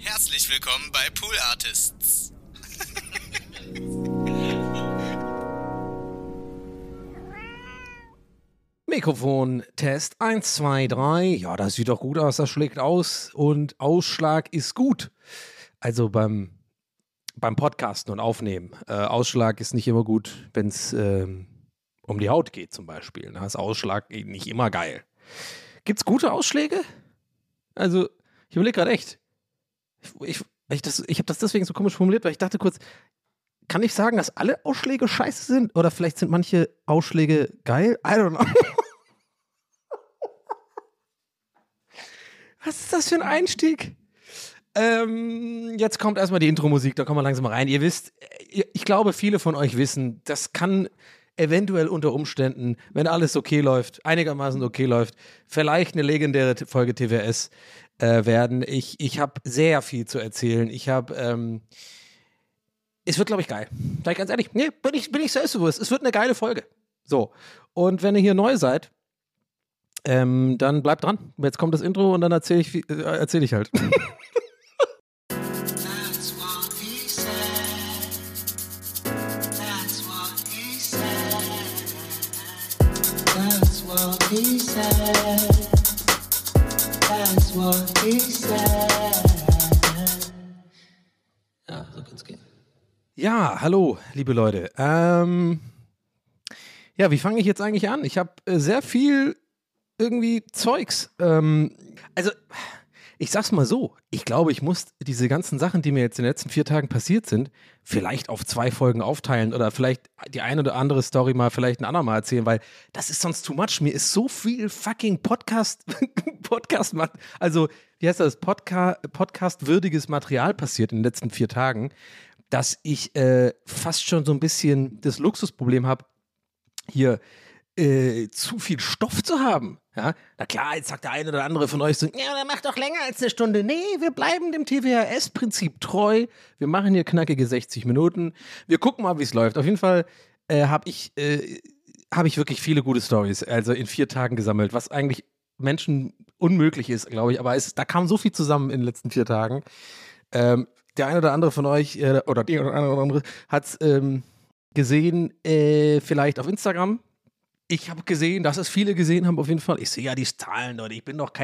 Herzlich willkommen bei Pool Artists. Mikrofon-Test 1, 2, 3. Ja, das sieht doch gut aus, das schlägt aus und Ausschlag ist gut. Also beim Podcasten und Aufnehmen. Ausschlag ist nicht immer gut, wenn es um die Haut geht zum Beispiel. Da ist Ausschlag nicht immer geil. Gibt's gute Ausschläge? Also, ich überlege gerade echt. Ich habe das deswegen so komisch formuliert, weil ich dachte kurz, kann ich sagen, dass alle Ausschläge scheiße sind? Oder vielleicht sind manche Ausschläge geil? I don't know. Was ist das für ein Einstieg? Jetzt kommt erstmal die Intro-Musik, da kommen wir langsam mal rein. Ihr wisst, ich glaube, viele von euch wissen, das kann eventuell unter Umständen, wenn alles okay läuft, einigermaßen okay läuft, vielleicht eine legendäre Folge TWS werden. Ich habe sehr viel zu erzählen. Es wird, glaube ich, geil. Sag ich ganz ehrlich, nee, bin ich selbstbewusst. Es wird eine geile Folge. So, und wenn ihr hier neu seid, dann bleibt dran. Jetzt kommt das Intro und dann erzähl ich halt. Ja, so kann's gehen. Ja, hallo, liebe Leute. Ja, wie fange ich jetzt eigentlich an? Ich habe sehr viel irgendwie Zeugs. Also, ich sag's mal so. Ich glaube, ich muss diese ganzen Sachen, die mir jetzt in den letzten 4 Tagen passiert sind, vielleicht auf 2 Folgen aufteilen oder vielleicht die eine oder andere Story mal vielleicht ein andermal erzählen, weil das ist sonst too much. Mir ist so viel fucking Podcast also, wie heißt das? Podcast-würdiges Material passiert in den letzten 4 Tagen, dass ich fast schon so ein bisschen das Luxusproblem habe, hier zu viel Stoff zu haben. Ja? Na klar, jetzt sagt der eine oder andere von euch so, ja, dann mach doch länger als eine Stunde. Nee, wir bleiben dem TWHS-Prinzip treu. Wir machen hier knackige 60 Minuten. Wir gucken mal, wie es läuft. Auf jeden Fall habe ich wirklich viele gute Storys, also in 4 Tagen gesammelt, was eigentlich Menschen unmöglich ist, glaube ich. Aber da kam so viel zusammen in den letzten 4 Tagen. Der eine oder andere von euch oder die eine oder andere hat es gesehen, vielleicht auf Instagram. Ich habe gesehen, dass es viele gesehen haben auf jeden Fall. Ich sehe ja die Zahlen, Leute. Ich bin doch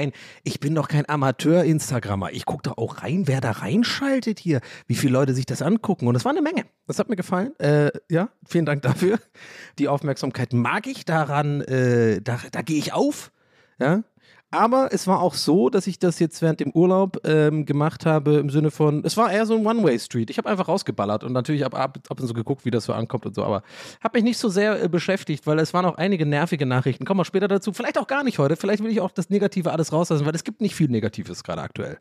kein Amateur-Instagrammer. Ich gucke da auch rein, wer da reinschaltet hier, wie viele Leute sich das angucken. Und das war eine Menge. Das hat mir gefallen. Ja, vielen Dank dafür. Die Aufmerksamkeit mag ich daran. Da gehe ich auf. Ja. Aber es war auch so, dass ich das jetzt während dem Urlaub gemacht habe, im Sinne von, es war eher so ein One-Way-Street. Ich habe einfach rausgeballert und natürlich ab und so geguckt, wie das so ankommt und so. Aber habe mich nicht so sehr beschäftigt, weil es waren auch einige nervige Nachrichten. Kommen wir später dazu. Vielleicht auch gar nicht heute. Vielleicht will ich auch das Negative alles rauslassen, weil es gibt nicht viel Negatives gerade aktuell.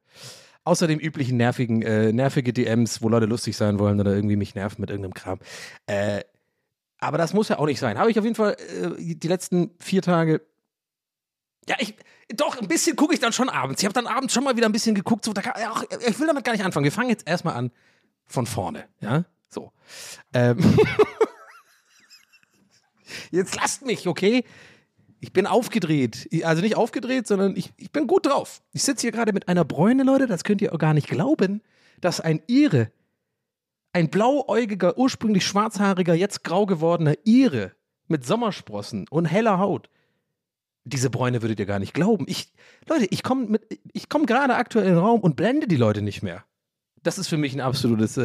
Außer dem üblichen nervige DMs, wo Leute lustig sein wollen oder irgendwie mich nerven mit irgendeinem Kram. Aber das muss ja auch nicht sein. Habe ich auf jeden Fall die letzten 4 Tage... Ja, ein bisschen gucke ich dann schon abends. Ich habe dann abends schon mal wieder ein bisschen geguckt. So, ich will damit gar nicht anfangen. Wir fangen jetzt erstmal an von vorne. Ja, so. Jetzt lasst mich, okay? Ich bin aufgedreht. Also nicht aufgedreht, sondern ich bin gut drauf. Ich sitze hier gerade mit einer Bräune, Leute. Das könnt ihr auch gar nicht glauben, dass ein Ire, ein blauäugiger, ursprünglich schwarzhaariger, jetzt grau gewordener Ire mit Sommersprossen und heller Haut. Diese Bräune würdet ihr gar nicht glauben. Ich komme gerade aktuell in den Raum und blende die Leute nicht mehr. Das ist für mich ein absolutes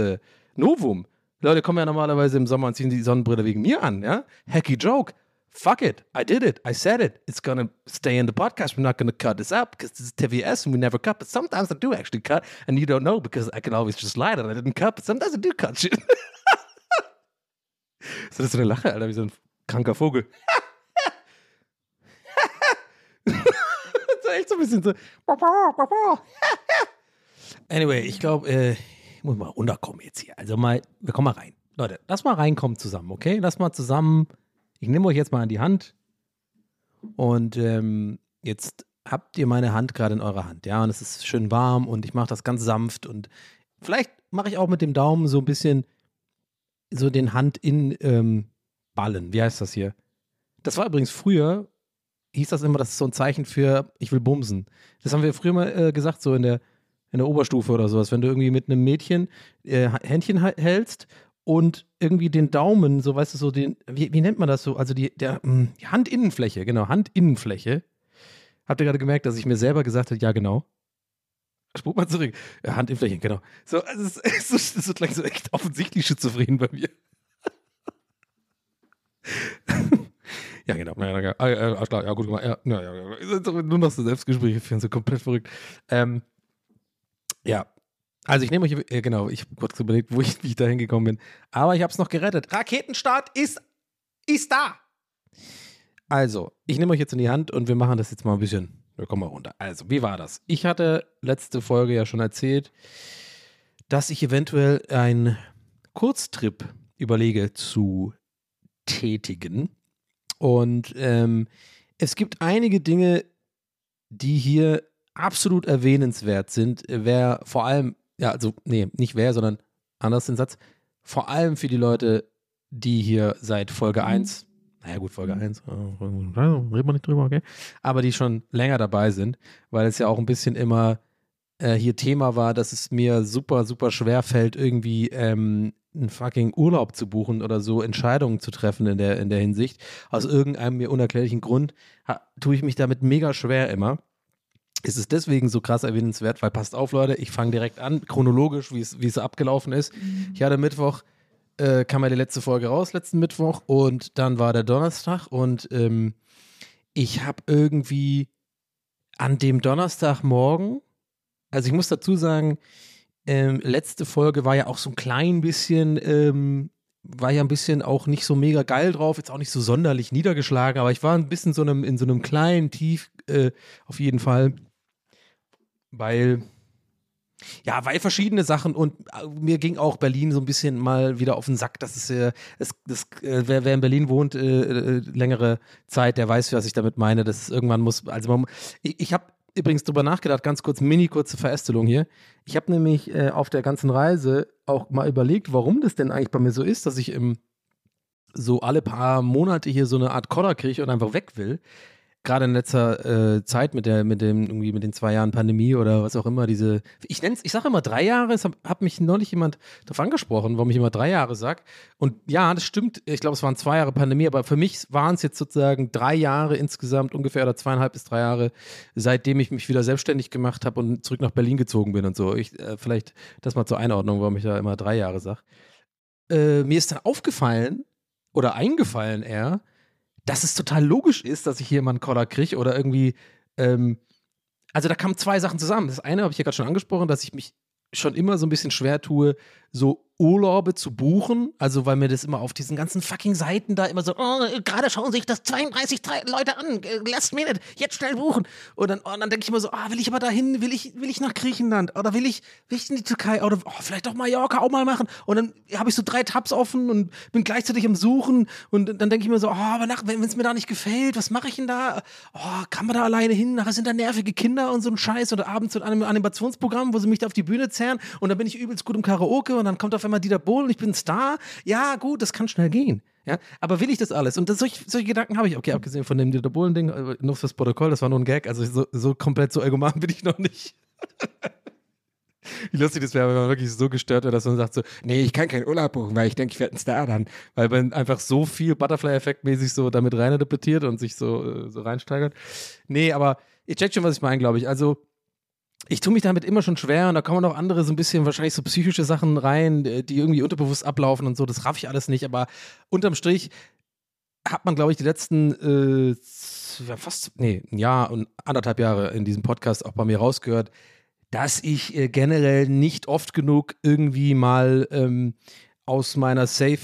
Novum. Leute kommen ja normalerweise im Sommer und ziehen die Sonnenbrille wegen mir an, ja? Hacky Joke. Fuck it. I did it. I said it. It's gonna stay in the podcast. We're not gonna cut this up because this is TVS and we never cut. But sometimes I do actually cut and you don't know because I can always just lie that I didn't cut. But sometimes I do cut shit. So, das ist so eine Lache, Alter, wie so ein kranker Vogel. Das war echt so ein bisschen so. Anyway, ich glaube, ich muss mal runterkommen jetzt hier. Also mal, wir kommen mal rein. Leute, lass mal reinkommen zusammen, okay? Lass mal zusammen. Ich nehme euch jetzt mal an die Hand. Und jetzt habt ihr meine Hand gerade in eurer Hand, ja? Und es ist schön warm und ich mache das ganz sanft. Und vielleicht mache ich auch mit dem Daumen so ein bisschen so den Hand in Ballen. Wie heißt das hier? Das war übrigens früher... hieß das immer, das ist so ein Zeichen für, ich will bumsen. Das haben wir früher mal gesagt, so in der in der Oberstufe oder sowas, wenn du irgendwie mit einem Mädchen Händchen hältst und irgendwie den Daumen, so weißt du, so den, wie nennt man das so, also die Handinnenfläche, genau, Handinnenfläche. Habt ihr gerade gemerkt, dass ich mir selber gesagt habe, ja genau. Spruch mal zurück. Ja, Handinnenfläche, genau. So, also es klang so echt offensichtlich schizophren bei mir. Ja, genau. Ja, gut gemacht. Ja. Nur noch so Selbstgespräche führen, so komplett verrückt. Ja. Also ich nehme euch, genau, ich habe kurz überlegt, wie ich da hingekommen bin. Aber ich habe es noch gerettet. Raketenstart ist da. Also, ich nehme euch jetzt in die Hand und wir machen das jetzt mal ein bisschen. Wir kommen mal runter. Also, wie war das? Ich hatte letzte Folge ja schon erzählt, dass ich eventuell einen Kurztrip überlege zu tätigen. Und es gibt einige Dinge, die hier absolut erwähnenswert sind. Wer vor allem, ja, also, nee, nicht wer, sondern anders den Satz, vor allem für die Leute, die hier seit Folge 1, naja gut, Folge 1, reden wir nicht drüber, okay, aber die schon länger dabei sind, weil es ja auch ein bisschen immer hier Thema war, dass es mir super, super schwer fällt, irgendwie einen fucking Urlaub zu buchen oder so, Entscheidungen zu treffen in der Hinsicht. Aus irgendeinem mir unerklärlichen Grund tue ich mich damit mega schwer immer. Es ist deswegen so krass erwähnenswert, weil passt auf, Leute, ich fange direkt an, chronologisch, wie es abgelaufen ist. Ich hatte Mittwoch, kam ja die letzte Folge raus, letzten Mittwoch, und dann war der Donnerstag und ich habe irgendwie an dem Donnerstagmorgen, also ich muss dazu sagen, letzte Folge war ja auch so ein klein bisschen, war ja ein bisschen auch nicht so mega geil drauf, jetzt auch nicht so sonderlich niedergeschlagen, aber ich war ein bisschen in so einem kleinen Tief, auf jeden Fall, weil verschiedene Sachen, und mir ging auch Berlin so ein bisschen mal wieder auf den Sack, dass wer in Berlin wohnt längere Zeit, der weiß, was ich damit meine, dass es irgendwann muss, ich habe übrigens drüber nachgedacht, ganz kurz, kurze Verästelung hier. Ich habe nämlich auf der ganzen Reise auch mal überlegt, warum das denn eigentlich bei mir so ist, dass ich so alle paar Monate hier so eine Art Koller kriege und einfach weg will. Gerade in letzter Zeit mit den 2 Jahren Pandemie oder was auch immer, ich sage immer 3 Jahre, es hat mich neulich jemand darauf angesprochen, warum ich immer 3 Jahre sage. Und ja, das stimmt, ich glaube, es waren 2 Jahre Pandemie, aber für mich waren es jetzt sozusagen 3 Jahre insgesamt ungefähr, oder 2,5 bis 3 Jahre, seitdem ich mich wieder selbstständig gemacht habe und zurück nach Berlin gezogen bin und so. Vielleicht das mal zur Einordnung, warum ich da immer 3 Jahre sage. Mir ist dann aufgefallen oder eingefallen eher, dass es total logisch ist, dass ich hier mal einen Koller kriege oder irgendwie, also da kamen 2 Sachen zusammen. Das eine habe ich ja gerade schon angesprochen, dass ich mich schon immer so ein bisschen schwer tue, so Urlaube zu buchen, also weil mir das immer auf diesen ganzen fucking Seiten da immer so, gerade schauen sich das 32 Leute an, last minute, jetzt schnell buchen. Und dann denke ich immer so, will ich aber dahin, will ich nach Griechenland oder will ich in die Türkei oder vielleicht auch Mallorca auch mal machen. Und dann habe ich so 3 Tabs offen und bin gleichzeitig am Suchen und dann denke ich mir so, aber wenn es mir da nicht gefällt, was mache ich denn da? Kann man da alleine hin? Nachher sind da nervige Kinder und so ein Scheiß, oder abends in einem Animationsprogramm, wo sie mich da auf die Bühne zerren und dann bin ich übelst gut im Karaoke und dann kommt auf einmal Dieter Bohlen, ich bin ein Star. Ja, gut, das kann schnell gehen. Ja? Aber will ich das alles? Und solche Gedanken habe ich, okay, abgesehen von dem Dieter Bohlen-Ding, nur fürs Protokoll, das war nur ein Gag, also so komplett so allgemein bin ich noch nicht. Wie lustig das wäre, wenn man wirklich so gestört wäre, dass man sagt so, nee, ich kann keinen Urlaub buchen, weil ich denke, ich werde ein Star dann. Weil man einfach so viel Butterfly-Effekt-mäßig so damit reininterpretiert und sich so reinsteigert. Nee, aber ihr checkt schon, was ich meine, glaube ich. Also, ich tue mich damit immer schon schwer und da kommen noch andere so ein bisschen wahrscheinlich so psychische Sachen rein, die irgendwie unterbewusst ablaufen und so, das raff ich alles nicht, aber unterm Strich hat man, glaube ich, die letzten ein Jahr und 1,5 Jahre in diesem Podcast auch bei mir rausgehört, dass ich generell nicht oft genug irgendwie mal aus meiner Safe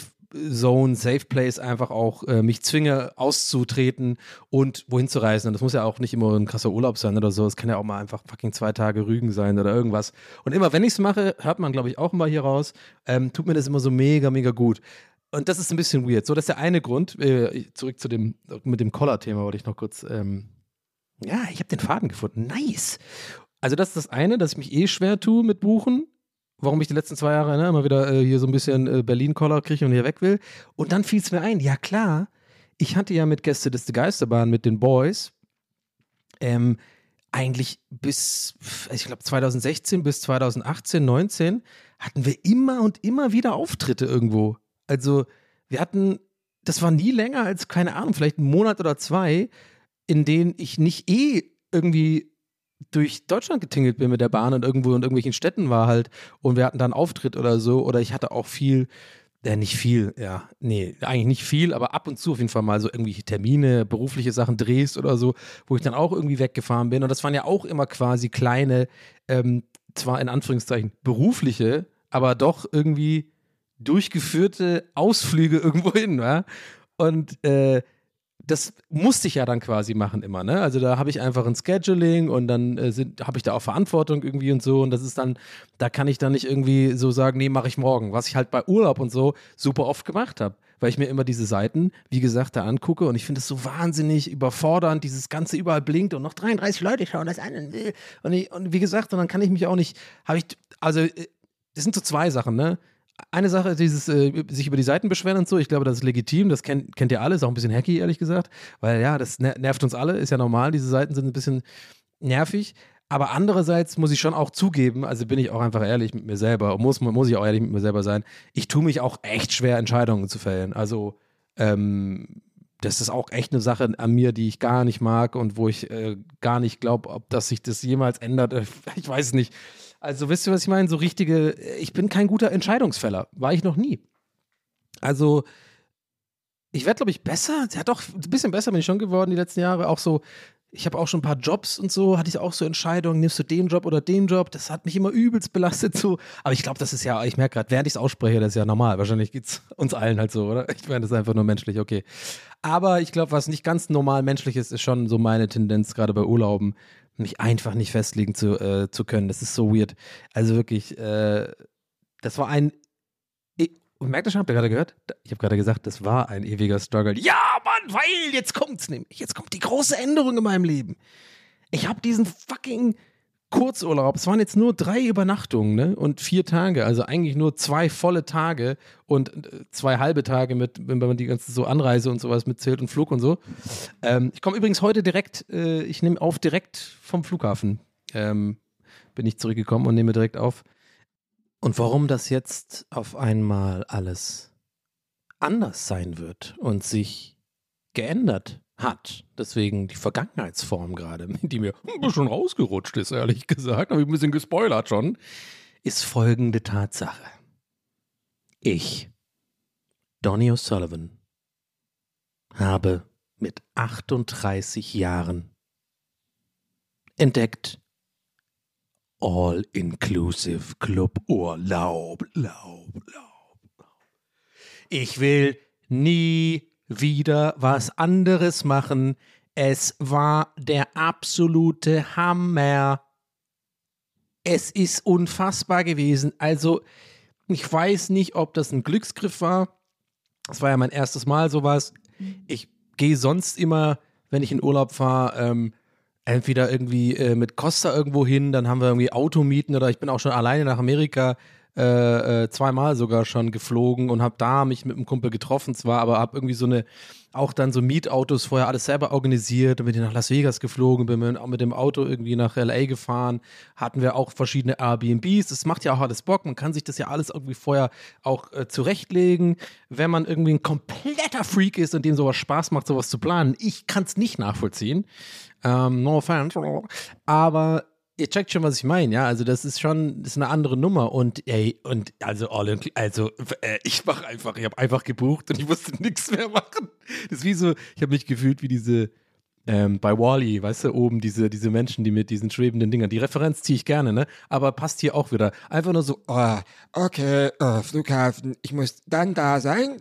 Zone, Safe Place einfach auch mich zwinge, auszutreten und wohin zu reisen. Und das muss ja auch nicht immer ein krasser Urlaub sein oder so. Es kann ja auch mal einfach fucking 2 Tage Rügen sein oder irgendwas. Und immer, wenn ich es mache, hört man, glaube ich, auch mal hier raus, tut mir das immer so mega, mega gut. Und das ist ein bisschen weird. So, das ist der eine Grund. Zurück zu dem, mit dem Collar-Thema wollte ich noch kurz, ich habe den Faden gefunden. Nice. Also das ist das eine, dass ich mich schwer tue mit Buchen. Warum ich die letzten 2 Jahre immer wieder hier so ein bisschen Berlin-Koller kriege und hier weg will. Und dann fiel es mir ein, ja klar, ich hatte ja mit Gäste des die Geisterbahn, mit den Boys, eigentlich bis, ich glaube 2016 bis 2018, 19 hatten wir immer und immer wieder Auftritte irgendwo. Also wir hatten, das war nie länger als, keine Ahnung, vielleicht einen Monat oder zwei, in denen ich nicht irgendwie durch Deutschland getingelt bin mit der Bahn und irgendwo in irgendwelchen Städten war halt und wir hatten dann Auftritt oder so oder ich hatte auch nicht viel, aber ab und zu auf jeden Fall mal so irgendwelche Termine, berufliche Sachen, Drehs oder so, wo ich dann auch irgendwie weggefahren bin und das waren ja auch immer quasi kleine, zwar in Anführungszeichen berufliche, aber doch irgendwie durchgeführte Ausflüge irgendwo hin, ja? Und das musste ich ja dann quasi machen immer, ne? Also da habe ich einfach ein Scheduling und dann habe ich da auch Verantwortung irgendwie und so und das ist dann, da kann ich dann nicht irgendwie so sagen, nee, mache ich morgen, was ich halt bei Urlaub und so super oft gemacht habe, weil ich mir immer diese Seiten, wie gesagt, da angucke und ich finde es so wahnsinnig überfordernd, dieses Ganze überall blinkt und noch 33 Leute schauen das an und wie gesagt, und dann kann ich mich auch nicht, das sind so zwei Sachen, ne? Eine Sache, dieses sich über die Seiten beschweren und so, ich glaube, das ist legitim, das kennt ihr alle, ist auch ein bisschen hacky, ehrlich gesagt, weil ja, das nervt uns alle, ist ja normal, diese Seiten sind ein bisschen nervig, aber andererseits muss ich schon auch zugeben, also bin ich auch einfach ehrlich mit mir selber, muss ich auch ehrlich mit mir selber sein, ich tue mich auch echt schwer, Entscheidungen zu fällen, also das ist auch echt eine Sache an mir, die ich gar nicht mag und wo ich gar nicht glaube, ob das sich das jemals ändert, ich weiß nicht. Also wisst ihr, was ich meine? So richtige, ich bin kein guter Entscheidungsfäller. War ich noch nie. Also ich werde, glaube ich, besser. Ja, doch, ein bisschen besser bin ich schon geworden die letzten Jahre. Auch so, ich habe auch schon ein paar Jobs und so, hatte ich auch so Entscheidungen, nimmst du den Job oder den Job? Das hat mich immer übelst belastet so. Aber ich glaube, das ist ja, ich merke gerade, während ich es ausspreche, das ist ja normal. Wahrscheinlich geht es uns allen halt so, oder? Ich meine, das ist einfach nur menschlich, okay. Aber ich glaube, was nicht ganz normal menschlich ist, ist schon so meine Tendenz, gerade bei Urlauben, mich einfach nicht festlegen zu können. Das ist so weird. Also wirklich, das war ein... Merkt ihr schon, habt ihr gerade gehört? Ich habe gerade gesagt, das war ein ewiger Struggle. Ja, Mann, weil jetzt kommt's nämlich. Jetzt kommt die große Änderung in meinem Leben. Ich habe diesen fucking Kurzurlaub. Es waren jetzt nur 3 Übernachtungen, ne? Und 4 Tage. Also eigentlich nur 2 volle Tage und 2 halbe Tage, wenn man die ganze so Anreise und sowas mitzählt und Flug und so. Ich komme übrigens heute direkt, ich nehme auf direkt vom Flughafen. Bin ich zurückgekommen und nehme direkt auf. Und warum das jetzt auf einmal alles anders sein wird und sich geändert hat. Deswegen die Vergangenheitsform gerade, die mir ein bisschen rausgerutscht ist, ehrlich gesagt, habe ich ein bisschen gespoilert schon, ist folgende Tatsache. Ich, Donnie O'Sullivan, habe mit 38 Jahren entdeckt All-Inclusive Club-Urlaub. Ich will nie wieder was anderes machen. Es war der absolute Hammer. Es ist unfassbar gewesen. Also, ich weiß nicht, ob das ein Glücksgriff war. Das war ja mein erstes Mal sowas. Ich gehe sonst immer, wenn ich in Urlaub fahre, entweder irgendwie mit Costa irgendwo hin, dann haben wir irgendwie Automieten oder ich bin auch schon alleine nach Amerika 2-mal sogar schon geflogen und habe da mich mit einem Kumpel getroffen zwar, aber habe irgendwie auch dann so Mietautos vorher alles selber organisiert und bin nach Las Vegas geflogen, bin auch mit dem Auto irgendwie nach L.A. gefahren, hatten wir auch verschiedene Airbnbs, das macht ja auch alles Bock, man kann sich das ja alles irgendwie vorher auch zurechtlegen, wenn man irgendwie ein kompletter Freak ist und dem sowas Spaß macht, sowas zu planen. Ich kann es nicht nachvollziehen, no offense, aber ihr checkt schon, was ich meine, ja, also das ist eine andere Nummer und ich habe einfach gebucht und ich musste nichts mehr machen. Das ist wie so, ich habe mich gefühlt wie diese, bei Wall-E, weißt du, oben diese Menschen, die mit diesen schwebenden Dingern, die Referenz ziehe ich gerne, ne, aber passt hier auch wieder. Einfach nur so, Flughafen, ich muss dann da sein,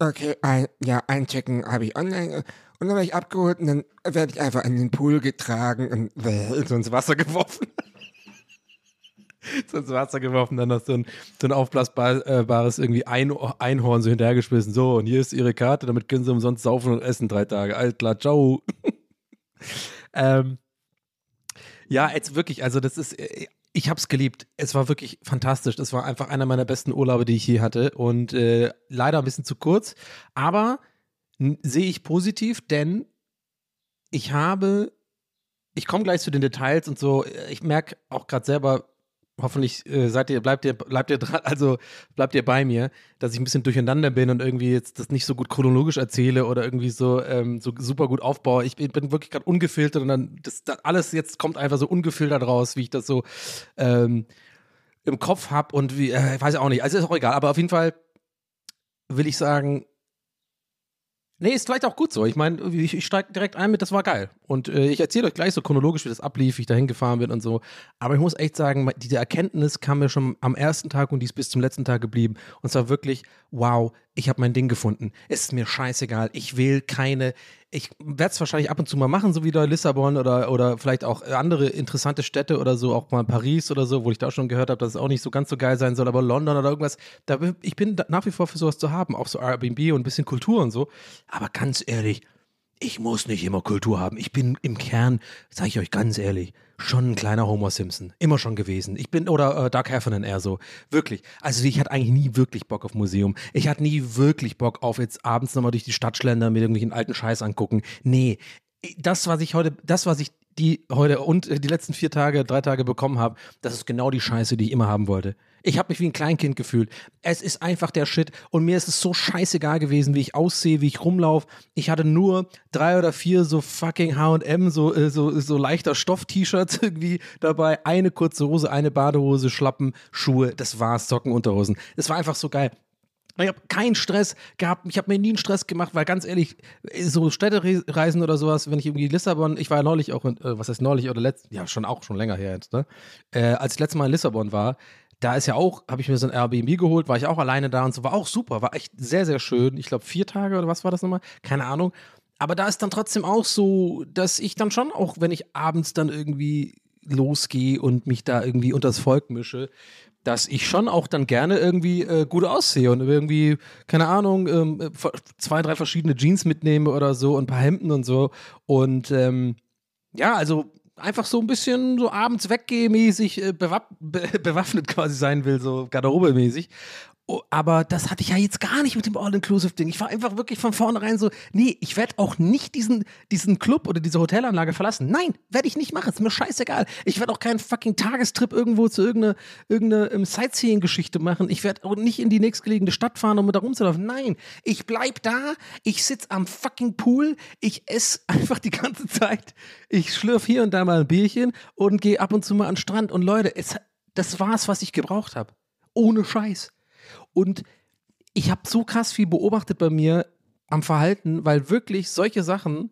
okay, einchecken habe ich online. Und dann werde ich abgeholt und dann werde ich einfach in den Pool getragen und so ins Wasser geworfen. Dann hast du so ein aufblasbares irgendwie Einhorn so hinterhergeschmissen. So, und hier ist ihre Karte, damit können sie umsonst saufen und essen 3 Tage. Alles klar, ciao. Ja, jetzt wirklich, also das ist, ich habe es geliebt. Es war wirklich fantastisch. Das war einfach einer meiner besten Urlaube, die ich je hatte. Und leider ein bisschen zu kurz, aber sehe ich positiv, denn ich habe Ich komme gleich zu den Details und so. Ich merke auch gerade selber, hoffentlich bleibt ihr dran, also bleibt ihr bei mir, dass ich ein bisschen durcheinander bin und irgendwie jetzt das nicht so gut chronologisch erzähle oder irgendwie so super gut aufbaue. Ich bin wirklich gerade ungefiltert und dann alles jetzt kommt einfach so ungefiltert raus, wie ich das so im Kopf habe und wie, weiß ich auch nicht. Also ist auch egal, aber auf jeden Fall will ich sagen, nee, ist vielleicht auch gut so. Ich meine, ich steige direkt ein mit, das war geil. Und ich erzähle euch gleich so chronologisch, wie das ablief, wie ich da hingefahren bin und so. Aber ich muss echt sagen, diese Erkenntnis kam mir schon am ersten Tag und die ist bis zum letzten Tag geblieben. Und es war wirklich, wow, ich habe mein Ding gefunden. Es ist mir scheißegal. Ich werde es wahrscheinlich ab und zu mal machen, so wie da Lissabon oder vielleicht auch andere interessante Städte oder so, auch mal Paris oder so, wo ich da schon gehört habe, dass es auch nicht so ganz so geil sein soll, aber London oder irgendwas, ich bin nach wie vor für sowas zu haben, auch so Airbnb und ein bisschen Kultur und so, aber ganz ehrlich, ich muss nicht immer Kultur haben. Ich bin im Kern, sage ich euch ganz ehrlich, schon ein kleiner Homer Simpson. Immer schon gewesen. Ich bin, oder Doug Heffernan eher so. Wirklich. Also ich hatte eigentlich nie wirklich Bock auf Museum. Ich hatte nie wirklich Bock auf jetzt abends nochmal durch die Stadt schlendern, mit irgendwelchen alten Scheiß angucken. Nee. Das, was ich heute und die letzten 3 Tage bekommen habe, das ist genau die Scheiße, die ich immer haben wollte. Ich habe mich wie ein Kleinkind gefühlt. Es ist einfach der Shit und mir ist es so scheißegal gewesen, wie ich aussehe, wie ich rumlaufe. Ich hatte nur 3 oder 4 so fucking H&M, so leichter Stoff-T-Shirts irgendwie dabei. Eine kurze Hose, eine Badehose, Schlappen, Schuhe, das war's, Socken, Unterhosen. Es war einfach so geil. Ich habe keinen Stress gehabt, ich habe mir nie einen Stress gemacht, weil ganz ehrlich, so Städtereisen oder sowas, wenn ich irgendwie Lissabon, ich war ja neulich auch, schon länger her jetzt, ne? Als ich letztes Mal in Lissabon war, da ist ja auch, habe ich mir so ein Airbnb geholt, war ich auch alleine da und so, war auch super, war echt sehr, sehr schön, ich glaube 4 Tage oder was war das nochmal, keine Ahnung, aber da ist dann trotzdem auch so, dass ich dann schon auch, wenn ich abends dann irgendwie losgehe und mich da irgendwie unters Volk mische, dass ich schon auch dann gerne irgendwie gut aussehe und irgendwie, keine Ahnung, 2, 3 verschiedene Jeans mitnehme oder so und ein paar Hemden und so. Und ja, also einfach so ein bisschen so abends weggehmäßig bewaffnet quasi sein will, so garderobemäßig. Aber das hatte ich ja jetzt gar nicht mit dem All-Inclusive-Ding. Ich war einfach wirklich von vornherein so, nee, ich werde auch nicht diesen Club oder diese Hotelanlage verlassen. Nein, werde ich nicht machen. Ist mir scheißegal. Ich werde auch keinen fucking Tagestrip irgendwo zu irgendeiner Sightseeing-Geschichte machen. Ich werde auch nicht in die nächstgelegene Stadt fahren, um da rumzulaufen. Nein, ich bleib da. Ich sitze am fucking Pool. Ich esse einfach die ganze Zeit. Ich schlürfe hier und da mal ein Bierchen und gehe ab und zu mal an den Strand. Und Leute, das war's, was ich gebraucht habe. Ohne Scheiß. Und ich habe so krass viel beobachtet bei mir am Verhalten, weil wirklich solche Sachen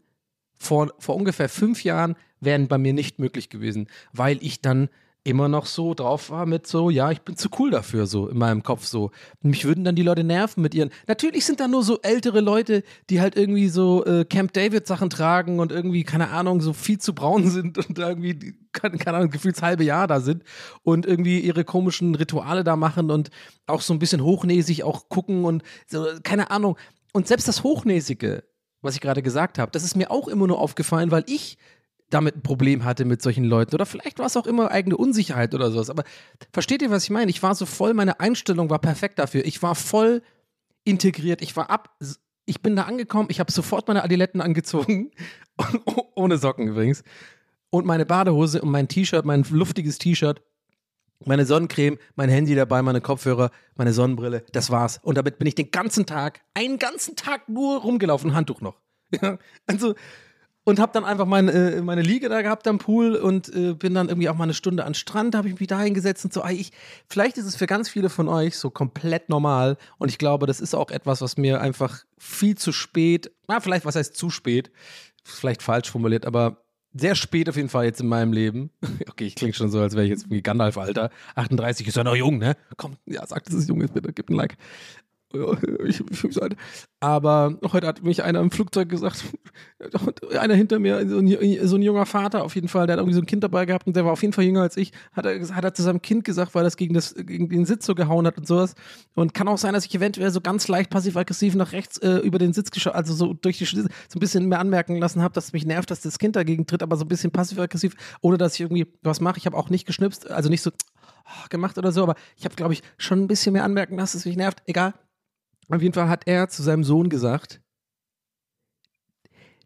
vor ungefähr 5 Jahren wären bei mir nicht möglich gewesen, weil ich dann immer noch so drauf war mit so, ja, ich bin zu cool dafür, so in meinem Kopf so. Mich würden dann die Leute nerven mit ihren, natürlich sind da nur so ältere Leute, die halt irgendwie so Camp David Sachen tragen und irgendwie, keine Ahnung, so viel zu braun sind und irgendwie, keine Ahnung, gefühlt das halbe Jahr da sind und irgendwie ihre komischen Rituale da machen und auch so ein bisschen hochnäsig auch gucken und so, keine Ahnung. Und selbst das Hochnäsige, was ich gerade gesagt habe, das ist mir auch immer nur aufgefallen, weil ich damit ein Problem hatte mit solchen Leuten. Oder vielleicht war es auch immer eigene Unsicherheit oder sowas. Aber versteht ihr, was ich meine? Ich war so voll, meine Einstellung war perfekt dafür. Ich war voll integriert. Ich bin da angekommen, ich habe sofort meine Adiletten angezogen. Ohne Socken übrigens. Und meine Badehose und mein T-Shirt, mein luftiges T-Shirt, meine Sonnencreme, mein Handy dabei, meine Kopfhörer, meine Sonnenbrille. Das war's. Und damit bin ich einen ganzen Tag nur rumgelaufen, Handtuch noch. Ja, also, und habe dann einfach meine Liege da gehabt am Pool und bin dann irgendwie auch mal eine Stunde an den Strand, habe ich mich da hingesetzt und so. Vielleicht ist es für ganz viele von euch so komplett normal und ich glaube, das ist auch etwas, was mir einfach viel zu spät, vielleicht, was heißt zu spät, vielleicht falsch formuliert, aber sehr spät auf jeden Fall jetzt in meinem Leben. Okay, ich klinge schon so, als wäre ich jetzt irgendwie Gandalf-Alter. 38 ist ja noch jung, ne? Komm, ja, sagt, dass es jung ist, bitte, gib ein Like. Ich fühle mich alt. Aber heute hat mich einer im Flugzeug gesagt, einer hinter mir, so ein junger Vater auf jeden Fall, der hat irgendwie so ein Kind dabei gehabt und der war auf jeden Fall jünger als ich, hat er zu seinem Kind gesagt, weil das gegen den Sitz so gehauen hat und sowas. Und kann auch sein, dass ich eventuell so ganz leicht passiv-aggressiv nach rechts über den Sitz geschaut, also so durch die Schlitze, so ein bisschen mehr anmerken lassen habe, dass es mich nervt, dass das Kind dagegen tritt, aber so ein bisschen passiv-aggressiv, ohne dass ich irgendwie was mache. Ich habe auch nicht geschnipst, also nicht so gemacht oder so, aber ich habe, glaube ich, schon ein bisschen mehr anmerken lassen, dass es mich nervt. Egal. Auf jeden Fall hat er zu seinem Sohn gesagt,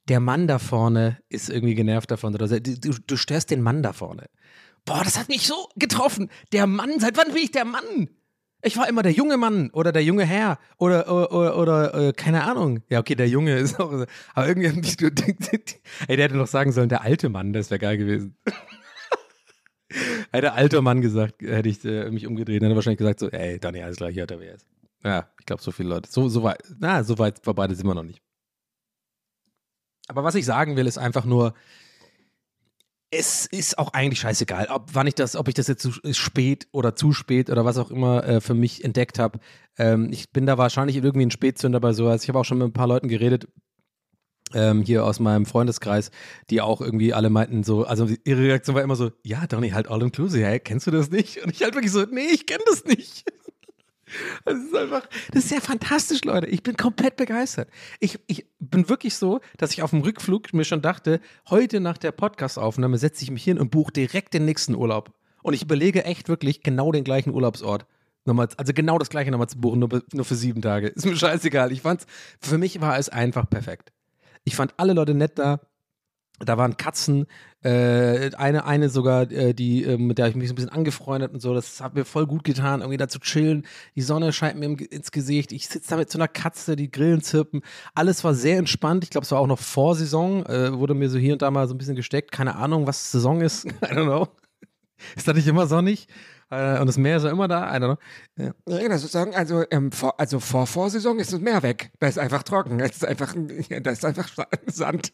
der Mann da vorne ist irgendwie genervt davon. Oder du störst den Mann da vorne. Boah, das hat mich so getroffen. Der Mann, seit wann bin ich der Mann? Ich war immer der junge Mann oder der junge Herr oder keine Ahnung. Ja, okay, der Junge ist auch so. Aber irgendwie haben die... Ey, der hätte noch sagen sollen, der alte Mann, das wäre geil gewesen. Hätte alter Mann gesagt, hätte ich mich umgedreht. Dann hätte er wahrscheinlich gesagt so, ey, Donnie, alles klar, hier hat er WS. Ja, ich glaube, so viele Leute. So weit vorbei sind wir noch nicht. Aber was ich sagen will, ist einfach nur... Es ist auch eigentlich scheißegal, ob ich das jetzt spät oder zu spät oder was auch immer für mich entdeckt habe. Ich bin da wahrscheinlich irgendwie ein Spätzünder bei sowas. Ich habe auch schon mit ein paar Leuten geredet, hier aus meinem Freundeskreis, die auch irgendwie alle meinten so, also ihre Reaktion war immer so, ja, Donnie, halt all inclusive, hey, kennst du das nicht? Und ich halt wirklich so, nee, ich kenne das nicht. Das ist einfach, das ist ja fantastisch, Leute. Ich bin komplett begeistert. Ich bin wirklich so, dass ich auf dem Rückflug mir schon dachte, heute nach der Podcast-Aufnahme setze ich mich hin und buche direkt den nächsten Urlaub. Und ich überlege echt wirklich genau den gleichen Urlaubsort. Also genau das gleiche nochmal zu buchen, nur für 7 Tage. Ist mir scheißegal. Für mich war es einfach perfekt. Ich fand alle Leute nett da. Da waren Katzen, eine sogar, die, mit der ich mich so ein bisschen angefreundet und so, das hat mir voll gut getan, irgendwie da zu chillen, die Sonne scheint mir ins Gesicht, ich sitze da mit so einer Katze, die Grillen zirpen, alles war sehr entspannt, ich glaube, es war auch noch Vorsaison, wurde mir so hier und da mal so ein bisschen gesteckt, keine Ahnung, was Saison ist, I don't know, ist da nicht immer sonnig? Und das Meer ist ja immer da, I don't know. Ja. Ja, sozusagen, also vor Vorsaison ist das Meer weg, da ist einfach trocken, da ist einfach Sand.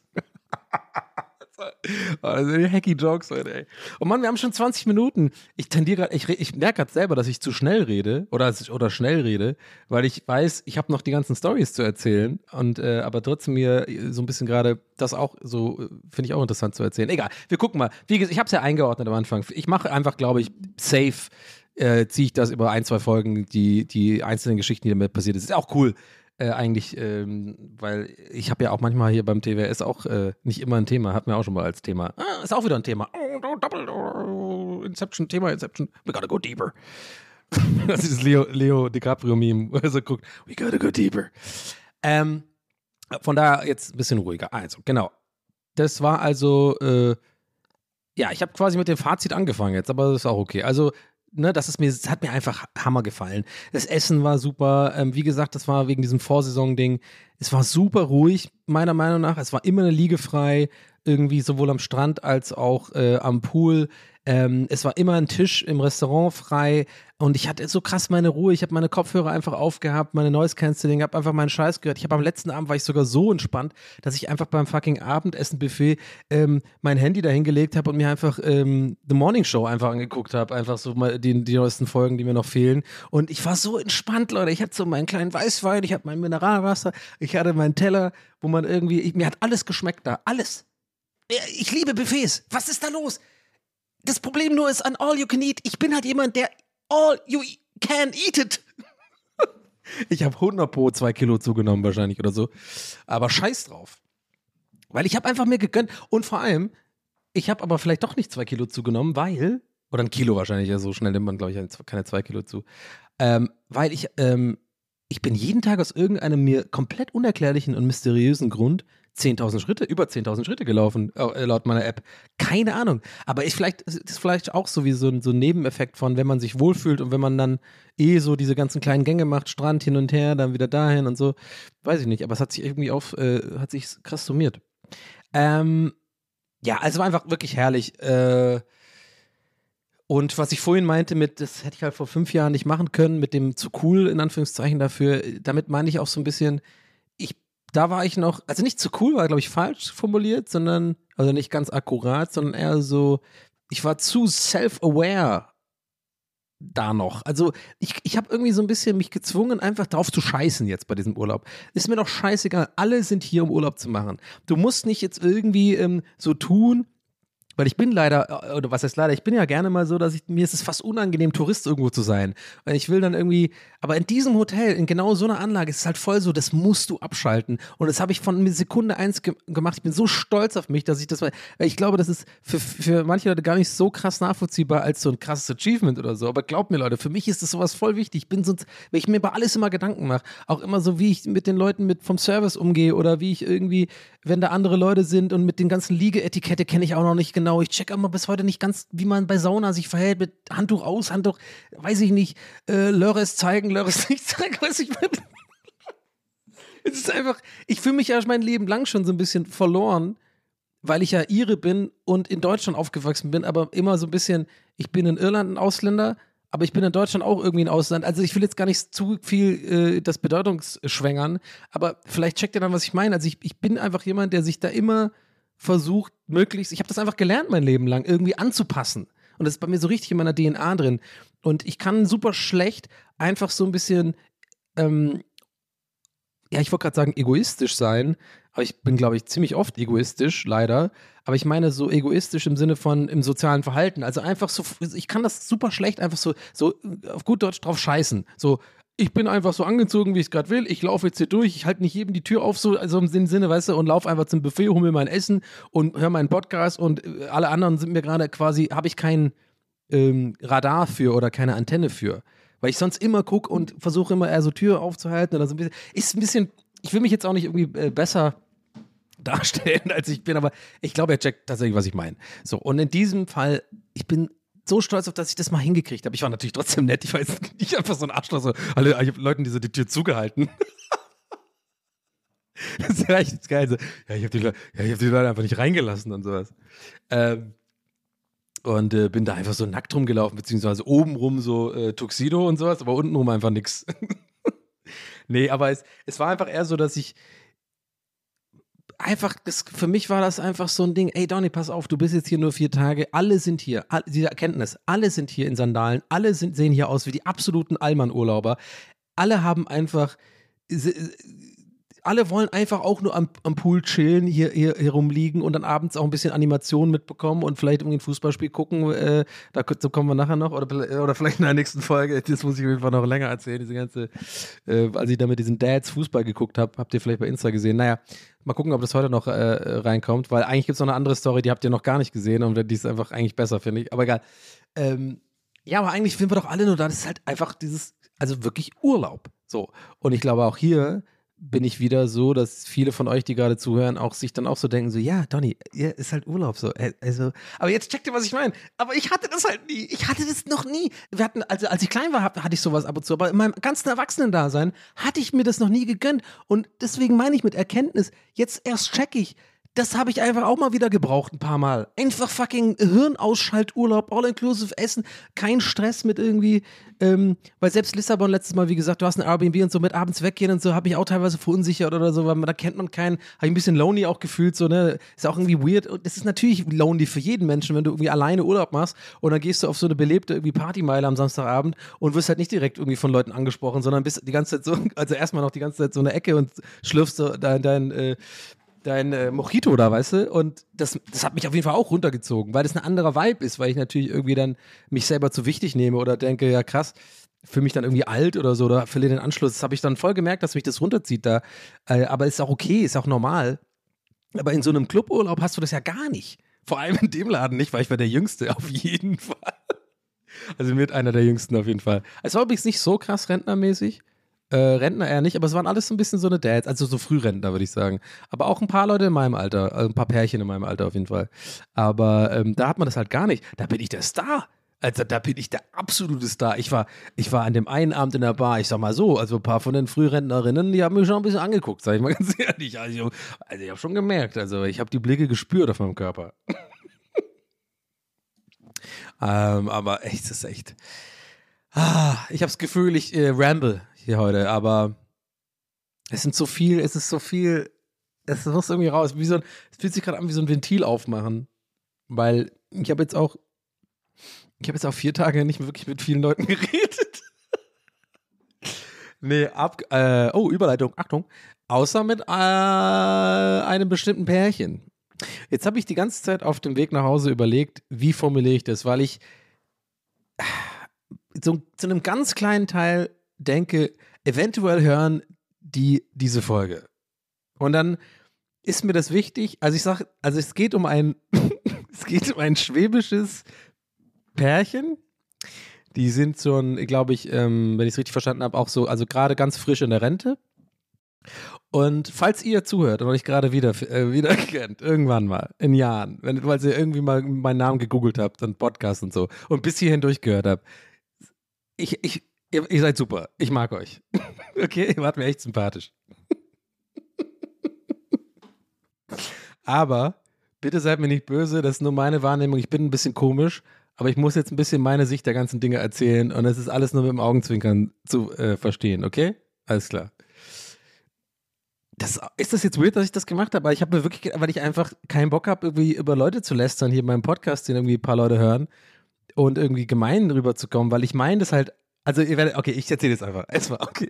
Oh, das sind die Hacky-Jokes heute, ey. Oh Mann, wir haben schon 20 Minuten. Ich merke gerade selber, dass ich zu schnell rede oder schnell rede, weil ich weiß, ich habe noch die ganzen Storys zu erzählen und aber trotzdem mir so ein bisschen gerade das auch so, finde ich auch interessant zu erzählen. Egal, wir gucken mal. Wie gesagt, ich habe es ja eingeordnet am Anfang. Ich mache einfach, glaube ich, safe, ziehe ich das über 1, 2 Folgen, die einzelnen Geschichten, die damit passiert ist. Ist auch cool. Eigentlich, weil ich habe ja auch manchmal hier beim TWS auch nicht immer ein Thema, hatten wir auch schon mal als Thema. Ah, ist auch wieder ein Thema. Oh, Double, Inception, Thema Inception. We gotta go deeper. Das ist das Leo DiCaprio-Meme, wo er so guckt, we gotta go deeper. Von daher jetzt ein bisschen ruhiger. Also, genau. Das war also, ja, ich habe quasi mit dem Fazit angefangen jetzt, aber das ist auch okay. Also, ne, das hat mir einfach Hammer gefallen. Das Essen war super. Wie gesagt, das war wegen diesem Vorsaison-Ding. Es war super ruhig, meiner Meinung nach. Es war immer eine Liege frei, irgendwie sowohl am Strand als auch am Pool. Es war immer ein Tisch im Restaurant frei. Und ich hatte so krass meine Ruhe. Ich habe meine Kopfhörer einfach aufgehabt, meine Noise-Canceling, habe einfach meinen Scheiß gehört. Ich habe am letzten Abend, war ich sogar so entspannt, dass ich einfach beim fucking Abendessen-Buffet mein Handy dahin gelegt habe und mir einfach The Morning Show einfach angeguckt habe. Einfach so mal die neuesten Folgen, die mir noch fehlen. Und ich war so entspannt, Leute. Ich hatte so meinen kleinen Weißwein, ich hatte mein Mineralwasser, ich hatte meinen Teller, wo man irgendwie, mir hat alles geschmeckt da. Alles. Ich liebe Buffets. Was ist da los? Das Problem nur ist an All You Can Eat. Ich bin halt jemand, der all you can eat it. Ich habe 100 pro 2 Kilo zugenommen wahrscheinlich oder so. Aber scheiß drauf. Weil ich habe einfach mir gegönnt. Und vor allem, ich habe aber vielleicht doch nicht 2 Kilo zugenommen, weil, oder 1 Kilo wahrscheinlich, ja, so schnell nimmt man, glaube ich, keine 2 Kilo zu. Weil ich bin jeden Tag aus irgendeinem mir komplett unerklärlichen und mysteriösen Grund über 10.000 Schritte gelaufen, laut meiner App. Keine Ahnung. Aber ist vielleicht auch so wie so ein Nebeneffekt von, wenn man sich wohlfühlt und wenn man dann so diese ganzen kleinen Gänge macht, Strand hin und her, dann wieder dahin und so. Weiß ich nicht, aber es hat sich irgendwie hat sich krass summiert. Ja, also war einfach wirklich herrlich. Und was ich vorhin meinte mit, das hätte ich halt vor 5 Jahren nicht machen können, mit dem zu cool, in Anführungszeichen, dafür, damit meine ich auch so ein bisschen, da war ich noch, also nicht zu cool, war, glaube ich, falsch formuliert, sondern, also nicht ganz akkurat, sondern eher so, ich war zu self-aware da noch. Also ich habe irgendwie so ein bisschen mich gezwungen, einfach drauf zu scheißen jetzt bei diesem Urlaub. Ist mir doch scheißegal, alle sind hier, um Urlaub zu machen. Du musst nicht jetzt irgendwie so tun, weil ich bin leider, oder was heißt leider, ich bin ja gerne mal so, dass mir ist es fast unangenehm, Tourist irgendwo zu sein. Und ich will dann irgendwie, aber in diesem Hotel, in genau so einer Anlage, ist es halt voll so, das musst du abschalten. Und das habe ich von Sekunde 1 gemacht. Ich bin so stolz auf mich, dass ich das, weil ich glaube, das ist für manche Leute gar nicht so krass nachvollziehbar als so ein krasses Achievement oder so. Aber glaubt mir, Leute, für mich ist das sowas voll wichtig. Ich bin sonst, wenn ich mir über alles immer Gedanken mache, auch immer so, wie ich mit den Leuten vom Service umgehe oder wie ich irgendwie, wenn da andere Leute sind und mit den ganzen Liegeetikette kenne ich auch noch nicht genau. Ich check immer bis heute nicht ganz, wie man bei Sauna sich verhält mit Handtuch aus, Handtuch, weiß ich nicht, Lörres zeigen, Lörres nicht zeigen, weiß ich nicht. Es ist einfach, ich fühle mich ja mein Leben lang schon so ein bisschen verloren, weil ich ja Ire bin und in Deutschland aufgewachsen bin, aber immer so ein bisschen, ich bin in Irland ein Ausländer, aber ich bin in Deutschland auch irgendwie ein Ausland. Also ich will jetzt gar nicht zu viel das Bedeutungsschwängern, aber vielleicht checkt ihr dann, was ich meine. Also ich bin einfach jemand, der sich da immer versucht, möglichst, ich habe das einfach gelernt mein Leben lang, irgendwie anzupassen. Und das ist bei mir so richtig in meiner DNA drin. Und ich kann super schlecht einfach so ein bisschen, ja, ich wollte gerade sagen, egoistisch sein, aber ich bin, glaube ich, ziemlich oft egoistisch, leider, aber ich meine so egoistisch im Sinne von im sozialen Verhalten, also einfach so, ich kann das super schlecht einfach so auf gut Deutsch drauf scheißen, so, ich bin einfach so angezogen, wie ich es gerade will, ich laufe jetzt hier durch, ich halte nicht jedem die Tür auf, so also im Sinne, weißt du, und laufe einfach zum Buffet, hole mir mein Essen und höre meinen Podcast und alle anderen sind mir gerade quasi, habe ich kein Radar für oder keine Antenne für. Weil ich sonst immer gucke und versuche immer eher so Tür aufzuhalten oder so ein bisschen. Ist ein bisschen, ich will mich jetzt auch nicht irgendwie besser darstellen, als ich bin, aber ich glaube, er checkt tatsächlich, was ich meine. So, und in diesem Fall, ich bin so stolz auf, dass ich das mal hingekriegt habe. Ich war natürlich trotzdem nett, ich war jetzt nicht einfach so ein Arschloch, so, alle Leuten, die so die Tür zugehalten. Das ist ja echt geil. So, ja, ich hab die Leute einfach nicht reingelassen und sowas. Und bin da einfach so nackt rumgelaufen, beziehungsweise obenrum so Tuxedo und sowas, aber untenrum einfach nix. Nee, aber es war einfach eher so, dass ich einfach, für mich war das einfach so ein Ding, ey Donnie, pass auf, du bist jetzt hier nur 4 Tage, alle sind hier, diese Erkenntnis, alle sind hier in Sandalen, alle sehen hier aus wie die absoluten Allmann-Urlauber, alle haben einfach... Alle wollen einfach auch nur am Pool chillen, hier rumliegen und dann abends auch ein bisschen Animation mitbekommen und vielleicht um ein Fußballspiel gucken. Dazu kommen wir nachher noch oder vielleicht in der nächsten Folge. Das muss ich auf jeden Fall noch länger erzählen. Diese ganze, als ich da mit diesen Dads Fußball geguckt habe, habt ihr vielleicht bei Insta gesehen. Naja, mal gucken, ob das heute noch reinkommt, weil eigentlich gibt es noch eine andere Story, die habt ihr noch gar nicht gesehen und die ist einfach eigentlich besser, finde ich. Aber egal. Ja, aber eigentlich finden wir doch alle nur da. Das ist halt einfach dieses, also wirklich Urlaub. So. Und ich glaube auch hier bin ich wieder so, dass viele von euch, die gerade zuhören, auch sich dann auch so denken, so, ja, Donnie, ja, ist halt Urlaub, so, also, aber jetzt checkt ihr, was ich meine, aber ich hatte das halt nie, ich hatte das noch nie, wir hatten, also, als ich klein war, hatte ich sowas ab und zu, aber in meinem ganzen Erwachsenen-Dasein hatte ich mir das noch nie gegönnt und deswegen meine ich mit Erkenntnis, jetzt erst check ich, das habe ich einfach auch mal wieder gebraucht, ein paar Mal, einfach fucking Hirnausschalturlaub, all-inclusive Essen, kein Stress mit irgendwie, weil selbst Lissabon letztes Mal, wie gesagt, du hast ein Airbnb und so mit abends weggehen und so, habe ich auch teilweise verunsichert oder so, weil da kennt man keinen, habe ich ein bisschen lonely auch gefühlt, so, ne, ist auch irgendwie weird und das ist natürlich lonely für jeden Menschen, wenn du irgendwie alleine Urlaub machst und dann gehst du auf so eine belebte irgendwie Partymeile am Samstagabend und wirst halt nicht direkt irgendwie von Leuten angesprochen, sondern bist die ganze Zeit so, also erstmal noch die ganze Zeit so in der Ecke und schlürfst so dein Mojito da, weißt du, und das hat mich auf jeden Fall auch runtergezogen, weil das ein anderer Vibe ist, weil ich natürlich irgendwie dann mich selber zu wichtig nehme oder denke, ja krass, fühle mich dann irgendwie alt oder so oder verliere den Anschluss. Das habe ich dann voll gemerkt, dass mich das runterzieht da, aber ist auch okay, ist auch normal, aber in so einem Cluburlaub hast du das ja gar nicht, vor allem in dem Laden nicht, weil ich war der Jüngste auf jeden Fall, also mit einer der Jüngsten auf jeden Fall. Es war übrigens nicht so krass rentnermäßig, Rentner eher nicht, aber es waren alles so ein bisschen so eine Dads, also so Frührentner, würde ich sagen. Aber auch ein paar Leute in meinem Alter, ein paar Pärchen in meinem Alter auf jeden Fall. Aber da hat man das halt gar nicht. Da bin ich der Star. Also da bin ich der absolute Star. Ich war an dem einen Abend in der Bar, ich sag mal so, also ein paar von den Frührentnerinnen, die haben mich schon ein bisschen angeguckt, sag ich mal ganz ehrlich. Also ich habe schon gemerkt, also ich habe die Blicke gespürt auf meinem Körper. Aber echt, das ist echt... ich habe das Gefühl, ich ramble hier heute, aber es ist so viel, es muss irgendwie raus. Es fühlt sich gerade an wie so ein Ventil aufmachen, weil ich habe jetzt auch 4 Tage nicht wirklich mit vielen Leuten geredet. Überleitung, Achtung, außer mit einem bestimmten Pärchen. Jetzt habe ich die ganze Zeit auf dem Weg nach Hause überlegt, wie formuliere ich das, weil ich zu einem ganz kleinen Teil denke, eventuell hören die diese Folge. Und dann ist mir das wichtig, also ich sage, also es geht um ein schwäbisches Pärchen. Die sind so ein, glaube ich, wenn ich es richtig verstanden habe, auch so, also gerade ganz frisch in der Rente. Und falls ihr zuhört und euch gerade wieder kennt, irgendwann mal, in Jahren, weil ihr irgendwie mal meinen Namen gegoogelt habt und Podcast und so und bis hierhin durchgehört habt, ihr seid super, ich mag euch. Okay, ihr wart mir echt sympathisch. Aber bitte seid mir nicht böse, das ist nur meine Wahrnehmung, ich bin ein bisschen komisch, aber ich muss jetzt ein bisschen meine Sicht der ganzen Dinge erzählen und es ist alles nur mit dem Augenzwinkern zu verstehen, okay? Alles klar. Ist das jetzt weird, dass ich das gemacht habe? Aber ich habe mir wirklich, weil ich einfach keinen Bock habe, irgendwie über Leute zu lästern hier in meinem Podcast, den irgendwie ein paar Leute hören und irgendwie gemein rüberzukommen, weil ich meine das halt, also ihr werdet, okay, ich erzähle jetzt einfach. Erstmal, okay.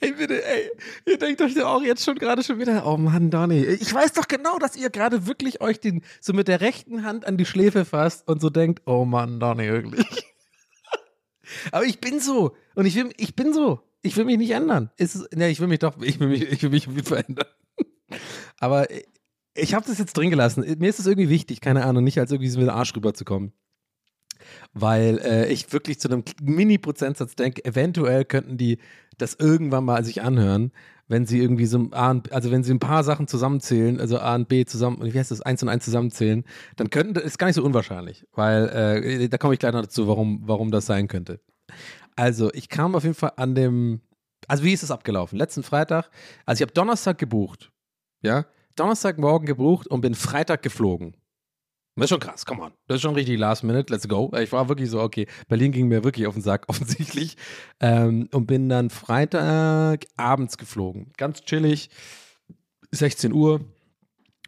Ey, bitte, ey, ihr denkt euch doch auch jetzt gerade schon wieder, oh Mann, Donnie, ich weiß doch genau, dass ihr gerade wirklich euch so mit der rechten Hand an die Schläfe fasst und so denkt, oh Mann, Donnie, wirklich. Aber ich bin so und ich bin so. Ich will mich nicht ändern. Ich will mich verändern. Aber ich habe das jetzt drin gelassen. Mir ist das irgendwie wichtig, keine Ahnung, nicht als irgendwie so mit dem Arsch rüberzukommen. Weil ich wirklich zu einem Mini-Prozentsatz denke, eventuell könnten die das irgendwann mal sich anhören, wenn sie irgendwie so wenn sie ein paar Sachen zusammenzählen, also A und B zusammen, wie heißt das, 1 und 1 zusammenzählen, dann könnten, das ist gar nicht so unwahrscheinlich, weil da komme ich gleich noch dazu, warum das sein könnte. Also ich kam auf jeden Fall wie ist es abgelaufen? Letzten Freitag, also ich habe Donnerstag gebucht, ja, Donnerstagmorgen gebucht und bin Freitag geflogen. Das ist schon krass, come on. Das ist schon richtig last minute, let's go. Ich war wirklich so, okay, Berlin ging mir wirklich auf den Sack, offensichtlich. Und bin dann Freitag abends geflogen. Ganz chillig, 16 Uhr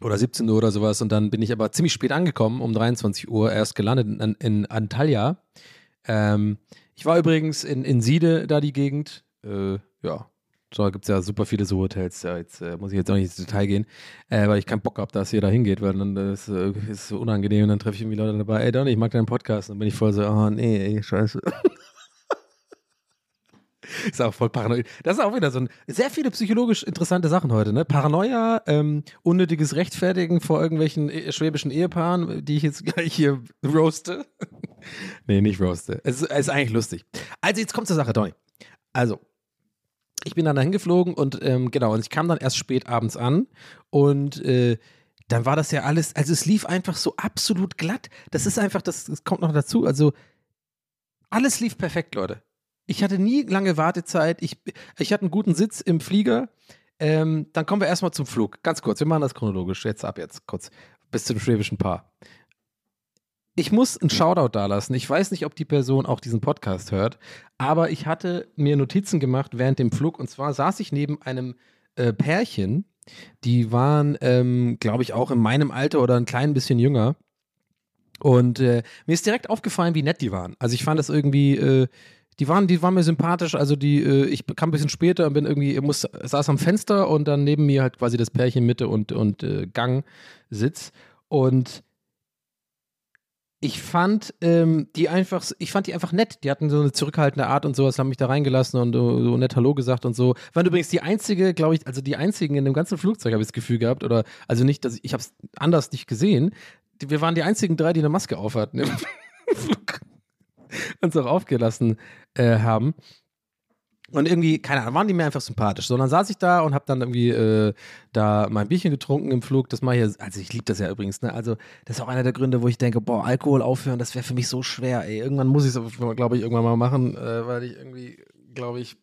oder 17 Uhr oder sowas. Und dann bin ich aber ziemlich spät angekommen, um 23 Uhr erst gelandet in Antalya. Ich war übrigens in Side, da die Gegend. Ja, da gibt es ja super viele so Hotels. Ja, jetzt muss ich jetzt auch nicht ins Detail gehen, weil ich keinen Bock habe, dass ihr da hingeht, weil dann ist unangenehm und dann treffe ich irgendwie Leute dabei. Ey, Donnie, ich mag deinen Podcast. Und dann bin ich voll so, oh nee, ey, scheiße. Ist auch voll paranoid. Das ist auch wieder so sehr viele psychologisch interessante Sachen heute, ne? Paranoia, unnötiges Rechtfertigen vor irgendwelchen schwäbischen Ehepaaren, die ich jetzt gleich hier roaste. Nee, nicht roaste. Es ist eigentlich lustig. Also jetzt kommt zur Sache, Donnie. Also, ich bin dann dahin geflogen und und ich kam dann erst spät abends an und dann war das ja alles, also es lief einfach so absolut glatt. Das ist einfach, das kommt noch dazu, also alles lief perfekt, Leute. Ich hatte nie lange Wartezeit, ich hatte einen guten Sitz im Flieger. Dann kommen wir erstmal zum Flug, ganz kurz, wir machen das chronologisch, kurz, bis zum schwäbischen Paar. Ich muss einen Shoutout dalassen. Ich weiß nicht, ob die Person auch diesen Podcast hört, aber ich hatte mir Notizen gemacht während dem Flug und zwar saß ich neben einem Pärchen, die waren, glaube ich, auch in meinem Alter oder ein klein bisschen jünger und mir ist direkt aufgefallen, wie nett die waren. Also ich fand das irgendwie, die waren mir sympathisch, also ich kam ein bisschen später und bin irgendwie, saß am Fenster und dann neben mir halt quasi das Pärchen Mitte und Gangsitz und ich fand die einfach nett. Die hatten so eine zurückhaltende Art und sowas, haben mich da reingelassen und so nett Hallo gesagt und so. Waren übrigens die einzige, glaube ich, also die einzigen in dem ganzen Flugzeug, habe ich das Gefühl gehabt, oder, also nicht, dass ich habe es anders nicht gesehen. Wir waren die einzigen drei, die eine Maske auf hatten im Flug. Uns auch aufgelassen haben. Und irgendwie, keine Ahnung, waren die mir einfach sympathisch. So, dann saß ich da und habe dann irgendwie da mein Bierchen getrunken im Flug. Das mache ich ja, also ich liebe das ja übrigens, ne? Also das ist auch einer der Gründe, wo ich denke, boah, Alkohol aufhören, das wäre für mich so schwer, ey. Irgendwann muss ich es, glaube ich, irgendwann mal machen, weil ich irgendwie, glaube ich,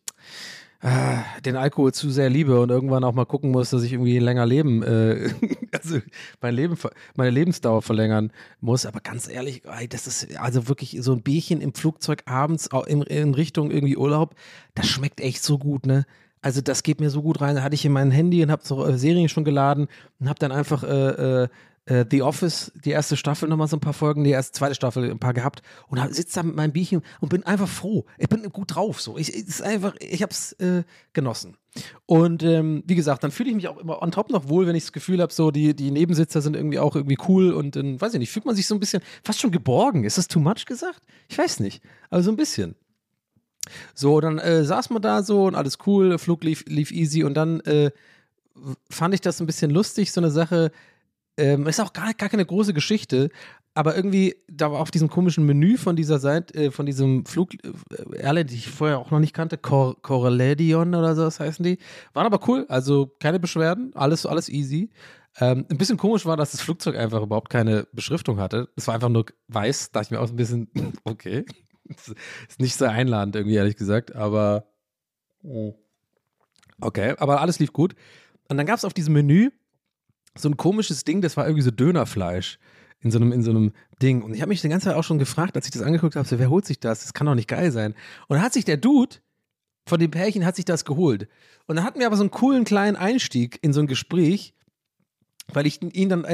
den Alkohol zu sehr liebe und irgendwann auch mal gucken muss, dass ich irgendwie länger leben, also meine Lebensdauer verlängern muss. Aber ganz ehrlich, das ist also wirklich so ein Bierchen im Flugzeug abends in Richtung irgendwie Urlaub, das schmeckt echt so gut, ne? Also das geht mir so gut rein. Da hatte ich in mein Handy und habe so Serien schon geladen und habe dann einfach The Office, die erste Staffel, nochmal so ein paar Folgen, die erste, zweite Staffel ein paar gehabt und sitze da mit meinem Bierchen und bin einfach froh. Ich bin gut drauf, so. Ich hab's genossen. Und wie gesagt, dann fühle ich mich auch immer on top noch wohl, wenn ich das Gefühl habe, so die Nebensitzer sind irgendwie auch irgendwie cool und dann, weiß ich nicht, fühlt man sich so ein bisschen fast schon geborgen. Ist das too much gesagt? Ich weiß nicht, aber so ein bisschen. So, dann saß man da so und alles cool, Flug lief easy und dann fand ich das ein bisschen lustig, so eine Sache. Ist auch gar keine große Geschichte, aber irgendwie, da war auf diesem komischen Menü von dieser Seite, von diesem Flug, Airline, die ich vorher auch noch nicht kannte, Coreledion oder so, was heißen die, waren aber cool, also keine Beschwerden, alles easy. Ein bisschen komisch war, dass das Flugzeug einfach überhaupt keine Beschriftung hatte, es war einfach nur weiß, dachte ich mir auch so ein bisschen, okay, ist nicht so einladend irgendwie, ehrlich gesagt, aber okay, aber alles lief gut. Und dann gab es auf diesem Menü so ein komisches Ding, das war irgendwie so Dönerfleisch in so einem Ding. Und ich habe mich die ganze Zeit auch schon gefragt, als ich das angeguckt habe, so, wer holt sich das? Das kann doch nicht geil sein. Und dann hat sich der Dude von dem Pärchen das geholt. Und dann hatten wir aber so einen coolen kleinen Einstieg in so ein Gespräch, weil ich ihn dann,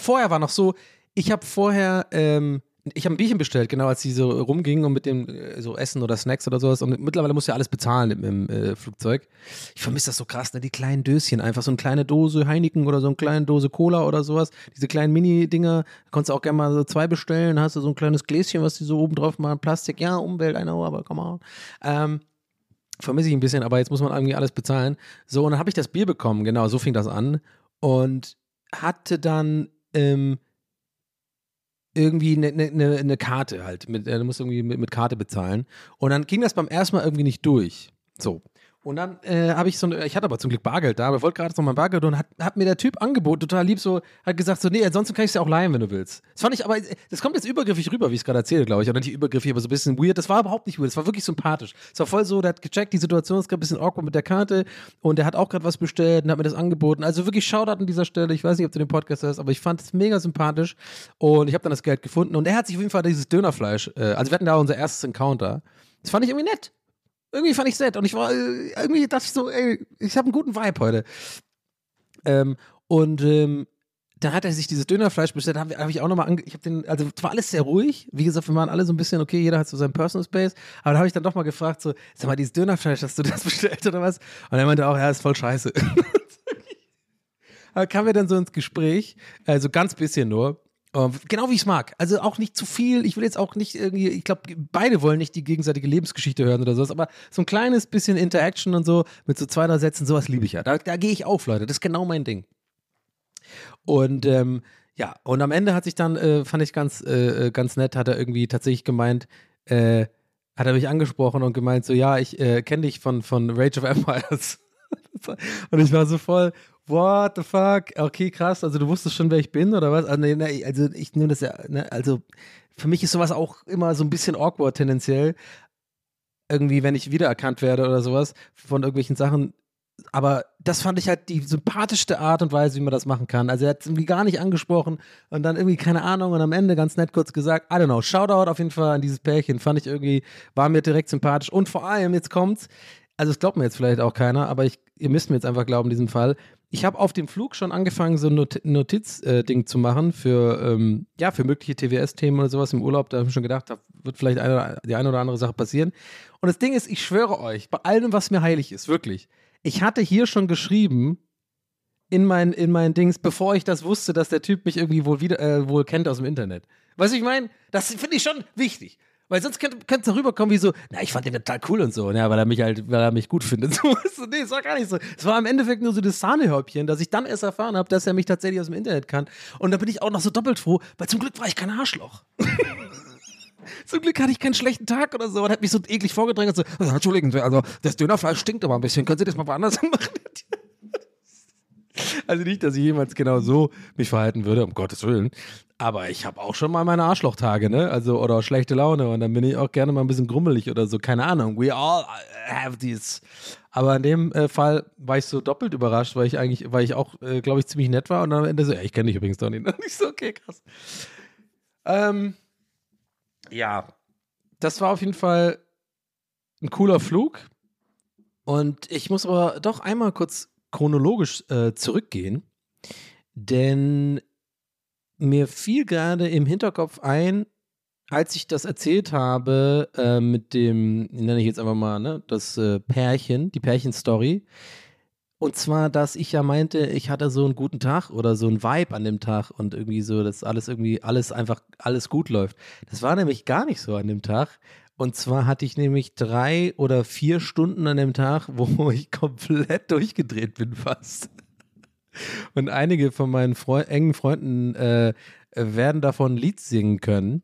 vorher war noch so, ich habe ein Bierchen bestellt, genau, als die so rumgingen und mit dem so Essen oder Snacks oder sowas. Und mittlerweile musst du ja alles bezahlen im Flugzeug. Ich vermisse das so krass, ne? Die kleinen Döschen, einfach so eine kleine Dose Heineken oder so eine kleine Dose Cola oder sowas. Diese kleinen Mini-Dinger, da konntest du auch gerne mal so 2 bestellen. Hast du so ein kleines Gläschen, was die so oben drauf machen. Plastik, ja, Umwelt, I know, aber come on. Vermisse ich ein bisschen, aber jetzt muss man irgendwie alles bezahlen. So, und dann habe ich das Bier bekommen, genau, so fing das an. Und hatte dann, irgendwie eine Karte halt. Du musst irgendwie mit Karte bezahlen. Und dann ging das beim ersten Mal irgendwie nicht durch. So. Und dann habe ich ich hatte aber zum Glück Bargeld da, aber wollte gerade noch mein Bargeld und hat mir der Typ angeboten, total lieb, so, hat gesagt, so, nee, ansonsten kann ich es ja auch leihen, wenn du willst. Das fand ich aber, das kommt jetzt übergriffig rüber, wie ich es gerade erzähle, glaube ich. Oder nicht übergriffig, aber so ein bisschen weird. Das war überhaupt nicht weird, das war wirklich sympathisch. Es war voll so, der hat gecheckt, die Situation ist gerade ein bisschen awkward mit der Karte und der hat auch gerade was bestellt und hat mir das angeboten. Also wirklich Shoutout an dieser Stelle. Ich weiß nicht, ob du den Podcast hörst, aber ich fand es mega sympathisch und ich habe dann das Geld gefunden und er hat sich auf jeden Fall dieses Dönerfleisch, also wir hatten da unser erstes Encounter. Das fand ich irgendwie nett. Irgendwie fand ich es nett und irgendwie dachte ich so, ey, ich habe einen guten Vibe heute. Dann hat er sich dieses Dönerfleisch bestellt, habe ich auch nochmal also es war alles sehr ruhig, wie gesagt, wir waren alle so ein bisschen, okay, jeder hat so seinen Personal Space, aber da habe ich dann doch mal gefragt, so, sag mal, dieses Dönerfleisch, hast du das bestellt oder was? Und er meinte auch, ja, ist voll scheiße. Aber kamen wir dann so ins Gespräch, also ganz bisschen nur. Genau wie ich es mag. Also auch nicht zu viel. Ich will jetzt auch nicht irgendwie, ich glaube, beide wollen nicht die gegenseitige Lebensgeschichte hören oder sowas, aber so ein kleines bisschen Interaction und so mit so 2, 3 Sätzen, sowas liebe ich ja. Da gehe ich auf, Leute. Das ist genau mein Ding. Und ja, und am Ende hat sich dann, fand ich ganz nett, hat er irgendwie tatsächlich gemeint, hat er mich angesprochen und gemeint, so, ja, ich kenne dich von Rage of Empires. Und ich war so voll, what the fuck, okay, krass, also du wusstest schon, wer ich bin oder was? Also ich nehme das ja, ne? Also für mich ist sowas auch immer so ein bisschen awkward tendenziell, irgendwie, wenn ich wiedererkannt werde oder sowas von irgendwelchen Sachen, aber das fand ich halt die sympathischste Art und Weise, wie man das machen kann. Also er hat es irgendwie gar nicht angesprochen und dann irgendwie, keine Ahnung, und am Ende ganz nett kurz gesagt, I don't know, Shoutout auf jeden Fall an dieses Pärchen, fand ich irgendwie, war mir direkt sympathisch und vor allem, jetzt kommt's, also es glaubt mir jetzt vielleicht auch keiner, aber ihr müsst mir jetzt einfach glauben in diesem Fall, ich habe auf dem Flug schon angefangen, so ein Notizding zu machen für mögliche TWS-Themen oder sowas im Urlaub. Da habe ich schon gedacht, da wird vielleicht die eine oder andere Sache passieren. Und das Ding ist, ich schwöre euch, bei allem, was mir heilig ist, wirklich, ich hatte hier schon geschrieben in meinen Dings, bevor ich das wusste, dass der Typ mich irgendwie wohl kennt aus dem Internet. Weißt du, ich meine? Das finde ich schon wichtig. Weil sonst könnte es noch rüberkommen wie so, na, ich fand den total cool und so, ja, weil er mich gut findet. So, nee, es war gar nicht so. Es war im Endeffekt nur so das Sahnehäubchen, dass ich dann erst erfahren habe, dass er mich tatsächlich aus dem Internet kann. Und da bin ich auch noch so doppelt froh, weil zum Glück war ich kein Arschloch. Zum Glück hatte ich keinen schlechten Tag oder so und hat mich so eklig vorgedrängt und so, Entschuldigung, also das Dönerfleisch stinkt aber ein bisschen, können Sie das mal woanders machen? Also nicht, dass ich jemals genau so mich verhalten würde, um Gottes Willen. Aber ich habe auch schon mal meine Arschlochtage, ne? Also, oder schlechte Laune. Und dann bin ich auch gerne mal ein bisschen grummelig oder so. Keine Ahnung. We all have these. Aber in dem Fall war ich so doppelt überrascht, weil ich auch, glaube ich, ziemlich nett war. Und dann am Ende so, ich kenne dich übrigens doch nicht. Und ich so, okay, krass. Ja. Das war auf jeden Fall ein cooler Flug. Und ich muss aber doch einmal kurz chronologisch zurückgehen, denn mir fiel gerade im Hinterkopf ein, als ich das erzählt habe, mit dem, nenne ich jetzt einfach mal, ne, das Pärchen, die Pärchen-Story. Und zwar, dass ich ja meinte, ich hatte so einen guten Tag oder so einen Vibe an dem Tag und irgendwie so, dass alles gut läuft. Das war nämlich gar nicht so an dem Tag. Und zwar hatte ich nämlich 3 oder 4 Stunden an dem Tag, wo ich komplett durchgedreht bin fast. Und einige von meinen engen Freunden werden davon ein Lied singen können.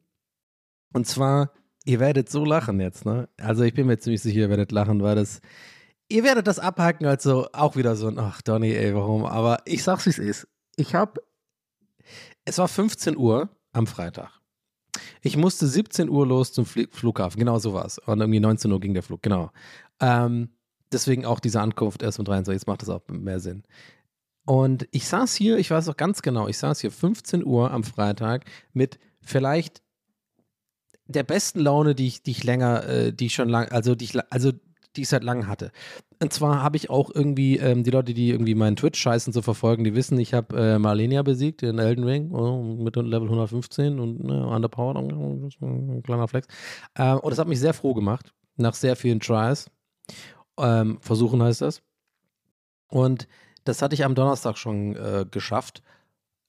Und zwar, ihr werdet so lachen jetzt, ne? Also ich bin mir ziemlich sicher, ihr werdet lachen, weil das... Ihr werdet das abhaken, also auch wieder so ein, ach Donnie, ey, warum? Aber ich sag's, wie es ist. Es war 15 Uhr am Freitag. Ich musste 17 Uhr los zum Flughafen, genau so war's. Und irgendwie 19 Uhr ging der Flug, genau. Deswegen auch diese Ankunft erst um 23, jetzt macht das auch mehr Sinn. Und ich saß hier, ich weiß auch ganz genau, 15 Uhr am Freitag mit vielleicht der besten Laune, die ich seit langem hatte. Und zwar habe ich auch irgendwie, die Leute, die irgendwie meinen Twitch-Scheißen so verfolgen, die wissen, ich habe Malenia besiegt in Elden Ring mit Level 115 und underpowered, ein kleiner Flex. Und das hat mich sehr froh gemacht, nach sehr vielen Tries. Versuchen heißt das. Und das hatte ich am Donnerstag schon geschafft.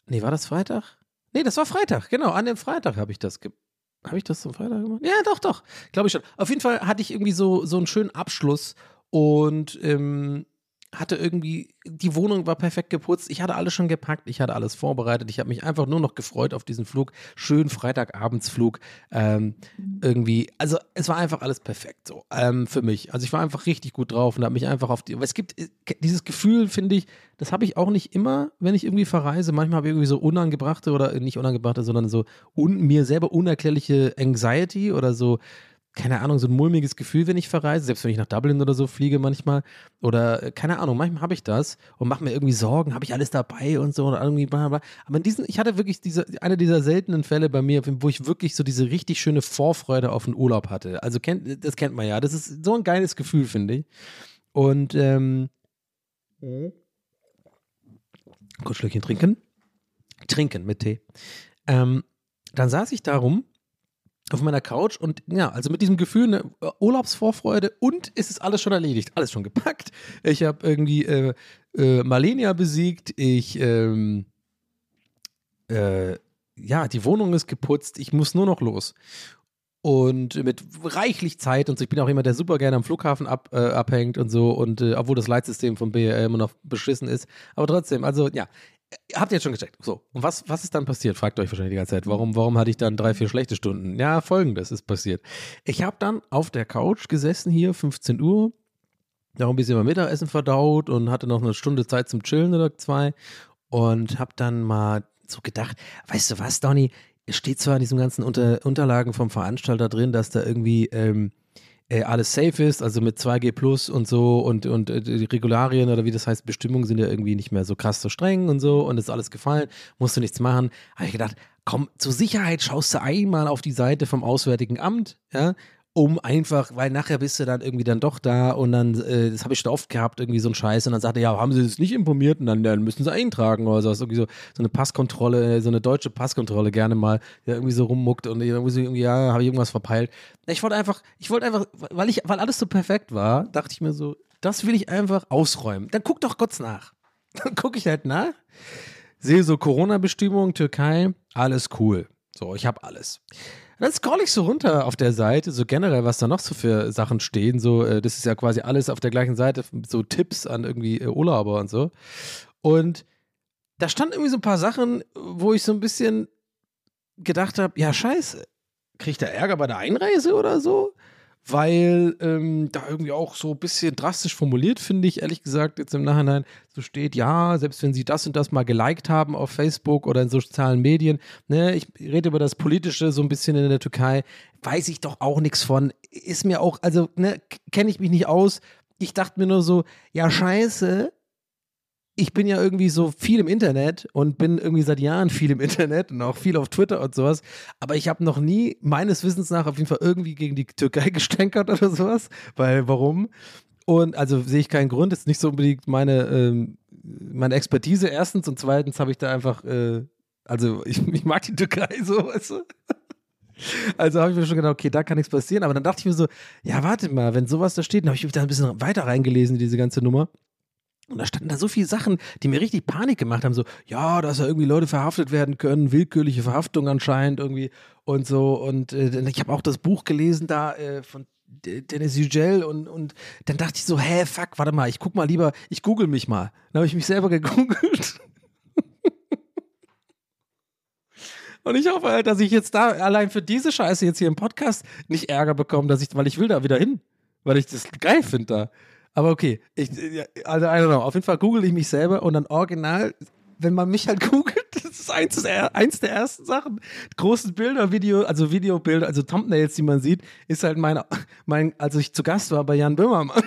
Nee, war das Freitag? Nee, das war Freitag, genau. An dem Freitag habe ich das gemacht. Habe ich das zum Freitag gemacht? Ja, doch. Glaube ich schon. Auf jeden Fall hatte ich irgendwie so einen schönen Abschluss und hatte irgendwie, die Wohnung war perfekt geputzt. Ich hatte alles schon gepackt. Ich hatte alles vorbereitet. Ich habe mich einfach nur noch gefreut auf diesen Flug. Schönen Freitagabendsflug. Irgendwie, also es war einfach alles perfekt so für mich. Also ich war einfach richtig gut drauf und habe mich einfach es gibt dieses Gefühl, finde ich, das habe ich auch nicht immer, wenn ich irgendwie verreise. Manchmal habe ich irgendwie so unangebrachte oder nicht unangebrachte, sondern so mir selber unerklärliche Anxiety oder so, keine Ahnung, so ein mulmiges Gefühl, wenn ich verreise, selbst wenn ich nach Dublin oder so fliege manchmal oder keine Ahnung, manchmal habe ich das und mache mir irgendwie Sorgen, habe ich alles dabei und so oder irgendwie bla bla. Aber ich hatte wirklich eine dieser seltenen Fälle bei mir, wo ich wirklich so diese richtig schöne Vorfreude auf den Urlaub hatte. Also das kennt man ja, das ist so ein geiles Gefühl, finde ich. Und kurz Schlückchen trinken mit Tee. Dann saß ich da rum auf meiner Couch und ja, also mit diesem Gefühl, ne, Urlaubsvorfreude und es ist alles schon erledigt, alles schon gepackt. Ich habe irgendwie Malenia besiegt, die Wohnung ist geputzt, ich muss nur noch los. Und mit reichlich Zeit und so, ich bin auch jemand, der super gerne am Flughafen abhängt und so und obwohl das Leitsystem von BER immer noch beschissen ist, aber trotzdem, also ja, habt ihr jetzt schon gecheckt. So, und was ist dann passiert? Fragt euch wahrscheinlich die ganze Zeit. Warum hatte ich dann 3, 4 schlechte Stunden? Ja, Folgendes ist passiert. Ich habe dann auf der Couch gesessen hier, 15 Uhr, noch ein bisschen mein Mittagessen verdaut und hatte noch eine Stunde Zeit zum Chillen oder 2 und habe dann mal so gedacht, weißt du was, Donnie, es steht zwar in diesen ganzen Unterlagen vom Veranstalter drin, dass da irgendwie alles safe ist, also mit 2G plus und so und die Regularien oder wie das heißt, Bestimmungen sind ja irgendwie nicht mehr so krass so streng und so und ist alles gefallen, musst du nichts machen. Habe ich gedacht, komm, zur Sicherheit schaust du einmal auf die Seite vom Auswärtigen Amt, ja, um einfach, weil nachher bist du dann irgendwie dann doch da und dann, das habe ich schon oft gehabt, irgendwie so ein Scheiß und dann sagt er, ja, haben sie das nicht informiert und dann müssen sie eintragen oder so. Also irgendwie so eine Passkontrolle, so eine deutsche Passkontrolle gerne mal, der irgendwie so rummuckt und dann muss ich irgendwie, ja, habe ich irgendwas verpeilt. Ich wollte einfach, weil alles so perfekt war, dachte ich mir so, das will ich einfach ausräumen. Dann guck doch kurz nach. Dann gucke ich halt nach, sehe so Corona-Bestimmung, Türkei, alles cool. So, ich habe alles. Dann scroll ich so runter auf der Seite, so generell, was da noch so für Sachen stehen, so, das ist ja quasi alles auf der gleichen Seite, so Tipps an irgendwie Urlauber und so. Und da standen irgendwie so ein paar Sachen, wo ich so ein bisschen gedacht habe, ja scheiße, kriegt der Ärger bei der Einreise oder so? Weil da irgendwie auch so ein bisschen drastisch formuliert, finde ich, ehrlich gesagt, jetzt im Nachhinein, so steht, ja, selbst wenn sie das und das mal geliked haben auf Facebook oder in sozialen Medien, ne, ich rede über das Politische so ein bisschen in der Türkei, weiß ich doch auch nichts von, ist mir auch, also, ne, kenne ich mich nicht aus, ich dachte mir nur so, ja, scheiße, ich bin ja irgendwie so viel im Internet und bin irgendwie seit Jahren viel im Internet und auch viel auf Twitter und sowas, aber ich habe noch nie meines Wissens nach auf jeden Fall irgendwie gegen die Türkei gestänkert oder sowas, weil warum? Und also sehe ich keinen Grund, das ist nicht so unbedingt meine Expertise erstens und zweitens habe ich da einfach Also ich mag die Türkei so, weißt du? Also habe ich mir schon gedacht, okay, da kann nichts passieren. Aber dann dachte ich mir so, ja, warte mal, wenn sowas da steht, dann habe ich mich da ein bisschen weiter reingelesen, diese ganze Nummer. Und da standen da so viele Sachen, die mir richtig Panik gemacht haben. So, ja, dass da irgendwie Leute verhaftet werden können, willkürliche Verhaftung anscheinend irgendwie und so. Und ich habe auch das Buch gelesen da von Dennis Ugel und dann dachte ich so, hä, fuck, warte mal, ich guck mal lieber, ich google mich mal. Dann habe ich mich selber gegoogelt. Und ich hoffe halt, dass ich jetzt da allein für diese Scheiße jetzt hier im Podcast nicht Ärger bekomme, weil ich will da wieder hin, weil ich das geil finde da. Aber okay, I don't know, auf jeden Fall google ich mich selber und dann original, wenn man mich halt googelt, das ist eins der ersten Sachen, großen Bilder, Videobilder, also Thumbnails, die man sieht, ist halt als ich zu Gast war bei Jan Böhmermann.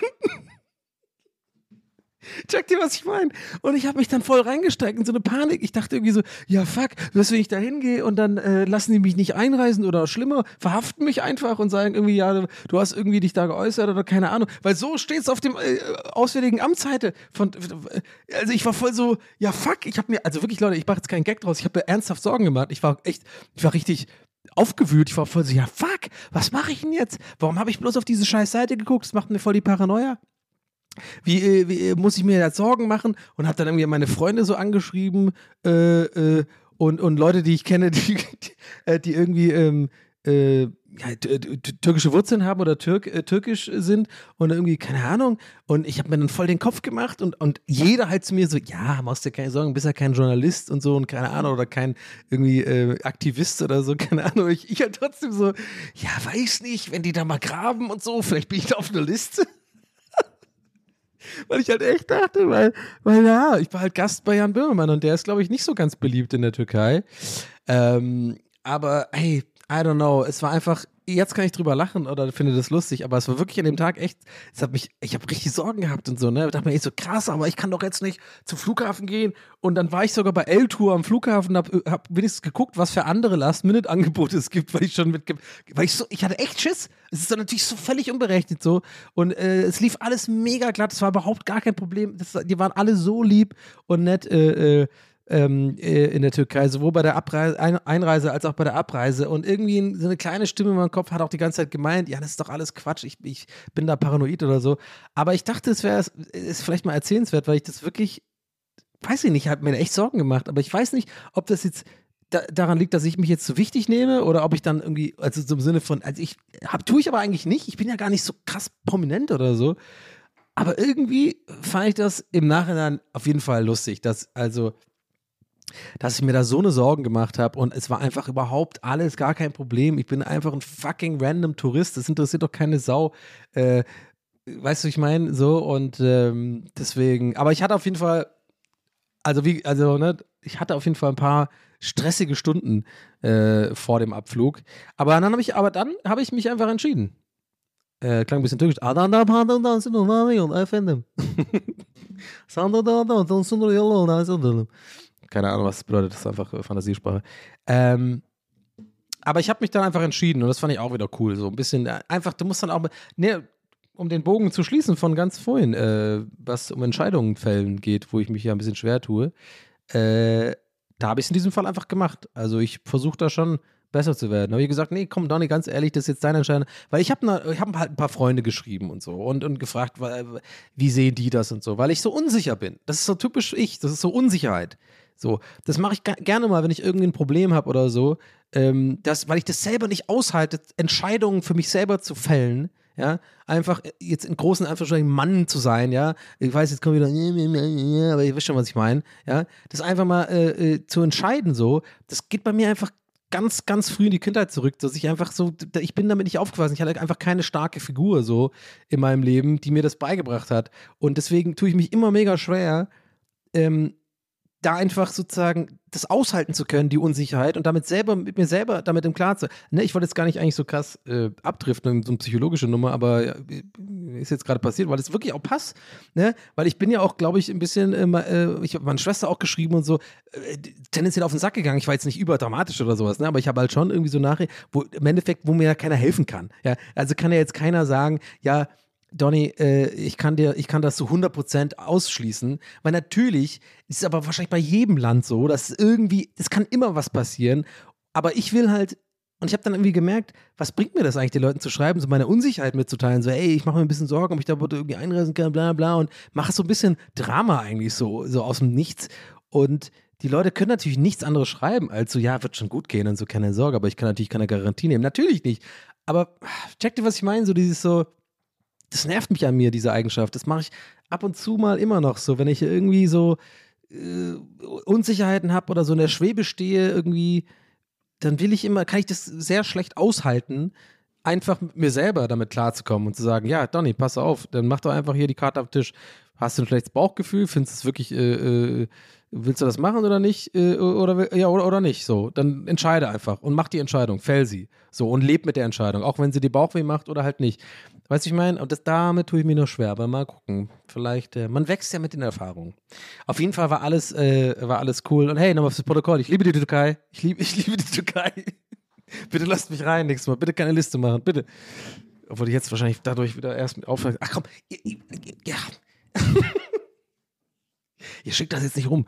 Checkt ihr, was ich meine? Und ich habe mich dann voll reingesteckt in so eine Panik. Ich dachte irgendwie so, ja fuck, was, wenn ich da hingehe und dann lassen die mich nicht einreisen oder schlimmer, verhaften mich einfach und sagen irgendwie, ja, du hast irgendwie dich da geäußert oder keine Ahnung. Weil so steht es auf dem Auswärtigen Amtsseite. Also ich war voll so, ja fuck, ich habe mir, also wirklich Leute, ich mache jetzt keinen Gag draus, ich habe mir ernsthaft Sorgen gemacht. Ich war richtig aufgewühlt. Ich war voll so, ja fuck, was mache ich denn jetzt? Warum habe ich bloß auf diese scheiß Seite geguckt? Das macht mir voll die Paranoia. Wie muss ich mir da Sorgen machen? Und habe dann irgendwie meine Freunde so angeschrieben und Leute, die ich kenne, die irgendwie türkische Wurzeln haben oder türkisch sind und irgendwie, keine Ahnung. Und ich habe mir dann voll den Kopf gemacht und jeder halt zu mir so, ja, machst dir keine Sorgen, bist ja kein Journalist und so und keine Ahnung oder kein irgendwie Aktivist oder so, keine Ahnung. Ich halt trotzdem so, ja, weiß nicht, wenn die da mal graben und so, vielleicht bin ich da auf einer Liste. Weil ich halt echt dachte, weil ich war halt Gast bei Jan Böhmermann und der ist, glaube ich, nicht so ganz beliebt in der Türkei. Aber hey, I don't know, es war einfach, jetzt kann ich drüber lachen oder finde das lustig, aber es war wirklich an dem Tag echt, ich habe richtig Sorgen gehabt und so, ne? Ich dachte mir echt so, krass, aber ich kann doch jetzt nicht zum Flughafen gehen und dann war ich sogar bei L-Tour am Flughafen und hab wenigstens geguckt, was für andere Last-Minute-Angebote es gibt, ich hatte echt Schiss. Es ist dann natürlich so völlig unberechnet so und es lief alles mega glatt, es war überhaupt gar kein Problem, die waren alle so lieb und nett, in der Türkei, sowohl bei der Einreise als auch bei der Abreise und irgendwie so eine kleine Stimme in meinem Kopf hat auch die ganze Zeit gemeint, ja, das ist doch alles Quatsch, ich bin da paranoid oder so, aber ich dachte, es ist vielleicht mal erzählenswert, weil ich das wirklich, weiß ich nicht, habe mir echt Sorgen gemacht, aber ich weiß nicht, ob das jetzt daran liegt, dass ich mich jetzt so wichtig nehme oder ob ich dann irgendwie, also so im Sinne von, tue ich aber eigentlich nicht, ich bin ja gar nicht so krass prominent oder so, aber irgendwie fand ich das im Nachhinein auf jeden Fall lustig, dass ich mir da so eine Sorgen gemacht habe und es war einfach überhaupt alles gar kein Problem. Ich bin einfach ein fucking random Tourist. Das interessiert doch keine Sau. Weißt du, ich meine? So und deswegen. Aber ich hatte auf jeden Fall, ich hatte auf jeden Fall ein paar stressige Stunden vor dem Abflug. Aber dann habe ich mich einfach entschieden. Klang ein bisschen türkisch. Keine Ahnung, was das bedeutet, das ist einfach Fantasiesprache. Aber ich habe mich dann einfach entschieden und das fand ich auch wieder cool. So ein bisschen einfach, du musst dann auch, um den Bogen zu schließen von ganz vorhin, was um Entscheidungen fällen geht, wo ich mich ja ein bisschen schwer tue, da habe ich es in diesem Fall einfach gemacht. Also ich versuche da schon besser zu werden. Habe ich gesagt, nee, komm Donnie, ganz ehrlich, das ist jetzt deine Entscheidung. Weil ich hab halt ein paar Freunde geschrieben und so und gefragt, wie sehen die das und so, weil ich so unsicher bin. Das ist so typisch ich, das ist so Unsicherheit. So, das mache ich gerne mal, wenn ich irgendein Problem habe oder so, weil ich das selber nicht aushalte, Entscheidungen für mich selber zu fällen, ja, einfach jetzt in großen Anführungszeichen Mann zu sein, ja, ich weiß, jetzt kommt wieder, aber ihr wisst schon, was ich meine, ja, das einfach mal zu entscheiden so, das geht bei mir einfach ganz, ganz früh in die Kindheit zurück, dass ich einfach so, ich bin damit nicht aufgewachsen, ich hatte einfach keine starke Figur so in meinem Leben, die mir das beigebracht hat und deswegen tue ich mich immer mega schwer, da einfach sozusagen das aushalten zu können, die Unsicherheit und mit mir selber damit im Klaren zu sein. Ne, ich wollte jetzt gar nicht eigentlich so krass abdriften, so eine psychologische Nummer, aber ja, ist jetzt gerade passiert, weil es wirklich auch passt, ne, weil ich bin ja auch, glaube ich, ein bisschen, ich habe meine Schwester auch geschrieben und so, tendenziell auf den Sack gegangen, ich war jetzt nicht überdramatisch oder sowas, ne, aber ich habe halt schon irgendwie so Nachrichten, wo im Endeffekt, wo mir ja keiner helfen kann, ja, also kann ja jetzt keiner sagen, ja, Donnie, ich kann das zu 100% ausschließen, weil natürlich ist es aber wahrscheinlich bei jedem Land so, dass irgendwie, es kann immer was passieren, aber ich will halt, und ich habe dann irgendwie gemerkt, was bringt mir das eigentlich, den Leuten zu schreiben, so meine Unsicherheit mitzuteilen, so ey, ich mache mir ein bisschen Sorgen, ob ich da irgendwie einreisen kann, bla bla, und mache so ein bisschen Drama eigentlich so aus dem Nichts, und die Leute können natürlich nichts anderes schreiben als so, ja, wird schon gut gehen und so, keine Sorge, aber ich kann natürlich keine Garantie nehmen, natürlich nicht, aber checkt ihr, was ich meine, so dieses so, das nervt mich an mir, diese Eigenschaft. Das mache ich ab und zu mal immer noch so, wenn ich irgendwie so Unsicherheiten habe oder so in der Schwebe stehe irgendwie, dann kann ich das sehr schlecht aushalten, einfach mit mir selber damit klarzukommen und zu sagen, ja, Donnie, pass auf, dann mach doch einfach hier die Karte auf den Tisch. Hast du ein schlechtes Bauchgefühl? Findest du es wirklich, willst du das machen oder nicht? Oder nicht, so. Dann entscheide einfach und mach die Entscheidung, fäll sie. So, und leb mit der Entscheidung, auch wenn sie dir Bauchweh macht oder halt nicht. Weißt du, ich meine? Und damit tue ich mir noch schwer, aber mal gucken. Vielleicht, man wächst ja mit den Erfahrungen. Auf jeden Fall war alles cool. Und hey, nochmal fürs Protokoll, ich liebe die Türkei. Ich liebe die Türkei. Bitte lasst mich rein nächstes Mal. Bitte keine Liste machen, bitte. Obwohl ich jetzt wahrscheinlich dadurch wieder erst mit aufmerksam. Ach komm, ja. Ihr schickt das jetzt nicht rum.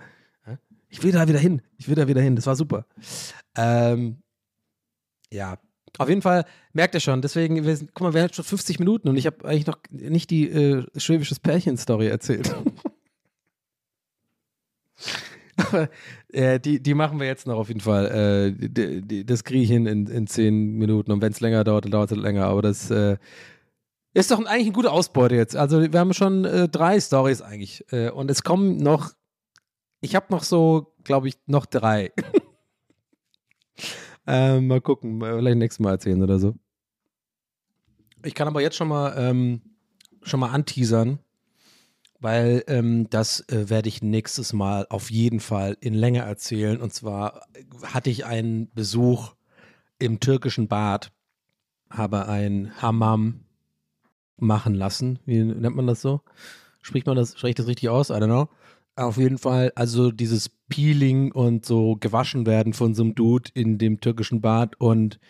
Ich will da wieder hin, das war super. Ja, auf jeden Fall merkt ihr schon, deswegen, guck mal, wir haben schon 50 Minuten und ich habe eigentlich noch nicht die schwäbisches Pärchen-Story erzählt. Aber die machen wir jetzt noch auf jeden Fall. Das kriege ich hin in 10 Minuten und wenn es länger dauert, dann dauert es länger, aber das ist doch eigentlich eine gute Ausbeute jetzt. Also wir haben schon 3 Storys eigentlich. Und es kommen noch, ich habe noch so, glaube ich, noch 3. Mal gucken, vielleicht nächstes Mal erzählen oder so. Ich kann aber jetzt schon mal anteasern, weil das werde ich nächstes Mal auf jeden Fall in Länge erzählen. Und zwar hatte ich einen Besuch im türkischen Bad, habe ein Hammam machen lassen. Wie nennt man das so? Spricht das richtig aus? I don't know. Auf jeden Fall, also dieses Peeling und so gewaschen werden von so einem Dude in dem türkischen Bad und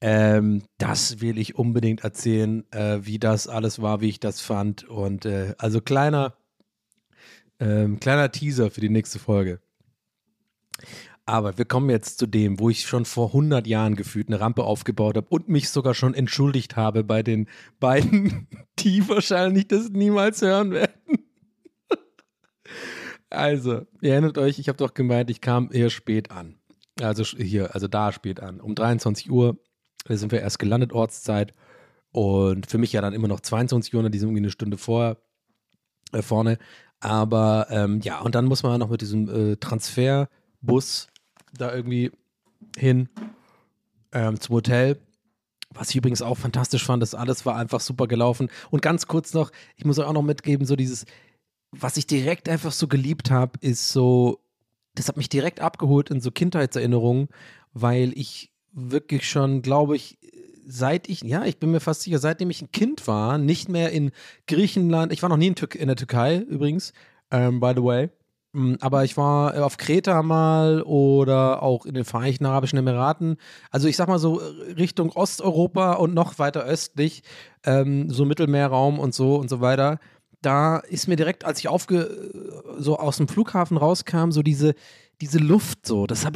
das will ich unbedingt erzählen, wie das alles war, wie ich das fand und also kleiner Teaser für die nächste Folge. Aber wir kommen jetzt zu dem, wo ich schon vor 100 Jahren gefühlt eine Rampe aufgebaut habe und mich sogar schon entschuldigt habe bei den beiden, die wahrscheinlich das niemals hören werden. Also, ihr erinnert euch, ich habe doch gemeint, ich kam eher spät an. Also da spät an. Um 23 Uhr sind wir erst gelandet, Ortszeit. Und für mich ja dann immer noch 22 Uhr, die sind irgendwie eine Stunde vorne. Aber ja, und dann muss man noch mit diesem Transferbus da irgendwie hin zum Hotel. Was ich übrigens auch fantastisch fand, das alles war einfach super gelaufen. Und ganz kurz noch, ich muss euch auch noch mitgeben, so dieses, was ich direkt einfach so geliebt habe, ist so, das hat mich direkt abgeholt in so Kindheitserinnerungen, weil ich wirklich schon, glaube ich, ich bin mir fast sicher, seitdem ich ein Kind war, nicht mehr in Griechenland, ich war noch nie in der Türkei übrigens, by the way. Aber ich war auf Kreta mal oder auch in den Vereinigten Arabischen Emiraten. Also ich sag mal so Richtung Osteuropa und noch weiter östlich, so Mittelmeerraum und so weiter. Da ist mir direkt, als ich so aus dem Flughafen rauskam, so diese Luft so, das hat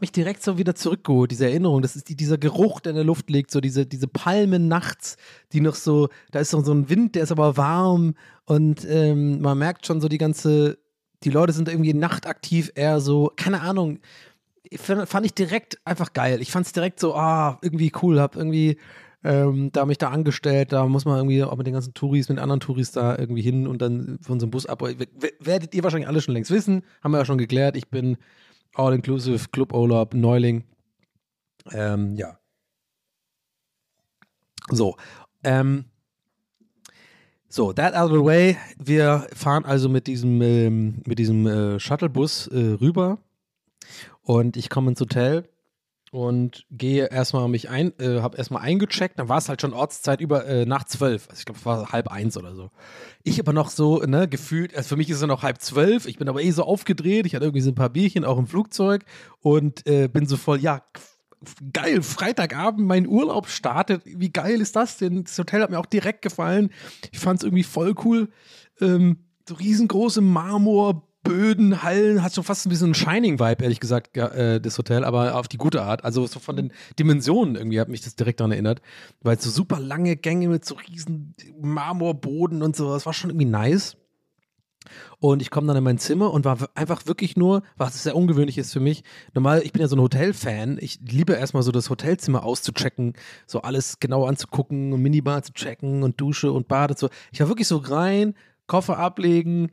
mich direkt so wieder zurückgeholt, diese Erinnerung, das ist dieser Geruch, der in der Luft liegt, so diese Palmen nachts, die noch so, da ist noch so ein Wind, der ist aber warm und man merkt schon so die Leute sind irgendwie nachtaktiv eher so, keine Ahnung, fand ich direkt einfach geil. Ich fand es direkt so, irgendwie cool, hab irgendwie da mich da angestellt, da muss man irgendwie auch mit anderen Touris da irgendwie hin und dann von so einem Bus ab. Werdet ihr wahrscheinlich alle schon längst wissen, haben wir ja schon geklärt, ich bin All-Inclusive, Club-Urlaub, Neuling. Ja. So, So, that out of the way, wir fahren also mit diesem Shuttlebus rüber und ich komme ins Hotel und gehe erstmal habe erstmal eingecheckt, dann war es halt schon Ortszeit nach 12, also ich glaube es war 12:30 oder so. Ich aber noch so, ne, gefühlt, also für mich ist es noch 11:30, ich bin aber so aufgedreht, ich hatte irgendwie so ein paar Bierchen auch im Flugzeug und bin so voll, ja, geil, Freitagabend, mein Urlaub startet. Wie geil ist das denn? Das Hotel hat mir auch direkt gefallen. Ich fand es irgendwie voll cool. So riesengroße Marmorböden, Hallen, hat schon fast ein bisschen einen Shining-Vibe, ehrlich gesagt, das Hotel, aber auf die gute Art. Also so von den Dimensionen irgendwie hat mich das direkt daran erinnert, weil so super lange Gänge mit so riesen Marmorboden und so, das war schon irgendwie nice. Und ich komme dann in mein Zimmer und war einfach wirklich nur, was sehr ungewöhnlich ist für mich, normal, ich bin ja so ein Hotelfan, ich liebe erstmal so das Hotelzimmer auszuchecken, so alles genau anzugucken und Minibar zu checken und Dusche und Bad und so. Ich war wirklich so rein, Koffer ablegen,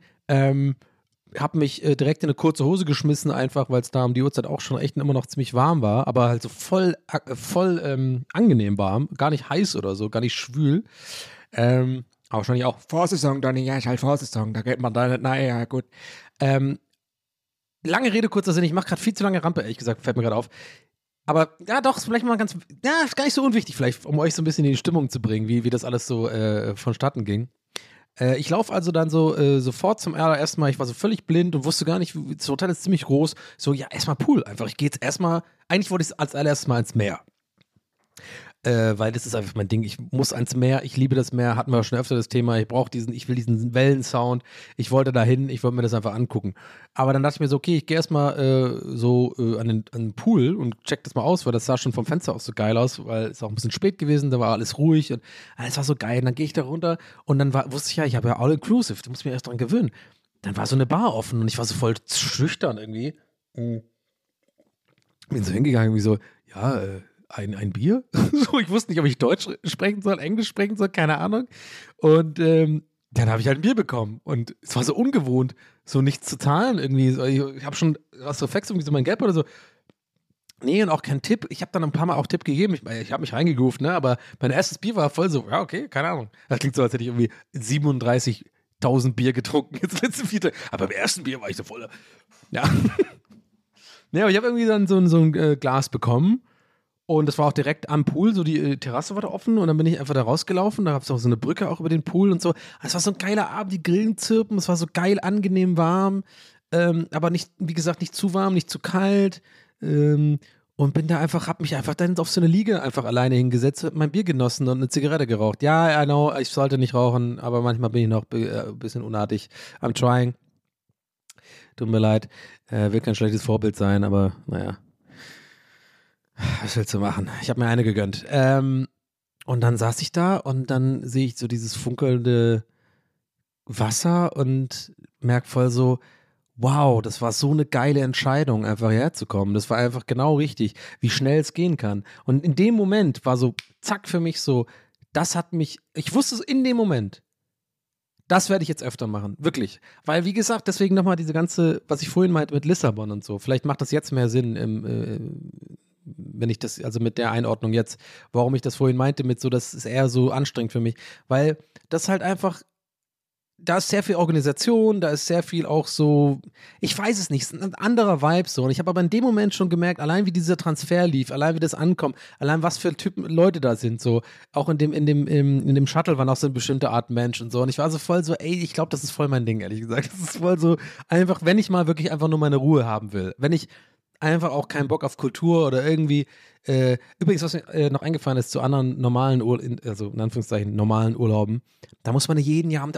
hab mich direkt in eine kurze Hose geschmissen einfach, weil es da um die Uhrzeit auch schon echt immer noch ziemlich warm war, aber halt so voll angenehm warm, gar nicht heiß oder so, gar nicht schwül. Aber wahrscheinlich auch Vorsaison, Donnie, ja, ist halt Vorsaison, da geht man da nicht, naja, gut. Lange Rede, kurzer Sinn, ich mache gerade viel zu lange Rampe, ehrlich gesagt, fällt mir gerade auf. Aber ja, doch, ist vielleicht mal ganz, ja, ist gar nicht so unwichtig, vielleicht, um euch so ein bisschen in die Stimmung zu bringen, wie das alles so vonstatten ging. Ich laufe also dann so sofort zum allerersten Mal, ich war so völlig blind und wusste gar nicht, das Hotel ist ziemlich groß, so, ja, erstmal Pool einfach, ich gehe jetzt erstmal, eigentlich wollte ich als allererstes mal ins Meer. Weil das ist einfach mein Ding. Ich muss ans Meer, ich liebe das Meer, hatten wir schon öfter das Thema, ich will diesen Wellensound, ich wollte dahin, ich wollte mir das einfach angucken. Aber dann dachte ich mir so, okay, ich gehe erstmal an den Pool und check das mal aus, weil das sah schon vom Fenster aus so geil aus, weil es auch ein bisschen spät gewesen, da war alles ruhig und alles war so geil. Und dann gehe ich da runter und dann wusste ich ja, ich habe ja All-Inclusive, da muss ich mir erst dran gewöhnen. Dann war so eine Bar offen und ich war so voll schüchtern irgendwie. Bin so hingegangen, wie so, ja, ein Bier. So, ich wusste nicht, ob ich Deutsch sprechen soll, Englisch sprechen soll, keine Ahnung. Und dann habe ich halt ein Bier bekommen. Und es war so ungewohnt, so nichts zu zahlen irgendwie. Ich habe schon was Reflex, irgendwie so mein Geld oder so. Nee, und auch kein Tipp. Ich habe dann ein paar Mal auch Tipp gegeben. Ich habe mich reingegroovt, ne? Aber mein erstes Bier war voll so, ja, okay, keine Ahnung. Das klingt so, als hätte ich irgendwie 37.000 Bier getrunken jetzt letzte Viertel. Aber beim ersten Bier war ich so voll. Ja. Nee, aber ich habe irgendwie dann so ein Glas bekommen. Und das war auch direkt am Pool, so die Terrasse war da offen und dann bin ich einfach da rausgelaufen, da gab es auch so eine Brücke auch über den Pool und so. Es war so ein geiler Abend, die Grillen zirpen, es war so geil, angenehm warm, aber nicht, wie gesagt, nicht zu warm, nicht zu kalt und bin da einfach, hab mich einfach dann auf so eine Liege einfach alleine hingesetzt, hab mein Bier genossen und eine Zigarette geraucht. Ja, I know, ich sollte nicht rauchen, aber manchmal bin ich noch ein bisschen unartig. I'm trying. Tut mir leid, will kein schlechtes Vorbild sein, aber naja. Was willst du machen? Ich habe mir eine gegönnt. Und dann saß ich da und dann sehe ich so dieses funkelnde Wasser und merke voll so, wow, das war so eine geile Entscheidung, einfach herzukommen. Das war einfach genau richtig, wie schnell es gehen kann. Und in dem Moment war so, zack, für mich so, das hat mich, ich wusste es in dem Moment. Das werde ich jetzt öfter machen, wirklich. Weil, wie gesagt, deswegen nochmal diese ganze, was ich vorhin meinte mit Lissabon und so, vielleicht macht das jetzt mehr Sinn wenn ich das, also mit der Einordnung jetzt, warum ich das vorhin meinte mit so, das ist eher so anstrengend für mich, weil das halt einfach, da ist sehr viel Organisation, da ist sehr viel auch so, ich weiß es nicht, es ist ein anderer Vibe so und ich habe aber in dem Moment schon gemerkt, allein wie dieser Transfer lief, allein wie das ankommt, allein was für Typen Leute da sind so, auch in dem Shuttle waren auch so eine bestimmte Art Mensch und so und ich war so voll so, ey, ich glaube, das ist voll mein Ding, ehrlich gesagt, das ist voll so, einfach, wenn ich mal wirklich einfach nur meine Ruhe haben will, wenn ich einfach auch keinen Bock auf Kultur oder irgendwie. Übrigens, was mir noch eingefallen ist zu anderen normalen also in Anführungszeichen normalen Urlauben, da muss man jeden Abend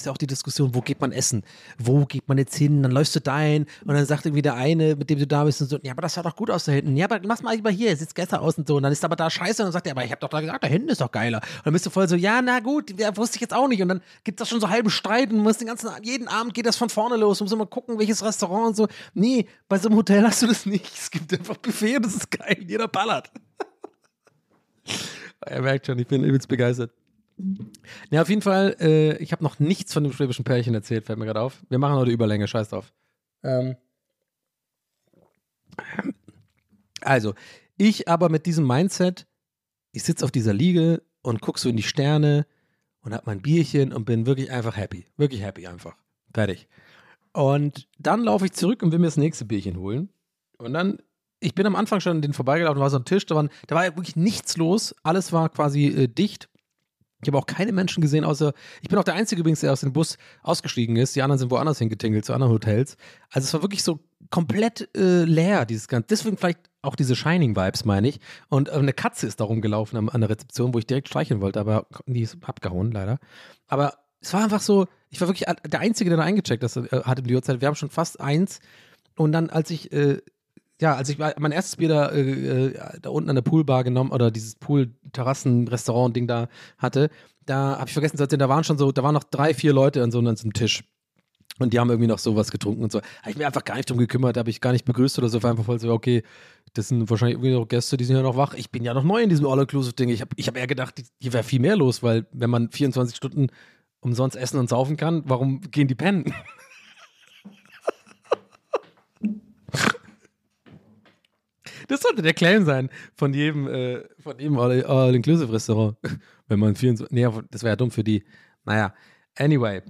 ist ja auch die Diskussion, wo geht man essen? Wo geht man jetzt hin? Dann läufst du dahin und dann sagt irgendwie der eine, mit dem du da bist und so, ja, aber das sah doch gut aus da hinten. Ja, aber mach's mal lieber hier, sitzt gestern aus und so. Und dann ist aber da scheiße und dann sagt er, aber ich hab doch da gesagt, da hinten ist doch geiler. Und dann bist du voll so, ja, na gut, ja, wusste ich jetzt auch nicht. Und dann gibt's da schon so halben Streit und musst jeden Abend geht das von vorne los. Du musst immer gucken, welches Restaurant und so. Nee, bei so einem Hotel hast du das nicht. Es gibt einfach Buffet, das ist geil. Jeder ballert. Er merkt schon, ich bin übelst begeistert. Ja, auf jeden Fall, ich habe noch nichts von dem schwäbischen Pärchen erzählt, fällt mir gerade auf. Wir machen heute Überlänge, scheiß drauf. Also, ich aber mit diesem Mindset, ich sitze auf dieser Liege und gucke so in die Sterne und habe mein Bierchen und bin wirklich einfach happy. Wirklich happy einfach. Fertig. Und dann laufe ich zurück und will mir das nächste Bierchen holen. Und dann ich bin am Anfang schon an den vorbeigelaufen, da war so ein Tisch, da war wirklich nichts los, alles war quasi dicht. Ich habe auch keine Menschen gesehen, außer, ich bin auch der Einzige übrigens, der aus dem Bus ausgestiegen ist, die anderen sind woanders hingetingelt, zu anderen Hotels. Also es war wirklich so komplett leer, dieses Ganze. Deswegen vielleicht Auch diese Shining-Vibes, meine ich. Und eine Katze ist da rumgelaufen an der Rezeption, wo ich direkt streicheln wollte, aber die ist abgehauen, leider. Aber es war einfach so, ich war wirklich der Einzige, der da eingecheckt hat in der Zeit. Wir haben schon fast 1. Und dann, als ich mein erstes Bier da unten an der Poolbar genommen oder dieses Pool-Terrassen-Restaurant-Ding da hatte, da habe ich vergessen, da waren schon so, da waren noch 3, 4 Leute an so einem Tisch. Und die haben irgendwie noch sowas getrunken und so. Habe ich mir einfach gar nicht drum gekümmert, habe ich gar nicht begrüßt oder so. War einfach voll so, okay, das sind wahrscheinlich irgendwie noch Gäste, die sind ja noch wach. Ich bin ja noch neu in diesem All-Inclusive-Ding. Ich hab eher gedacht, hier wäre viel mehr los, weil wenn man 24 Stunden umsonst essen und saufen kann, warum gehen die pennen? Das sollte der Claim sein von jedem All-Inclusive-Restaurant. Wenn man 24... Nee, das wäre ja dumm für die. Naja, anyway...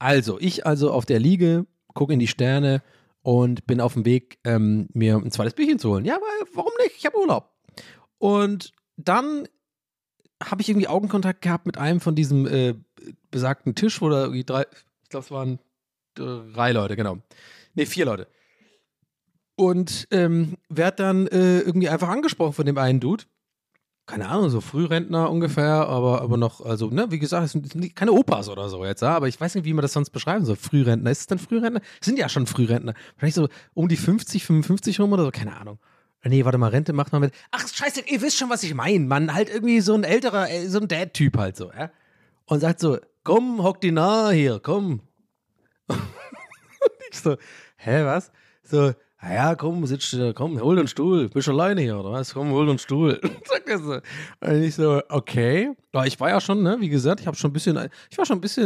Also, ich auf der Liege, gucke in die Sterne und bin auf dem Weg, mir ein zweites Bierchen zu holen. Ja, weil, warum nicht? Ich habe Urlaub. Und dann habe ich irgendwie Augenkontakt gehabt mit einem von diesem besagten Tisch, wo da irgendwie 3, ich glaube, es waren 3 Leute, genau. Nee, 4 Leute. Und werd dann irgendwie einfach angesprochen von dem einen Dude. Keine Ahnung, so Frührentner ungefähr, aber noch, also, ne, wie gesagt, es sind keine Opas oder so jetzt, aber ich weiß nicht, wie man das sonst beschreiben soll. Frührentner, ist es dann Frührentner? Sind ja schon Frührentner. Vielleicht so um die 50, 55 rum oder so, keine Ahnung. Nee, warte mal, Rente macht man mit. Ach, scheiße, ihr wisst schon, was ich meine, Mann. Halt irgendwie so ein älterer, so ein Dad-Typ halt so, ja. Und sagt so, komm, hock die nahe hier, komm. Und ich so, hä, was? So, ja, komm, sitzt, komm, hol den Stuhl. Bist du alleine hier, oder was? Komm, hol den Stuhl. Sagt er so. Und ich so, okay. Aber ich war ja schon, ne, wie gesagt, ich war schon ein bisschen,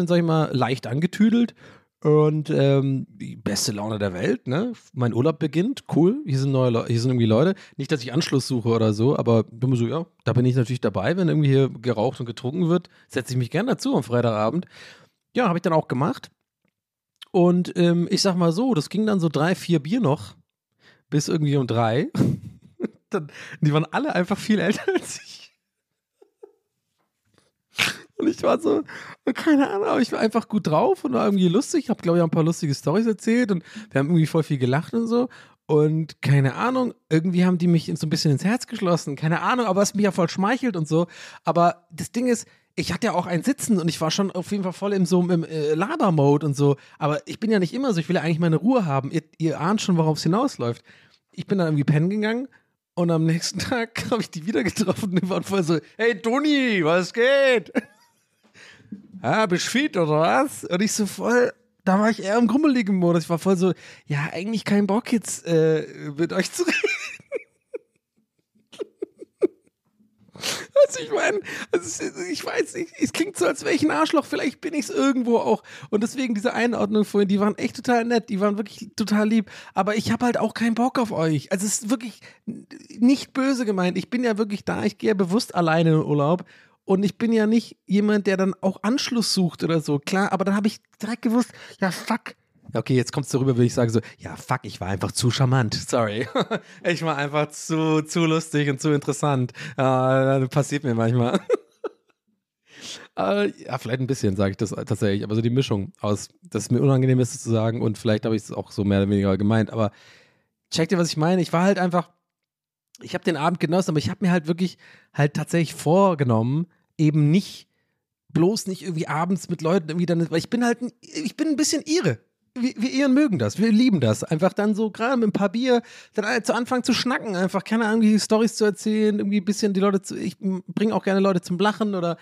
sag ich mal, leicht angetüdelt. Und die beste Laune der Welt, ne? Mein Urlaub beginnt, cool, hier sind irgendwie Leute. Nicht, dass ich Anschluss suche oder so, aber so, ja, da bin ich natürlich dabei, wenn irgendwie hier geraucht und getrunken wird, setze ich mich gerne dazu am Freitagabend. Ja, habe ich dann auch gemacht. Und ich sag mal so, das ging dann so 3, 4 Bier noch. Bis irgendwie um 3. Die waren alle einfach viel älter als ich. Und ich war so, keine Ahnung, aber ich war einfach gut drauf und war irgendwie lustig. Ich habe, glaube ich, auch ein paar lustige Storys erzählt und wir haben irgendwie voll viel gelacht und so. Und keine Ahnung, irgendwie haben die mich so ein bisschen ins Herz geschlossen. Keine Ahnung, aber es mich ja voll schmeichelt und so. Aber das Ding ist, ich hatte ja auch ein Sitzen und ich war schon auf jeden Fall voll im Laber-Mode und so. Aber ich bin ja nicht immer so, ich will ja eigentlich meine Ruhe haben. Ihr ahnt schon, worauf es hinausläuft. Ich bin dann irgendwie pennen gegangen und am nächsten Tag habe ich die wieder getroffen und war voll so, hey Toni, was geht? Ah, bist fit oder was? Und ich so voll, da war ich eher im grummeligen Modus. Ich war voll so, ja, eigentlich kein Bock jetzt mit euch zu reden. Also ich meine, ich weiß nicht, es klingt so, als wäre ich ein Arschloch, vielleicht bin ich es irgendwo auch. Und deswegen diese Einordnung vorhin, die waren echt total nett, die waren wirklich total lieb, aber ich habe halt auch keinen Bock auf euch. Also es ist wirklich nicht böse gemeint, ich bin ja wirklich da, ich gehe ja bewusst alleine in den Urlaub und ich bin ja nicht jemand, der dann auch Anschluss sucht oder so, klar, aber dann habe ich direkt gewusst, ja fuck. Okay, jetzt kommst du rüber, würde ich sagen so, ja fuck, ich war einfach zu charmant, sorry. Ich war einfach zu lustig und zu interessant. Das passiert mir manchmal. Ja, vielleicht ein bisschen, sage ich das tatsächlich, aber so die Mischung aus, dass es mir unangenehm ist, es zu sagen und vielleicht habe ich es auch so mehr oder weniger gemeint, aber checkt ihr, was ich meine? Ich war halt einfach, ich habe den Abend genossen, aber ich habe mir halt wirklich tatsächlich vorgenommen, eben nicht, bloß nicht irgendwie abends mit Leuten irgendwie dann, weil ich bin ein bisschen Ire. Wir Iren mögen das, wir lieben das. Einfach dann so, gerade mit ein paar Bier, dann zu Anfang zu schnacken, einfach keine Ahnung, Storys zu erzählen, irgendwie ein bisschen die Leute ich bringe auch gerne Leute zum Lachen oder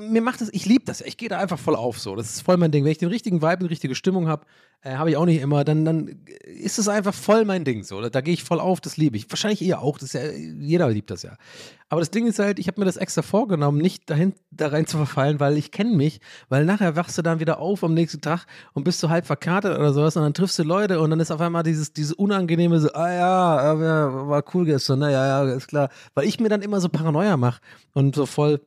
mir macht das, ich liebe das, ich gehe da einfach voll auf so. Das ist voll mein Ding. Wenn ich den richtigen Vibe, die richtige Stimmung habe, habe ich auch nicht immer, dann ist es einfach voll mein Ding so. Da gehe ich voll auf, das liebe ich. Wahrscheinlich ihr auch, das ist ja, jeder liebt das ja. Aber das Ding ist halt, ich habe mir das extra vorgenommen, nicht da rein zu verfallen, weil ich kenne mich, weil nachher wachst du dann wieder auf am nächsten Tag und bist so halb verkartet oder sowas und dann triffst du Leute und dann ist auf einmal dieses unangenehme so, ah ja, war cool gestern, ja, ist klar. Weil ich mir dann immer so Paranoia mache und so voll,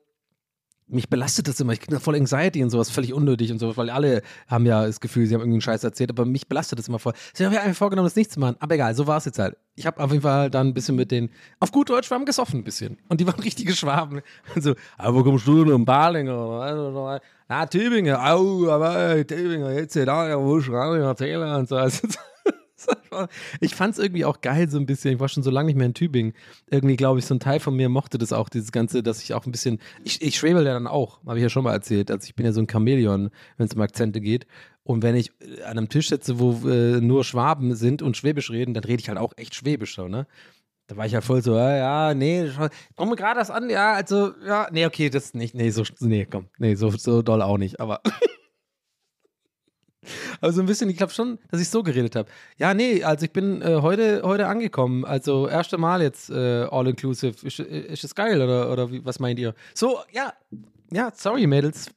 mich belastet das immer, ich kriege da voll Anxiety und sowas, völlig unnötig und sowas, weil alle haben ja das Gefühl, sie haben irgendeinen Scheiß erzählt, aber mich belastet das immer voll. Deswegen habe ich einfach vorgenommen, das nicht zu machen, aber egal, so war es jetzt halt. Ich habe auf jeden Fall dann ein bisschen mit denen, auf gut Deutsch, wir haben gesoffen ein bisschen. Und die waren richtige Schwaben. Und so, aber wo kommst du denn? Ballinger? Na, Tübingen. Au, aber Tübingen, jetzt hier, da, wo ich ran, und so. Ich fand es irgendwie auch geil so ein bisschen, ich war schon so lange nicht mehr in Tübingen. Irgendwie glaube ich, so ein Teil von mir mochte das auch, dieses Ganze, dass ich auch ein bisschen, ich schwebel ja dann auch, habe ich ja schon mal erzählt, also ich bin ja so ein Chamäleon, wenn es um Akzente geht. Und wenn ich an einem Tisch sitze, wo nur Schwaben sind und Schwäbisch reden, dann rede ich halt auch echt Schwäbisch, so, ne? Da war ich halt voll so, ja, nee, schau mir gerade das an, ja, also, ja, nee, okay, das nicht, nee, so, nee, komm, nee, so doll auch nicht, aber... Aber so ein bisschen, ich glaube schon, dass ich so geredet habe. Ja, nee, also ich bin heute angekommen. Also, erste Mal jetzt all-inclusive. Ist das geil oder wie, was meint ihr? So, ja, sorry, Mädels.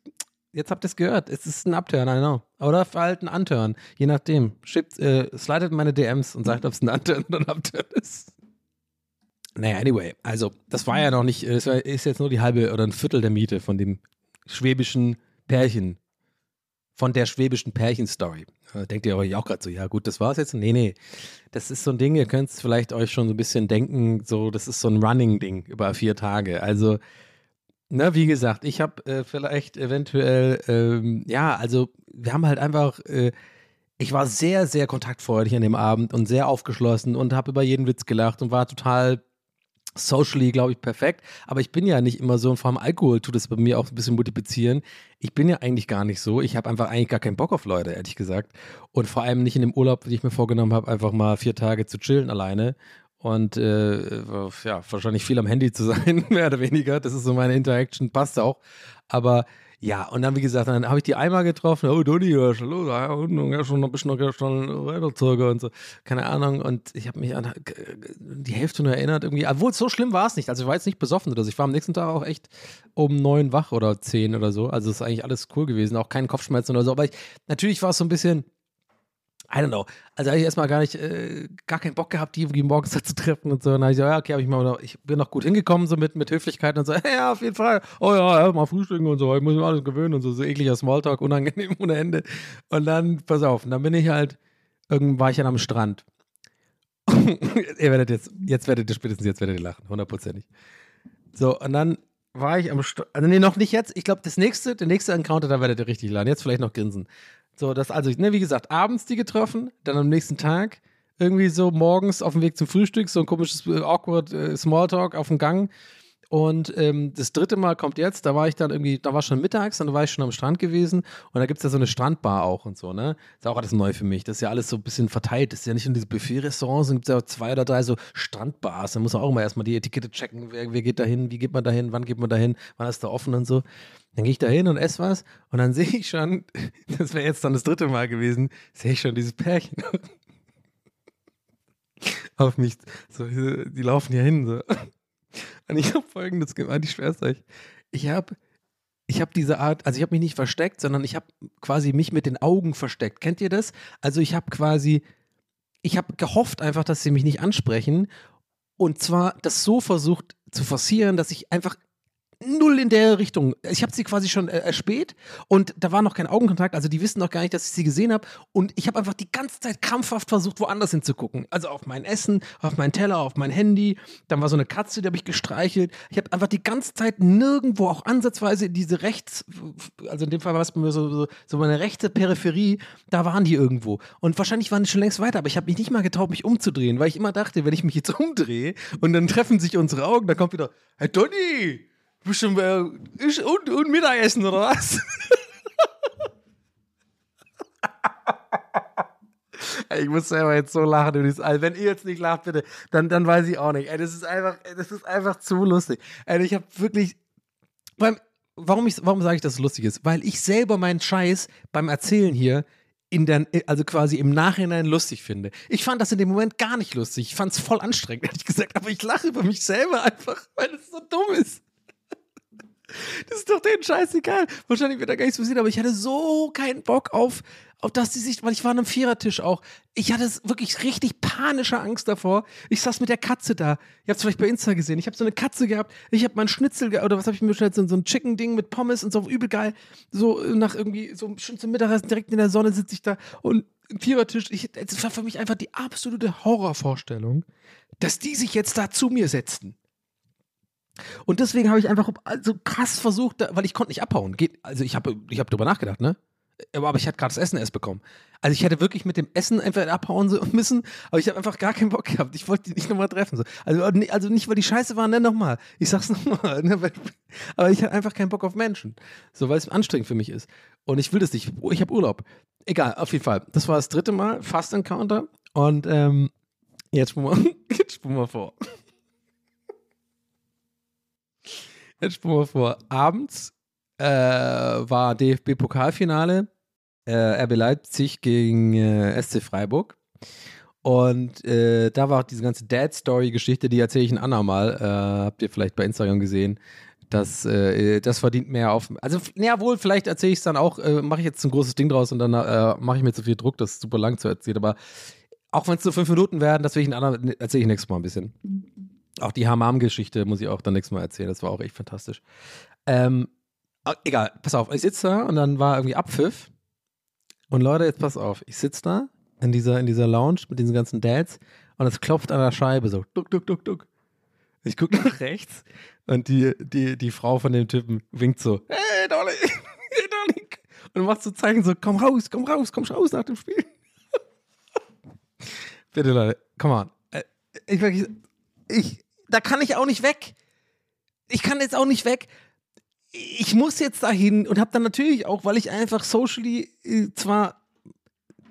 Jetzt habt ihr es gehört. Es ist ein Upturn, I know. Oder halt ein Unturn. Je nachdem. Slidet meine DMs und sagt, ob es ein Unturn oder ein Upturn ist. Naja, anyway. Also, das war ja noch nicht, das ist jetzt nur die halbe oder ein Viertel der Miete von dem schwäbischen Pärchen. Von der schwäbischen Pärchen-Story. Denkt ihr euch auch gerade so, ja gut, das war's jetzt? Nee. Das ist so ein Ding, ihr könnt es vielleicht euch schon so ein bisschen denken, so, das ist so ein Running-Ding über 4 Tage. Also, na, wie gesagt, ich habe vielleicht eventuell, also wir haben halt einfach, ich war sehr, sehr kontaktfreudig an dem Abend und sehr aufgeschlossen und habe über jeden Witz gelacht und war total socially, glaube ich, perfekt, aber ich bin ja nicht immer so, und vor allem Alkohol tut es bei mir auch ein bisschen multiplizieren. Ich bin ja eigentlich gar nicht so, ich habe einfach eigentlich gar keinen Bock auf Leute, ehrlich gesagt, und vor allem nicht in dem Urlaub, den ich mir vorgenommen habe, einfach mal 4 Tage zu chillen alleine und wahrscheinlich viel am Handy zu sein, mehr oder weniger, das ist so meine Interaction, passt auch, aber ja, und dann, wie gesagt, dann habe ich die einmal getroffen, oh, Donnie, ja, schon ein bisschen weiterzogen und so, keine Ahnung, und ich habe mich an die Hälfte nur erinnert irgendwie, obwohl so schlimm war es nicht, also ich war jetzt nicht besoffen oder so, ich war am nächsten Tag auch echt um 9 wach oder 10 oder so, also ist eigentlich alles cool gewesen, auch keinen Kopfschmerzen oder so, aber natürlich war es so ein bisschen, I don't know, also habe ich erstmal gar keinen Bock gehabt, die morgens da zu treffen und so. Und dann habe ich gesagt, ja, okay, ich bin noch gut hingekommen, so mit Höflichkeiten und so, ja, auf jeden Fall, oh ja, mal frühstücken und so, ich muss mir alles gewöhnen und so ekliger Smalltalk, unangenehm ohne Ende. Und dann, pass auf, und dann bin ich halt, irgendwann war ich dann am Strand. Jetzt werdet ihr lachen, 100%. So, und dann war ich am Strand, also nee, noch nicht jetzt, ich glaube, der nächste Encounter, da werdet ihr richtig lachen, jetzt vielleicht noch grinsen. So, das, also, ne, wie gesagt, abends die getroffen, dann am nächsten Tag, irgendwie so morgens auf dem Weg zum Frühstück, so ein komisches, awkward Smalltalk auf dem Gang. Und das dritte Mal kommt jetzt, da war ich dann irgendwie, da war schon mittags, dann war ich schon am Strand gewesen und da gibt es ja so eine Strandbar auch und so, ne? Ist auch alles neu für mich, das ist ja alles so ein bisschen verteilt, das ist ja nicht nur diese Buffet-Restaurants, dann gibt es ja 2 oder 3 so Strandbars, da muss man auch immer erstmal die Etikette checken, wer geht da hin, wie geht man da hin, wann geht man da hin, wann ist da offen und so. Dann gehe ich da hin und esse was und dann sehe ich schon, das wäre jetzt dann das dritte Mal gewesen, sehe ich schon dieses Pärchen auf mich, so, die laufen hier hin, so. Und ich habe Folgendes gemacht, ich schwör's euch. Ich habe diese Art, also ich habe mich nicht versteckt, sondern ich habe quasi mich mit den Augen versteckt. Kennt ihr das? Also ich habe gehofft einfach, dass sie mich nicht ansprechen und zwar das so versucht zu forcieren, dass ich einfach null in der Richtung. Ich habe sie quasi schon erspäht und da war noch kein Augenkontakt, also die wissen noch gar nicht, dass ich sie gesehen habe und ich habe einfach die ganze Zeit krampfhaft versucht, woanders hinzugucken. Also auf mein Essen, auf meinen Teller, auf mein Handy, dann war so eine Katze, die habe ich gestreichelt. Ich habe einfach die ganze Zeit nirgendwo auch ansatzweise diese rechts, also in dem Fall war es bei mir so meine rechte Peripherie, da waren die irgendwo und wahrscheinlich waren die schon längst weiter, aber ich habe mich nicht mal getraut, mich umzudrehen, weil ich immer dachte, wenn ich mich jetzt umdrehe und dann treffen sich unsere Augen, dann kommt wieder, hey Donnie! Bestimmt und Mittagessen oder was? Ich muss selber jetzt so lachen über dieses All. Wenn ihr jetzt nicht lacht, bitte, dann weiß ich auch nicht. Ey, das ist einfach zu lustig. Ey, ich habe wirklich. Warum sage ich, dass es lustig ist? Weil ich selber meinen Scheiß beim Erzählen hier also quasi im Nachhinein lustig finde. Ich fand das in dem Moment gar nicht lustig. Ich fand es voll anstrengend, ehrlich gesagt. Aber ich lache über mich selber einfach, weil es so dumm ist. Das ist doch denen scheißegal. Wahrscheinlich wird da gar nichts passiert, aber ich hatte so keinen Bock auf dass die sich, weil ich war an einem Vierertisch auch. Ich hatte wirklich richtig panische Angst davor. Ich saß mit der Katze da. Ihr habt es vielleicht bei Insta gesehen. Ich habe so eine Katze gehabt. Ich habe meinen Schnitzel oder was habe ich mir bestellt? So ein Chicken-Ding mit Pommes und so übel geil. So nach irgendwie, so schön zum Mittagessen, direkt in der Sonne sitze ich da und Vierertisch. Es war für mich einfach die absolute Horrorvorstellung, dass die sich jetzt da zu mir setzten. Und deswegen habe ich einfach so krass versucht, weil ich konnte nicht abhauen. Also ich habe darüber nachgedacht, ne? Aber ich hatte gerade das Essen erst bekommen. Also ich hätte wirklich mit dem Essen einfach abhauen müssen, aber ich habe einfach gar keinen Bock gehabt. Ich wollte die nicht nochmal treffen. So. Also nicht, weil die scheiße waren, dann nochmal. Ich sag's nochmal. Ne? Aber ich hatte einfach keinen Bock auf Menschen. So, weil es anstrengend für mich ist. Und ich will das nicht. Ich habe Urlaub. Egal, auf jeden Fall. Das war das dritte Mal, Fast Encounter. Und Jetzt spulen wir vor. Abends war DFB-Pokalfinale, RB Leipzig gegen SC Freiburg. Und da war auch diese ganze Dad-Story-Geschichte, die erzähle ich ein andermal. Habt ihr vielleicht bei Instagram gesehen. Das verdient mehr auf. Also, naja, wohl, vielleicht erzähle ich es dann auch. Mache ich jetzt ein großes Ding draus und dann mache ich mir zu viel Druck, das ist super lang zu erzählen. Aber auch wenn es nur 5 Minuten werden, das erzähle ich nächstes Mal ein bisschen. Auch die Hamam-Geschichte muss ich auch dann nächstes Mal erzählen. Das war auch echt fantastisch. Egal, pass auf. Ich sitze da und dann war irgendwie Abpfiff. Und Leute, jetzt pass auf. Ich sitze da in dieser Lounge mit diesen ganzen Dads und es klopft an der Scheibe so. Duck, duck, duck, duck. Ich gucke nach rechts und die Frau von dem Typen winkt so. Hey, Dolly. Hey, Dolly. Und macht so Zeichen so, komm raus nach dem Spiel. Bitte, Leute, come on. Da kann ich auch nicht weg. Ich kann jetzt auch nicht weg. Ich muss jetzt dahin und habe dann natürlich auch, weil ich einfach socially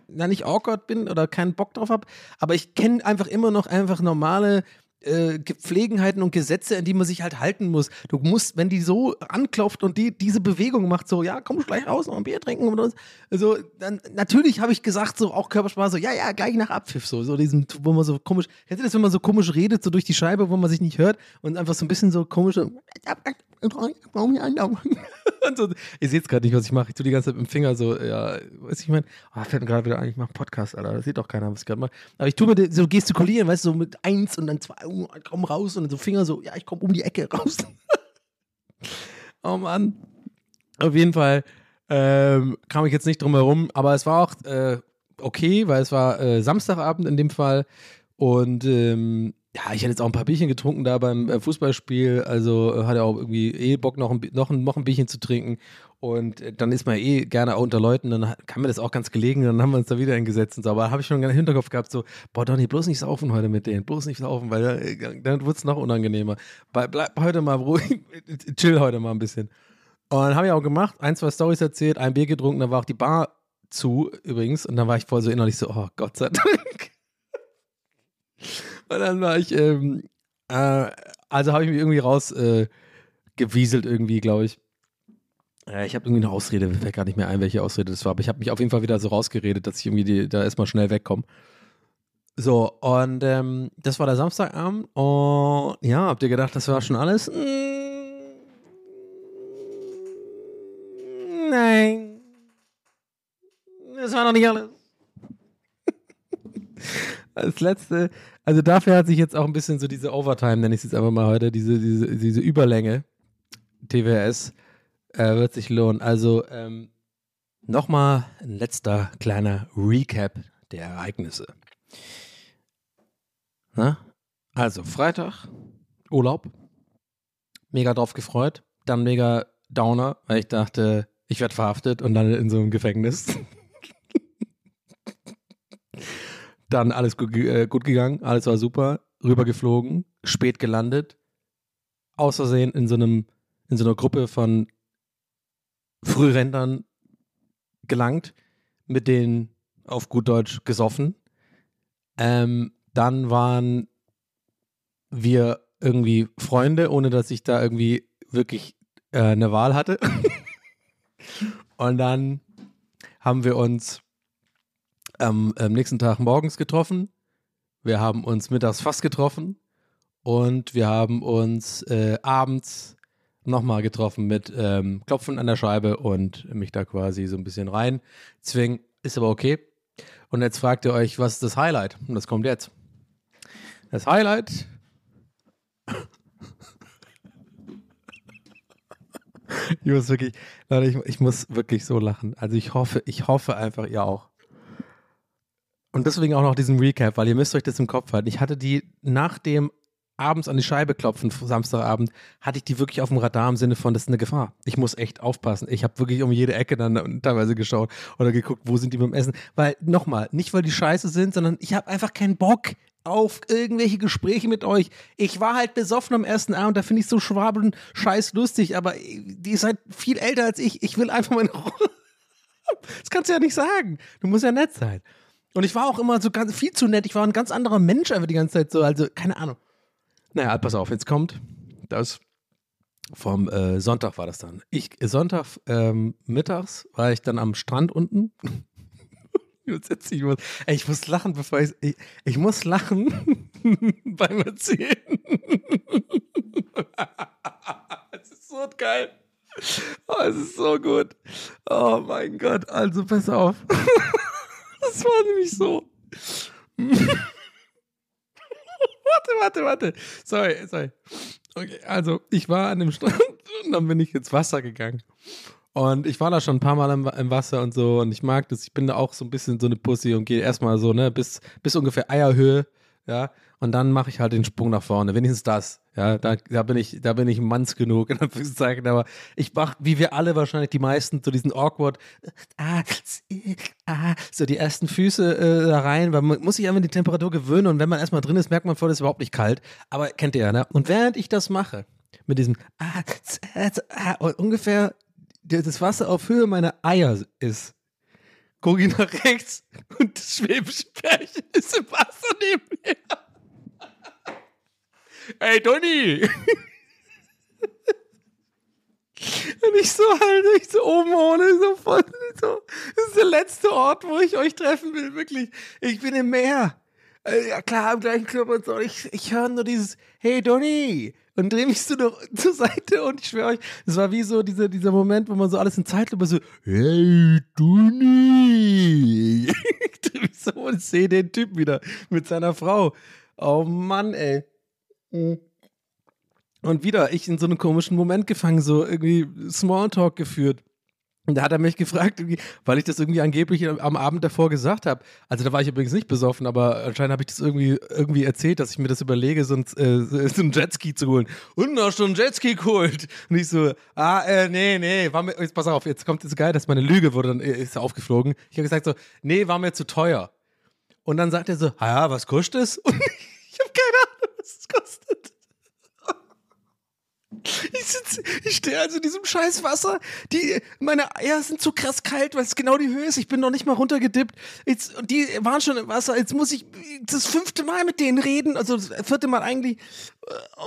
nicht awkward bin oder keinen Bock drauf habe, aber ich kenne einfach immer noch normale Gepflegenheiten und Gesetze, an die man sich halt halten muss. Du musst, wenn die so anklopft und die diese Bewegung macht, so, ja, komm gleich raus, noch ein Bier trinken und so, also, dann natürlich habe ich gesagt, so, auch Körpersprache, so, ja, gleich nach Abpfiff, so diesem, wo man so komisch, kennt ihr das, wenn man so komisch redet, so durch die Scheibe, wo man sich nicht hört und einfach so ein bisschen so komisch, und so, ihr seht es gerade nicht, was ich mache, ich tue die ganze Zeit mit dem Finger so, ja, weiß ich meine, fällt mir gerade wieder ein, ich mache Podcast, Alter, das sieht doch keiner, was ich gerade mache, aber ich tue mir so gestikulieren, weißt du, so mit 1 und dann 2, komm raus und so Finger so, ja, ich komm um die Ecke raus. Oh Mann. Auf jeden Fall kam ich jetzt nicht drum herum, aber es war auch okay, weil es war Samstagabend in dem Fall und ich hatte jetzt auch ein paar Bierchen getrunken da beim Fußballspiel, also hatte auch irgendwie Bock noch ein Bierchen zu trinken und dann ist man gerne auch unter Leuten, dann kam mir das auch ganz gelegen, dann haben wir uns da wieder hingesetzt und so, aber habe ich schon im Hinterkopf gehabt, so, boah Donnie, bloß nicht saufen heute mit denen, weil dann wird es noch unangenehmer, bleib heute mal ruhig, chill heute mal ein bisschen und habe ich auch gemacht, 1, 2 Storys erzählt, ein Bier getrunken, dann war auch die Bar zu übrigens und dann war ich voll so innerlich so, oh Gott sei Dank. Und dann war ich, also habe ich mich irgendwie rausgewieselt irgendwie, glaube ich. Ich habe irgendwie eine Ausrede, mir fällt gar nicht mehr ein, welche Ausrede das war, aber ich habe mich auf jeden Fall wieder so rausgeredet, dass ich irgendwie da erstmal schnell wegkomme. So, und das war der Samstagabend und ja, habt ihr gedacht, das war schon alles? Nein. Das war noch nicht alles. Das letzte, also dafür hat sich jetzt auch ein bisschen so diese Overtime, nenne ich es jetzt einfach mal heute, diese Überlänge, TWS, wird sich lohnen. Also nochmal ein letzter kleiner Recap der Ereignisse. Na? Also Freitag, Urlaub, mega drauf gefreut, dann mega Downer, weil ich dachte, ich werde verhaftet und dann in so einem Gefängnis. Dann alles gut gegangen, alles war super, rübergeflogen, spät gelandet, aus Versehen in so einer Gruppe von Frührentnern gelangt, mit denen auf gut Deutsch gesoffen. Dann waren wir irgendwie Freunde, ohne dass ich da irgendwie wirklich eine Wahl hatte. Und dann haben wir uns am nächsten Tag morgens getroffen, wir haben uns mittags fast getroffen und wir haben uns abends nochmal getroffen mit Klopfen an der Scheibe und mich da quasi so ein bisschen reinzwingen, ist aber okay. Und jetzt fragt ihr euch, was ist das Highlight? Und das kommt jetzt. Das Highlight... Ich muss wirklich so lachen. Also ich hoffe einfach, ihr auch. Und deswegen auch noch diesen Recap, weil ihr müsst euch das im Kopf halten. Ich hatte die nach dem abends an die Scheibe klopfen, Samstagabend, hatte ich die wirklich auf dem Radar im Sinne von, das ist eine Gefahr. Ich muss echt aufpassen. Ich habe wirklich um jede Ecke dann teilweise geschaut oder geguckt, wo sind die beim Essen. Weil, nochmal, nicht weil die scheiße sind, sondern ich habe einfach keinen Bock auf irgendwelche Gespräche mit euch. Ich war halt besoffen am ersten Abend, da finde ich so Schwaben scheiß lustig, aber die ist halt viel älter als ich. Ich will einfach meine Ruhe. Das kannst du ja nicht sagen. Du musst ja nett sein. Und ich war auch immer so ganz viel zu nett. Ich war ein ganz anderer Mensch einfach die ganze Zeit so. Also, keine Ahnung. Naja, pass auf, jetzt kommt das vom Sonntag war das dann. Sonntag mittags war ich dann am Strand unten. Ich muss lachen, bevor ich muss lachen beim Erzählen. Es ist so geil. Oh, es ist so gut. Oh mein Gott, also pass auf. Das war nämlich so. Warte. Sorry. Okay, also ich war an dem Strand und dann bin ich ins Wasser gegangen. Und ich war da schon ein paar Mal im Wasser und so und ich mag das. Ich bin da auch so ein bisschen so eine Pussy und gehe erstmal so, ne, bis ungefähr Eierhöhe, ja. Und dann mache ich halt den Sprung nach vorne. Wenigstens das, ja. Da bin ich Manns genug, in Anführungszeichen. Aber ich mache, wie wir alle wahrscheinlich die meisten, so diesen awkward, so die ersten Füße da rein, weil man muss sich einfach in die Temperatur gewöhnen und wenn man erstmal drin ist, merkt man voll, das ist überhaupt nicht kalt. Aber kennt ihr ja, ne? Und während ich das mache, mit diesem ungefähr das Wasser auf Höhe meiner Eier ist, gucke ich nach rechts und das schwäbische Pärchen ist im Wasser neben mir. Ey, Donnie! Und ich so oben ohne, so voll, so, das ist der letzte Ort, wo ich euch treffen will, wirklich. Ich bin im Meer. Ja, klar, im gleichen Club und so. Ich höre nur dieses, hey, Donnie! Und drehe mich so zur Seite und ich schwöre euch, es war wie so dieser Moment, wo man so alles in Zeitlupe so, hey, Donnie! Ich drehe mich so und sehe den Typ wieder mit seiner Frau. Oh Mann, ey. Und wieder, ich in so einem komischen Moment gefangen, so irgendwie Smalltalk geführt. Und da hat er mich gefragt, weil ich das irgendwie angeblich am Abend davor gesagt habe. Also da war ich übrigens nicht besoffen, aber anscheinend habe ich das irgendwie erzählt, dass ich mir das überlege, so einen Jetski zu holen. Und hast du einen Jetski geholt? Und ich so, nee, war mir, jetzt pass auf, jetzt kommt es geil, dass meine Lüge wurde, dann ist aufgeflogen. Ich habe gesagt so, nee, war mir zu teuer. Und dann sagt er so, ja, was kostet es? Und ich habe keine Ahnung. Das kostet. Ich stehe also in diesem scheiß Wasser. Meine Eier sind so krass kalt, weil es genau die Höhe ist. Ich bin noch nicht mal runtergedippt. Und die waren schon im Wasser. Jetzt muss ich das 5. Mal mit denen reden. Also das 4. Mal eigentlich.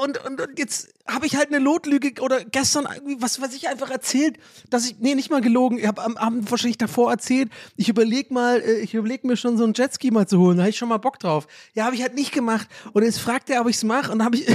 Und jetzt habe ich halt eine Notlüge oder gestern irgendwie, was weiß ich, einfach erzählt, dass ich, nee, nicht mal gelogen, ich habe am Abend wahrscheinlich davor erzählt, ich überlege mir schon so einen Jetski mal zu holen, da habe ich schon mal Bock drauf. Ja, habe ich halt nicht gemacht und jetzt fragt er, ob ich es mache und habe ich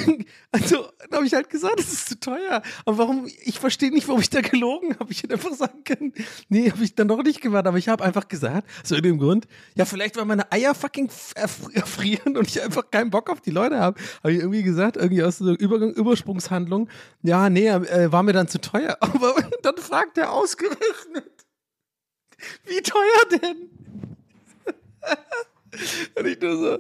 halt gesagt, es ist zu teuer. Und warum, ich verstehe nicht, warum ich da gelogen habe, ich hätte einfach sagen können, nee, habe ich dann doch nicht gemacht, aber ich habe einfach gesagt, so in dem Grund, ja, vielleicht weil meine Eier fucking erfrieren und ich einfach keinen Bock auf die Leute habe, habe ich irgendwie gesagt, irgendwie aus so Übersprungshandlung. Ja, nee, war mir dann zu teuer. Aber dann fragt er ausgerechnet, wie teuer denn? Und ich nur so,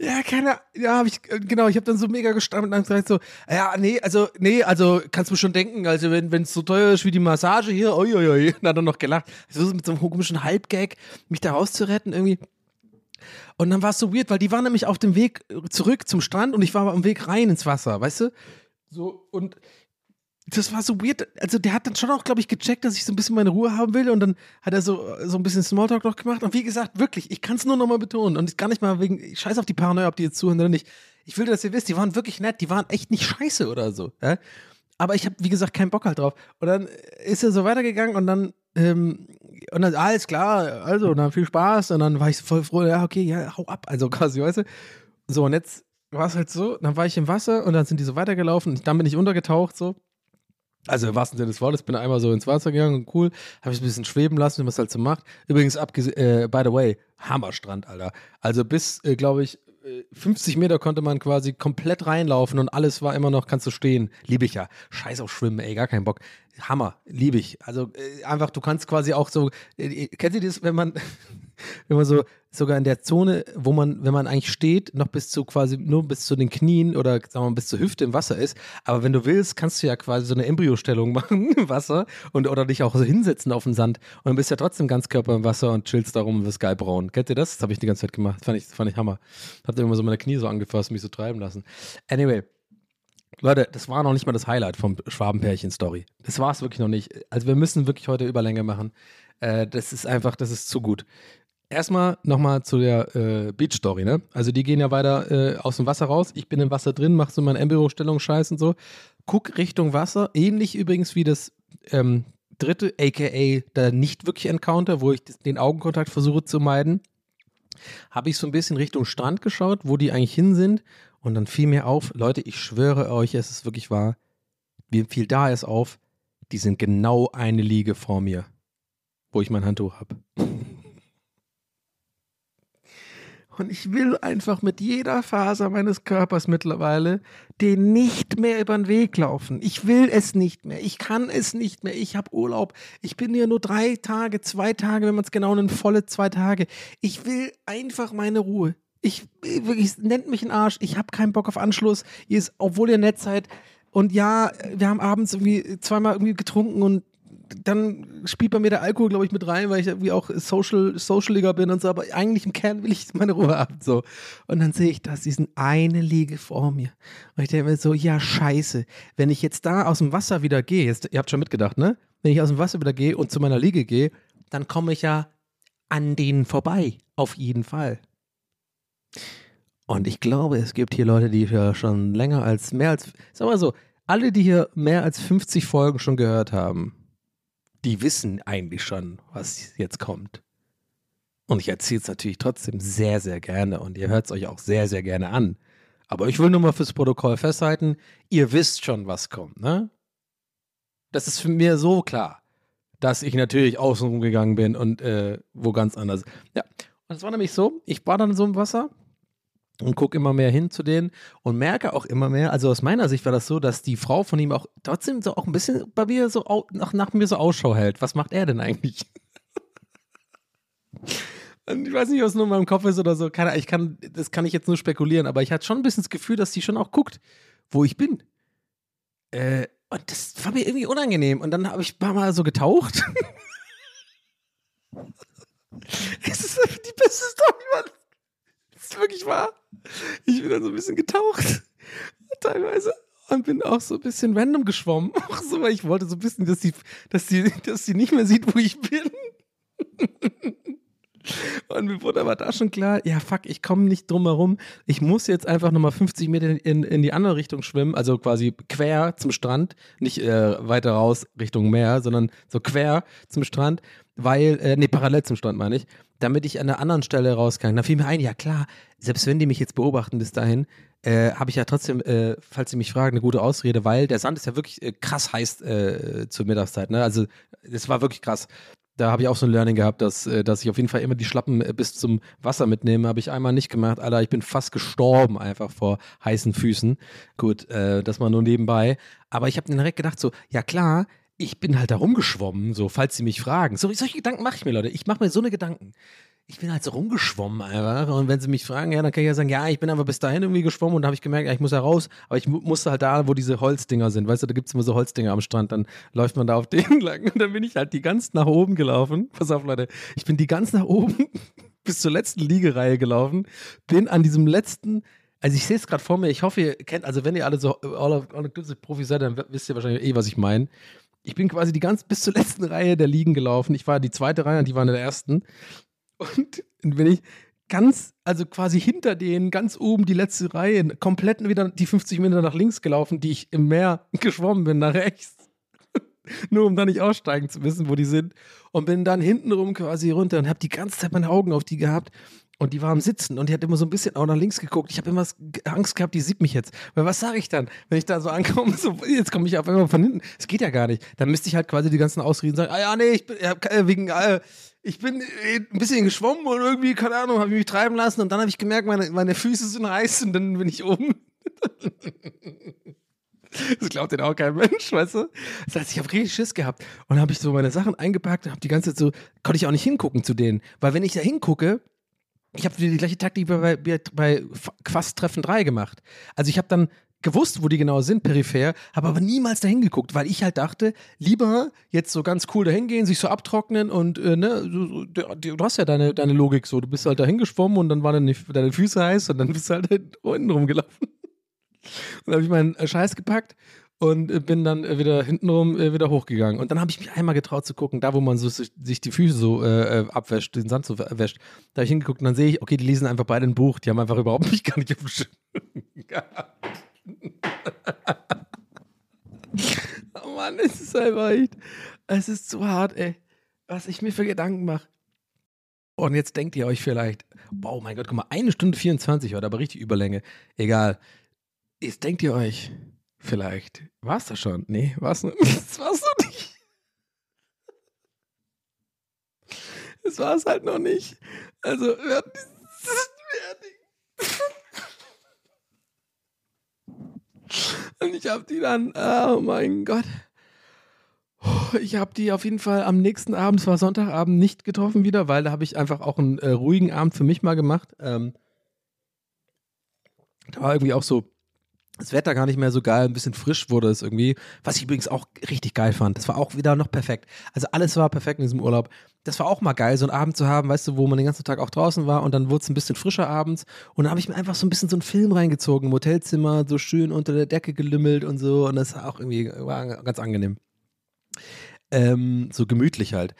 ja, keine, ja, ich habe dann so mega gestammelt und gesagt so, ja, nee, also kannst du schon denken, also wenn es so teuer ist wie die Massage hier, uiuiui, und hat dann noch gelacht. Also mit so einem komischen Halbgag, mich da rauszuretten irgendwie. Und dann war es so weird, weil die waren nämlich auf dem Weg zurück zum Strand und ich war aber am Weg rein ins Wasser, weißt du? So, und das war so weird. Also der hat dann schon auch, glaube ich, gecheckt, dass ich so ein bisschen meine Ruhe haben will und dann hat er so ein bisschen Smalltalk noch gemacht und wie gesagt, wirklich, ich kann es nur nochmal betonen und gar nicht mal wegen, ich scheiß auf die Paranoia, ob die jetzt zuhören oder nicht. Ich will, dass ihr wisst, die waren wirklich nett, die waren echt nicht scheiße oder so. Ja? Aber ich habe, wie gesagt, keinen Bock halt drauf. Und dann ist er so weitergegangen und dann alles klar, also dann viel Spaß und dann war ich voll froh, ja okay, ja hau ab, also quasi, weißt du, so und jetzt war es halt so, dann war ich im Wasser und dann sind die so weitergelaufen, dann bin ich untergetaucht so, also im wahrsten Sinne des Wortes, bin einmal so ins Wasser gegangen und cool, habe ich ein bisschen schweben lassen, wie man es halt so macht, übrigens, by the way, Hammerstrand, Alter, also bis, glaube ich, 50 Meter konnte man quasi komplett reinlaufen und alles war immer noch, kannst du stehen, liebe ich ja, scheiß auf Schwimmen, ey, gar keinen Bock, Hammer, liebe ich, also einfach, du kannst quasi auch so, kennt ihr das, wenn man wenn man so sogar in der Zone, wo man, wenn man eigentlich steht, noch bis zu quasi nur bis zu den Knien oder sagen wir mal, bis zur Hüfte im Wasser ist. Aber wenn du willst, kannst du ja quasi so eine Embryostellung machen im Wasser und oder dich auch so hinsetzen auf den Sand und dann bist du ja trotzdem ganz Körper im Wasser und chillst da rum und wirst geil braun. Kennt ihr das? Das habe ich die ganze Zeit gemacht. Das fand ich Hammer. Hab dann immer so meine Knie so angefasst und mich so treiben lassen. Anyway. Leute, das war noch nicht mal das Highlight vom Schwabenpärchen-Story. Das war es wirklich noch nicht. Also wir müssen wirklich heute Überlänge machen. Das ist einfach, das ist zu gut. Erstmal nochmal zu der Beach-Story, ne? Also die gehen ja weiter aus dem Wasser raus. Ich bin im Wasser drin, mach so meine Embryo-Stellung-Scheiß und so. Guck Richtung Wasser. Ähnlich übrigens wie das dritte, a.k.a. der nicht wirklich Encounter, wo ich den Augenkontakt versuche zu meiden. Habe ich so ein bisschen Richtung Strand geschaut, wo die eigentlich hin sind. Und dann fiel mir auf, Leute, ich schwöre euch, es ist wirklich wahr, mir fiel da erst auf, die sind genau eine Liege vor mir, wo ich mein Handtuch habe. Und ich will einfach mit jeder Faser meines Körpers mittlerweile den nicht mehr über den Weg laufen. Ich will es nicht mehr. Ich kann es nicht mehr. Ich habe Urlaub. Ich bin hier nur 3 Tage, 2 Tage, wenn man es genau nimmt, volle 2 Tage. Ich will einfach meine Ruhe. Ich wirklich, nennt mich ein Arsch. Ich habe keinen Bock auf Anschluss. Ihr ist, obwohl ihr nett seid. Und ja, wir haben abends irgendwie zweimal irgendwie getrunken und dann spielt bei mir der Alkohol, glaube ich, mit rein, weil ich irgendwie auch Socialiger bin und so. Aber eigentlich im Kern will ich meine Ruhe haben. So. Und dann sehe ich das, diesen eine Liege vor mir. Und ich denke mir so, ja, scheiße. Wenn ich jetzt da aus dem Wasser wieder gehe, jetzt, ihr habt schon mitgedacht, ne? Wenn ich aus dem Wasser wieder gehe und zu meiner Liege gehe, dann komme ich ja an denen vorbei. Auf jeden Fall. Und ich glaube, es gibt hier Leute, die ja schon sag mal so, alle, die hier mehr als 50 Folgen schon gehört haben, die wissen eigentlich schon, was jetzt kommt. Und ich erzähle es natürlich trotzdem sehr, sehr gerne und ihr hört es euch auch sehr, sehr gerne an. Aber ich will nur mal fürs Protokoll festhalten, ihr wisst schon, was kommt, ne? Das ist für mich so klar, dass ich natürlich außen rumgegangen bin und wo ganz anders. Ja, und es war nämlich so, ich war dann so im Wasser und gucke immer mehr hin zu denen und merke auch immer mehr, also aus meiner Sicht war das so, dass die Frau von ihm auch trotzdem so auch ein bisschen bei mir so nach mir so Ausschau hält. Was macht er denn eigentlich? Und ich weiß nicht, ob es nur in meinem Kopf ist oder so. Das kann ich jetzt nur spekulieren, aber ich hatte schon ein bisschen das Gefühl, dass sie schon auch guckt, wo ich bin. Und das war mir irgendwie unangenehm. Und dann habe ich ein paar Mal so getaucht. Es ist die beste Story, Mann. Das ist wirklich wahr. Ich bin dann so ein bisschen getaucht. Teilweise. Und bin auch so ein bisschen random geschwommen. Auch so, weil ich wollte so ein bisschen, dass sie nicht mehr sieht, wo ich bin. Und mir wurde aber da schon klar, ja fuck, ich komme nicht drum herum. Ich muss jetzt einfach nochmal 50 Meter in die andere Richtung schwimmen. Also quasi quer zum Strand. Nicht weiter raus Richtung Meer, sondern so quer zum Strand. Weil, parallel zum Strand meine ich, damit ich an der anderen Stelle raus kann. Da fiel mir ein, ja klar, selbst wenn die mich jetzt beobachten bis dahin, habe ich ja trotzdem, falls sie mich fragen, eine gute Ausrede, weil der Sand ist ja wirklich krass heiß zur Mittagszeit, ne? Also, das war wirklich krass. Da habe ich auch so ein Learning gehabt, dass ich auf jeden Fall immer die Schlappen bis zum Wasser mitnehme. Habe ich einmal nicht gemacht. Alter, ich bin fast gestorben einfach vor heißen Füßen. Gut, das mal nur nebenbei. Aber ich habe mir direkt gedacht so, ja klar, ich bin halt da rumgeschwommen, so, falls sie mich fragen. So, solche Gedanken mache ich mir, Leute. Ich mache mir so eine Gedanken. Ich bin halt so rumgeschwommen einfach. Und wenn sie mich fragen, ja, dann kann ich ja sagen, ja, ich bin einfach bis dahin irgendwie geschwommen und da habe ich gemerkt, ja, ich muss ja raus. Aber ich musste halt da, wo diese Holzdinger sind. Weißt du, da gibt es immer so Holzdinger am Strand. Dann läuft man da auf denen lang. Und dann bin ich halt die ganz nach oben gelaufen. Pass auf, Leute. Ich bin die ganz nach oben bis zur letzten Liegereihe gelaufen. Bin an diesem letzten... Also ich sehe es gerade vor mir. Ich hoffe, ihr kennt... Also wenn ihr alle so all-inclusive Profis seid, dann wisst ihr wahrscheinlich was ich meine. Ich bin quasi die ganz bis zur letzten Reihe der Liegen gelaufen. Ich war die zweite Reihe und die waren in der ersten. Und dann bin ich quasi hinter denen, ganz oben die letzte Reihe, komplett wieder die 50 Meter nach links gelaufen, die ich im Meer geschwommen bin, nach rechts. Nur um da nicht aussteigen zu wissen, wo die sind. Und bin dann hintenrum quasi runter und habe die ganze Zeit meine Augen auf die gehabt. Und die war am Sitzen und die hat immer so ein bisschen auch nach links geguckt. Ich habe immer Angst gehabt, die sieht mich jetzt. Weil was sage ich dann, wenn ich da so ankomme, so, jetzt komme ich auf einmal von hinten. Das geht ja gar nicht. Dann müsste ich halt quasi die ganzen Ausreden sagen, ich bin ein bisschen geschwommen und irgendwie, keine Ahnung, habe ich mich treiben lassen. Und dann habe ich gemerkt, meine Füße sind heiß und dann bin ich oben. Das glaubt denn auch kein Mensch, weißt du? Das heißt, ich habe richtig Schiss gehabt. Und habe ich so meine Sachen eingepackt und habe die ganze Zeit so, konnte ich auch nicht hingucken zu denen. Weil wenn ich da hingucke, ich habe die gleiche Taktik bei Quast Treffen 3 gemacht. Also ich habe dann gewusst, wo die genau sind, peripher, habe aber niemals dahin geguckt, weil ich halt dachte, lieber jetzt so ganz cool dahin gehen, sich so abtrocknen und du hast ja deine Logik so, du bist halt dahin geschwommen und dann waren deine Füße heiß und dann bist du halt hinten rumgelaufen. Und dann habe ich meinen Scheiß gepackt und bin dann wieder hintenrum wieder hochgegangen. Und dann habe ich mich einmal getraut zu gucken, da wo man so, sich die Füße so abwäscht, den Sand so wäscht. Da habe ich hingeguckt und dann sehe ich, okay, die lesen einfach beide ein Buch, die haben einfach überhaupt mich gar nicht auf dem Schirm gehabt. Oh Mann, es ist einfach echt, es ist zu hart, ey, was ich mir für Gedanken mache. Und jetzt denkt ihr euch vielleicht, wow, mein Gott, guck mal, 1 Stunde 24 heute, aber richtig Überlänge, egal. Jetzt denkt ihr euch, vielleicht, war's das schon? Nee, war's noch nicht. Es war's halt noch nicht. Also, wir hatten dieses Und ich habe die dann, oh mein Gott, ich habe die auf jeden Fall am nächsten Abend, es war Sonntagabend, nicht getroffen wieder, weil da habe ich einfach auch einen ruhigen Abend für mich mal gemacht. Da war irgendwie auch so das Wetter gar nicht mehr so geil, ein bisschen frisch wurde es irgendwie, was ich übrigens auch richtig geil fand. Das war auch wieder noch perfekt. Also alles war perfekt in diesem Urlaub. Das war auch mal geil, so einen Abend zu haben, weißt du, wo man den ganzen Tag auch draußen war und dann wurde es ein bisschen frischer abends und dann habe ich mir einfach so ein bisschen so einen Film reingezogen, im Hotelzimmer, so schön unter der Decke gelümmelt und so und das war auch irgendwie war ganz angenehm. So gemütlich halt.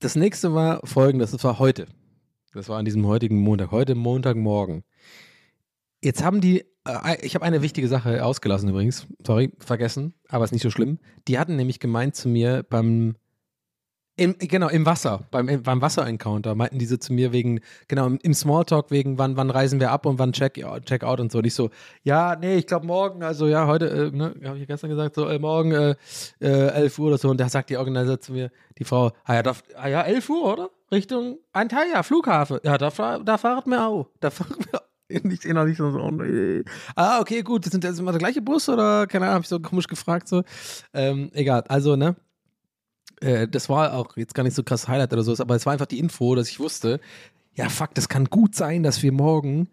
Das nächste war folgendes, das war heute. Das war an diesem heutigen Montag, heute Montagmorgen. Jetzt haben die ich habe eine wichtige Sache ausgelassen übrigens, sorry, vergessen, aber ist nicht so schlimm. Die hatten nämlich gemeint zu mir im Wasser, beim Wasser-Encounter meinten diese zu mir wegen, genau, im Smalltalk wegen, wann reisen wir ab und wann Check-out und so. Und ich so, ja, nee, ich glaube morgen, also ja, heute, habe ich gestern gesagt, so morgen 11 Uhr oder so. Und da sagt die Organizer zu mir, die Frau, ja, 11 Uhr, oder? Richtung Antalya, Flughafen. Ja, da fahren wir auch. Ich sehe noch nicht so, nee. Ah, okay, gut, sind das immer der gleiche Bus oder, keine Ahnung, habe ich so komisch gefragt, so. Egal, also, ne, das war auch jetzt gar nicht so krass Highlight oder so, aber es war einfach die Info, dass ich wusste, ja, fuck, das kann gut sein, dass wir morgen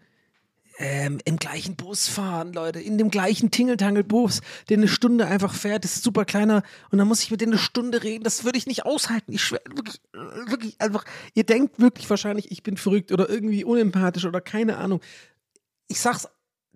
im gleichen Bus fahren, Leute, in dem gleichen Tingeltangel-Bus, der eine Stunde einfach fährt, das ist super kleiner und dann muss ich mit denen eine Stunde reden, das würde ich nicht aushalten, ich schwöre, wirklich einfach, ihr denkt wirklich wahrscheinlich, ich bin verrückt oder irgendwie unempathisch oder keine Ahnung, ich sag's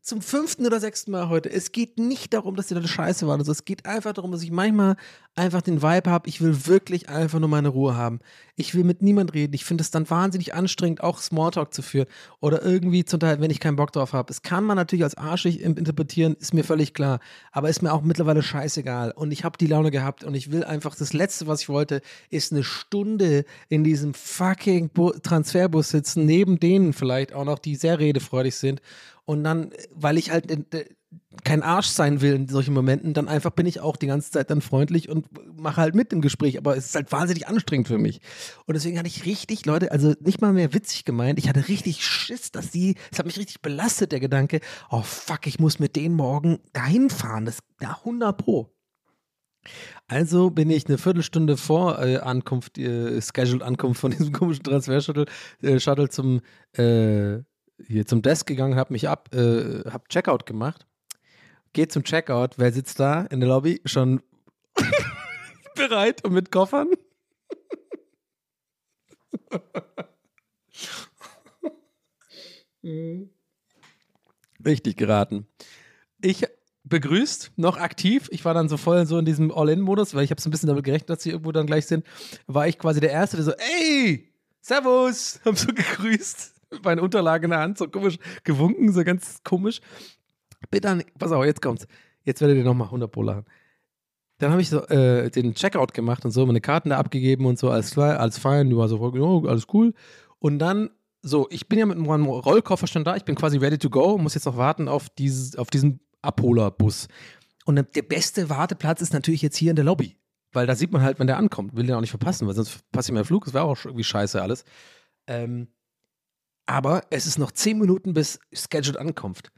zum 5. oder 6. Mal heute, es geht nicht darum, dass die Leute scheiße waren, also es geht einfach darum, dass ich manchmal einfach den Vibe habe, ich will wirklich einfach nur meine Ruhe haben. Ich will mit niemand reden, ich finde es dann wahnsinnig anstrengend, auch Smalltalk zu führen oder irgendwie zum Teil, wenn ich keinen Bock drauf habe. Das kann man natürlich als arschig interpretieren, ist mir völlig klar, aber ist mir auch mittlerweile scheißegal und ich habe die Laune gehabt und ich will einfach, das Letzte, was ich wollte, ist eine Stunde in diesem fucking Transferbus sitzen, neben denen vielleicht auch noch, die sehr redefreudig sind. Und dann, weil ich halt kein Arsch sein will in solchen Momenten, dann einfach bin ich auch die ganze Zeit dann freundlich und mache halt mit im Gespräch. Aber es ist halt wahnsinnig anstrengend für mich. Und deswegen hatte ich richtig, Leute, also nicht mal mehr witzig gemeint, ich hatte richtig Schiss, es hat mich richtig belastet, der Gedanke, oh fuck, ich muss mit denen morgen dahin fahren, das ja, 100 Pro. Also bin ich eine Viertelstunde vor Ankunft, Scheduled Ankunft von diesem komischen Transfer-Shuttle zum hier zum Desk gegangen, hab Checkout gemacht. Geh zum Checkout, wer sitzt da in der Lobby? Schon bereit und mit Koffern? Richtig geraten. Ich begrüßt, noch aktiv. Ich war dann so voll so in diesem All-In-Modus, weil ich habe so ein bisschen damit gerechnet, dass sie irgendwo dann gleich sind. War ich quasi der Erste, der so, ey, servus, hab so gegrüßt. Meine Unterlage in der Hand, so komisch gewunken, so ganz komisch. Bitte, pass auf, jetzt kommt's. Jetzt werdet ihr nochmal 100 Pro lachen. Dann habe ich so den Checkout gemacht und so, meine Karten da abgegeben und so, alles klar, alles fein, du warst so, oh, alles cool. Und dann, so, ich bin ja mit meinem Rollkoffer schon da, ich bin quasi ready to go, muss jetzt noch warten auf diesen Abholerbus. Und der beste Warteplatz ist natürlich jetzt hier in der Lobby, weil da sieht man halt, wenn der ankommt, will den auch nicht verpassen, weil sonst verpasse ich meinen Flug, das wäre auch irgendwie scheiße alles. Aber es ist noch 10 Minuten bis Scheduled Ankunft.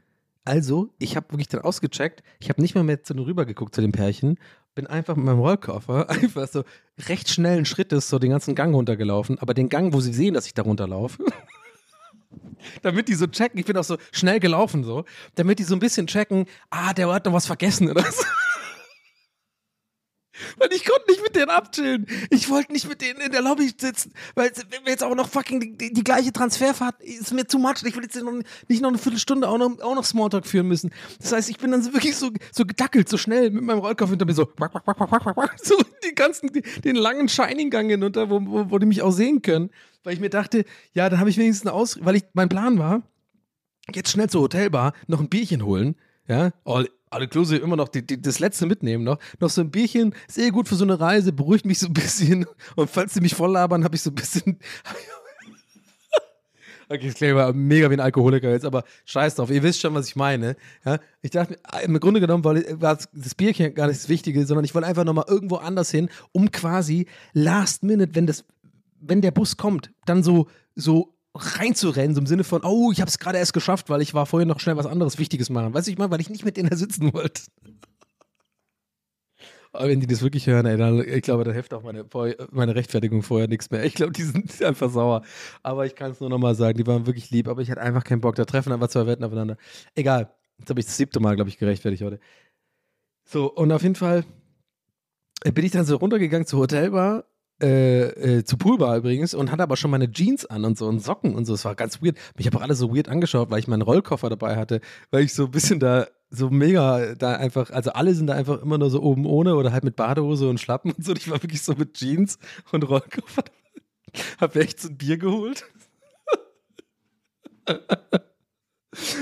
Also, ich habe wirklich dann ausgecheckt, ich habe nicht mal mehr zu denen rübergeguckt, zu den Pärchen, bin einfach mit meinem Rollkoffer einfach so recht schnellen Schrittes so den ganzen Gang runtergelaufen, aber den Gang, wo sie sehen, dass ich da runterlaufe, damit die so checken, ich bin auch so schnell gelaufen so, damit die so ein bisschen checken, der hat noch was vergessen oder so. Weil ich konnte nicht mit denen abchillen. Ich wollte nicht mit denen in der Lobby sitzen, weil jetzt auch noch fucking die gleiche Transferfahrt ist mir zu much. Ich will jetzt nicht noch eine Viertelstunde auch noch Smalltalk führen müssen. Das heißt, ich bin dann wirklich so gedackelt, so schnell mit meinem Rollkopf hinter mir so den langen Shining-Gang hinunter, wo die mich auch sehen können. Weil ich mir dachte, ja, dann habe ich wenigstens weil mein Plan war, jetzt schnell zur Hotelbar noch ein Bierchen holen, ja, all inclusive immer noch das letzte mitnehmen noch so ein Bierchen, sehr gut für so eine Reise, beruhigt mich so ein bisschen und falls sie mich voll labern, habe ich so ein bisschen okay, ich klinge mega wie ein Alkoholiker jetzt, aber scheiß drauf, ihr wisst schon, was ich meine, ja, ich dachte, im Grunde genommen war das Bierchen gar nicht das Wichtige, sondern ich wollte einfach nochmal irgendwo anders hin, um quasi last minute, wenn der Bus kommt, dann so reinzurennen, so im Sinne von, ich hab's gerade erst geschafft, weil ich war vorher noch schnell was anderes Wichtiges machen. Weißt du, ich meine, weil ich nicht mit denen da sitzen wollte. Aber wenn die das wirklich hören, ey, dann, ich glaube, da hilft auch meine Rechtfertigung vorher nichts mehr. Ich glaube, die sind einfach sauer. Aber ich kann es nur nochmal sagen, die waren wirklich lieb, aber ich hatte einfach keinen Bock. Da treffen einfach zwei Welten aufeinander. Egal, jetzt habe ich das 7. Mal, glaube ich, gerechtfertigt heute. So, und auf jeden Fall bin ich dann so runtergegangen zur Hotelbar, zu Poolbar übrigens, und hatte aber schon meine Jeans an und so und Socken und so. Es war ganz weird. Mich habe auch alle so weird angeschaut, weil ich meinen Rollkoffer dabei hatte, weil ich so ein bisschen da so mega da einfach, also alle sind da einfach immer nur so oben ohne oder halt mit Badehose und Schlappen und so. Und ich war wirklich so mit Jeans und Rollkoffer. Habe echt so ein Bier geholt.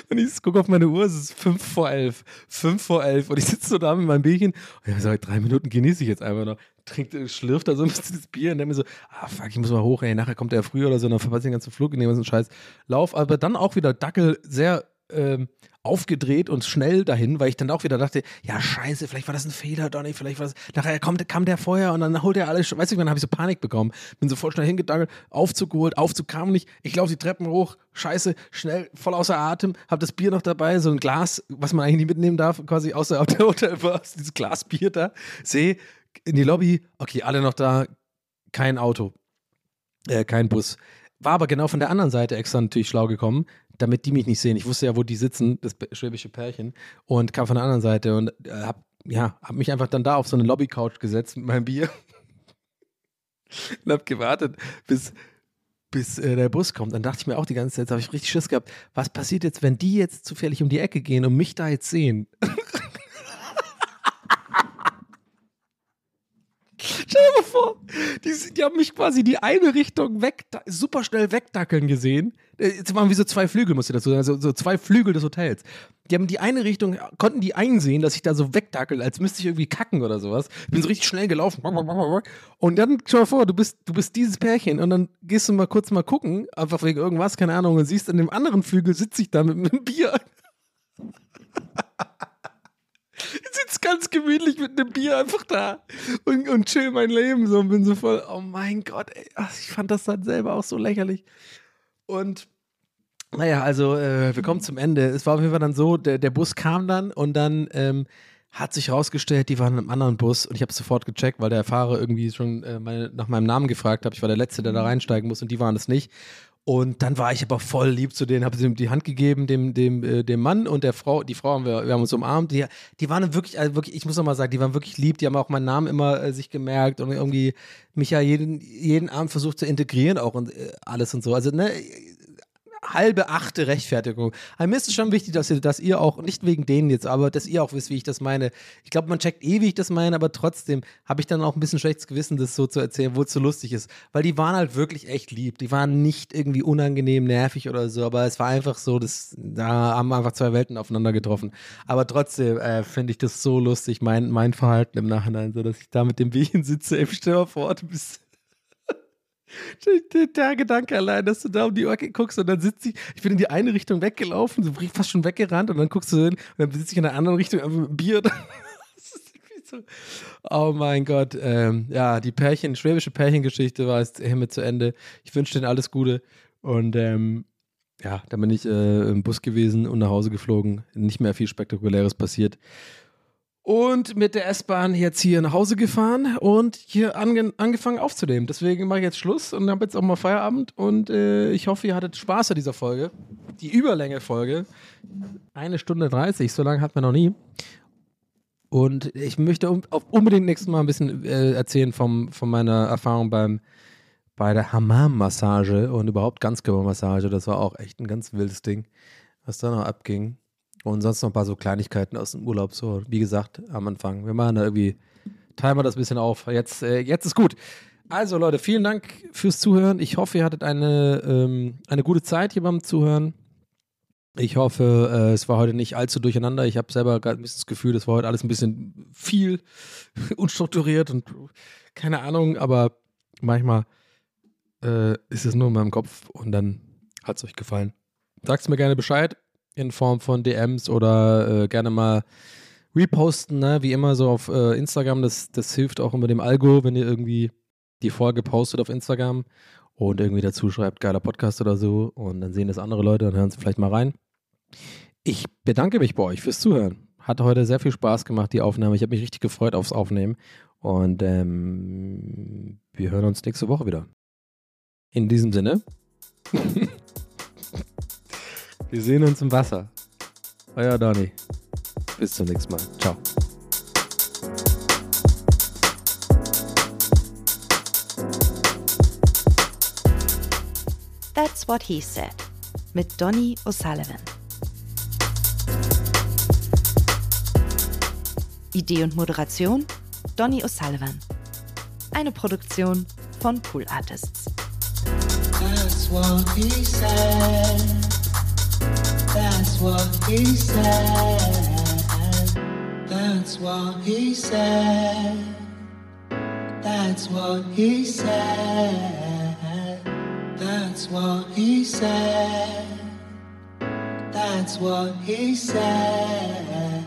Und ich gucke auf meine Uhr, es ist 5 vor 11. 5 vor 11 und ich sitze so da mit meinem Bierchen und ich sage, 3 Minuten genieße ich jetzt einfach noch. Schlürft da so ein bisschen das Bier und dann mir so, fuck, ich muss mal hoch, ey, nachher kommt er früher oder so, und dann verpasse ich den ganzen Flug und nehme so einen Scheiß. Lauf, aber dann auch wieder Dackel, sehr aufgedreht und schnell dahin, weil ich dann auch wieder dachte, ja, scheiße, vielleicht war das ein Fehler, Donnie, vielleicht war das, nachher kam der vorher und dann holt er alles, weißt du, dann habe ich so Panik bekommen, bin so voll schnell hingedackelt, Aufzug geholt, Aufzug kam nicht, ich laufe die Treppen hoch, scheiße, schnell, voll außer Atem, habe das Bier noch dabei, so ein Glas, was man eigentlich nicht mitnehmen darf, quasi außer auf der Hotelbar, dieses Glas Bier da, sehe, in die Lobby, okay, alle noch da, kein Auto, kein Bus. War aber genau von der anderen Seite extra natürlich schlau gekommen, damit die mich nicht sehen. Ich wusste ja, wo die sitzen, das schwäbische Pärchen, und kam von der anderen Seite und hab mich einfach dann da auf so eine Lobby-Couch gesetzt mit meinem Bier und hab gewartet, bis der Bus kommt. Dann dachte ich mir auch die ganze Zeit, habe ich richtig Schiss gehabt, was passiert jetzt, wenn die jetzt zufällig um die Ecke gehen und mich da jetzt sehen? Stell dir mal vor, die haben mich quasi die eine Richtung super schnell wegdackeln gesehen. Jetzt waren wie so 2 Flügel, muss ich dazu sagen, also so 2 Flügel des Hotels. Die haben die eine Richtung, konnten die einsehen, dass ich da so wegdackel, als müsste ich irgendwie kacken oder sowas. Bin so richtig schnell gelaufen. Und dann, stell dir mal vor, du bist dieses Pärchen und dann gehst du mal kurz mal gucken, einfach wegen irgendwas, keine Ahnung, und siehst, an dem anderen Flügel sitze ich da mit einem Bier. Ich sitze ganz gemütlich mit einem Bier einfach da und chill mein Leben so und bin so voll, oh mein Gott, ey, ich fand das dann selber auch so lächerlich. Und naja, also wir kommen zum Ende. Es war auf jeden Fall dann so, der Bus kam dann und dann hat sich rausgestellt, die waren in einem anderen Bus und ich habe es sofort gecheckt, weil der Fahrer irgendwie schon nach meinem Namen gefragt hat. Ich war der Letzte, der da reinsteigen muss und die waren es nicht. Und dann war ich aber voll lieb zu denen, habe sie die Hand gegeben, dem Mann und der Frau, die Frau wir haben uns umarmt, die waren wirklich, also wirklich, ich muss nochmal sagen, die waren wirklich lieb, die haben auch meinen Namen immer sich gemerkt und irgendwie mich ja jeden Abend versucht zu integrieren auch und alles und so, also ne, halbe achte Rechtfertigung. Aber mir ist es schon wichtig, dass ihr auch, nicht wegen denen jetzt, aber dass ihr auch wisst, wie ich das meine. Ich glaube, man checkt wie ich das meine, aber trotzdem habe ich dann auch ein bisschen schlechtes Gewissen, das so zu erzählen, wo es so lustig ist. Weil die waren halt wirklich echt lieb. Die waren nicht irgendwie unangenehm, nervig oder so, aber es war einfach so, da haben einfach 2 Welten aufeinander getroffen. Aber trotzdem finde ich das so lustig, mein Verhalten im Nachhinein, so dass ich da mit dem Bierchen sitze, im Stör vor Ort bist. Der Gedanke allein, dass du da um die Ecke guckst und dann sitze ich bin in die eine Richtung weggelaufen, so fast schon weggerannt und dann guckst du hin und dann sitze ich in der anderen Richtung einfach mit dem Bier. Oh mein Gott, ja, die schwäbische Pärchengeschichte war jetzt hiermit zu Ende. Ich wünsche denen alles Gute und Ja, da bin ich im Bus gewesen und nach Hause geflogen. Nicht mehr viel Spektakuläres passiert. Und mit der S-Bahn jetzt hier nach Hause gefahren und hier angefangen aufzunehmen. Deswegen mache ich jetzt Schluss und habe jetzt auch mal Feierabend. Und ich hoffe, ihr hattet Spaß an dieser Folge. Die Überlänge-Folge. 1:30, so lange hatten wir noch nie. Und ich möchte unbedingt nächstes Mal ein bisschen erzählen von meiner Erfahrung bei der Hammam-Massage und überhaupt Ganzkörpermassage. Das war auch echt ein ganz wildes Ding, was da noch abging. Und sonst noch ein paar so Kleinigkeiten aus dem Urlaub. So, wie gesagt, am Anfang. Wir machen da irgendwie, teilen wir das ein bisschen auf. Jetzt ist gut. Also Leute, vielen Dank fürs Zuhören. Ich hoffe, ihr hattet eine gute Zeit hier beim Zuhören. Ich hoffe, es war heute nicht allzu durcheinander. Ich habe selber gerade ein bisschen das Gefühl, das war heute alles ein bisschen viel unstrukturiert und keine Ahnung. Aber manchmal ist es nur in meinem Kopf und dann hat es euch gefallen. Sagt mir gerne Bescheid. In Form von DMs oder gerne mal reposten, ne? Wie immer so auf Instagram. Das hilft auch immer dem Algo, wenn ihr irgendwie die Folge postet auf Instagram und irgendwie dazu schreibt, geiler Podcast oder so. Und dann sehen das andere Leute und hören sie vielleicht mal rein. Ich bedanke mich bei euch fürs Zuhören. Hat heute sehr viel Spaß gemacht, die Aufnahme. Ich habe mich richtig gefreut aufs Aufnehmen. Und wir hören uns nächste Woche wieder. In diesem Sinne. Wir sehen uns im Wasser. Euer Donnie. Bis zum nächsten Mal. Ciao. That's What He Said mit Donnie O'Sullivan. Idee und Moderation Donnie O'Sullivan. Eine Produktion von Pool Artists. That's what he said. That's what he said. That's what he said. That's what he said. That's what he said. That's what he said.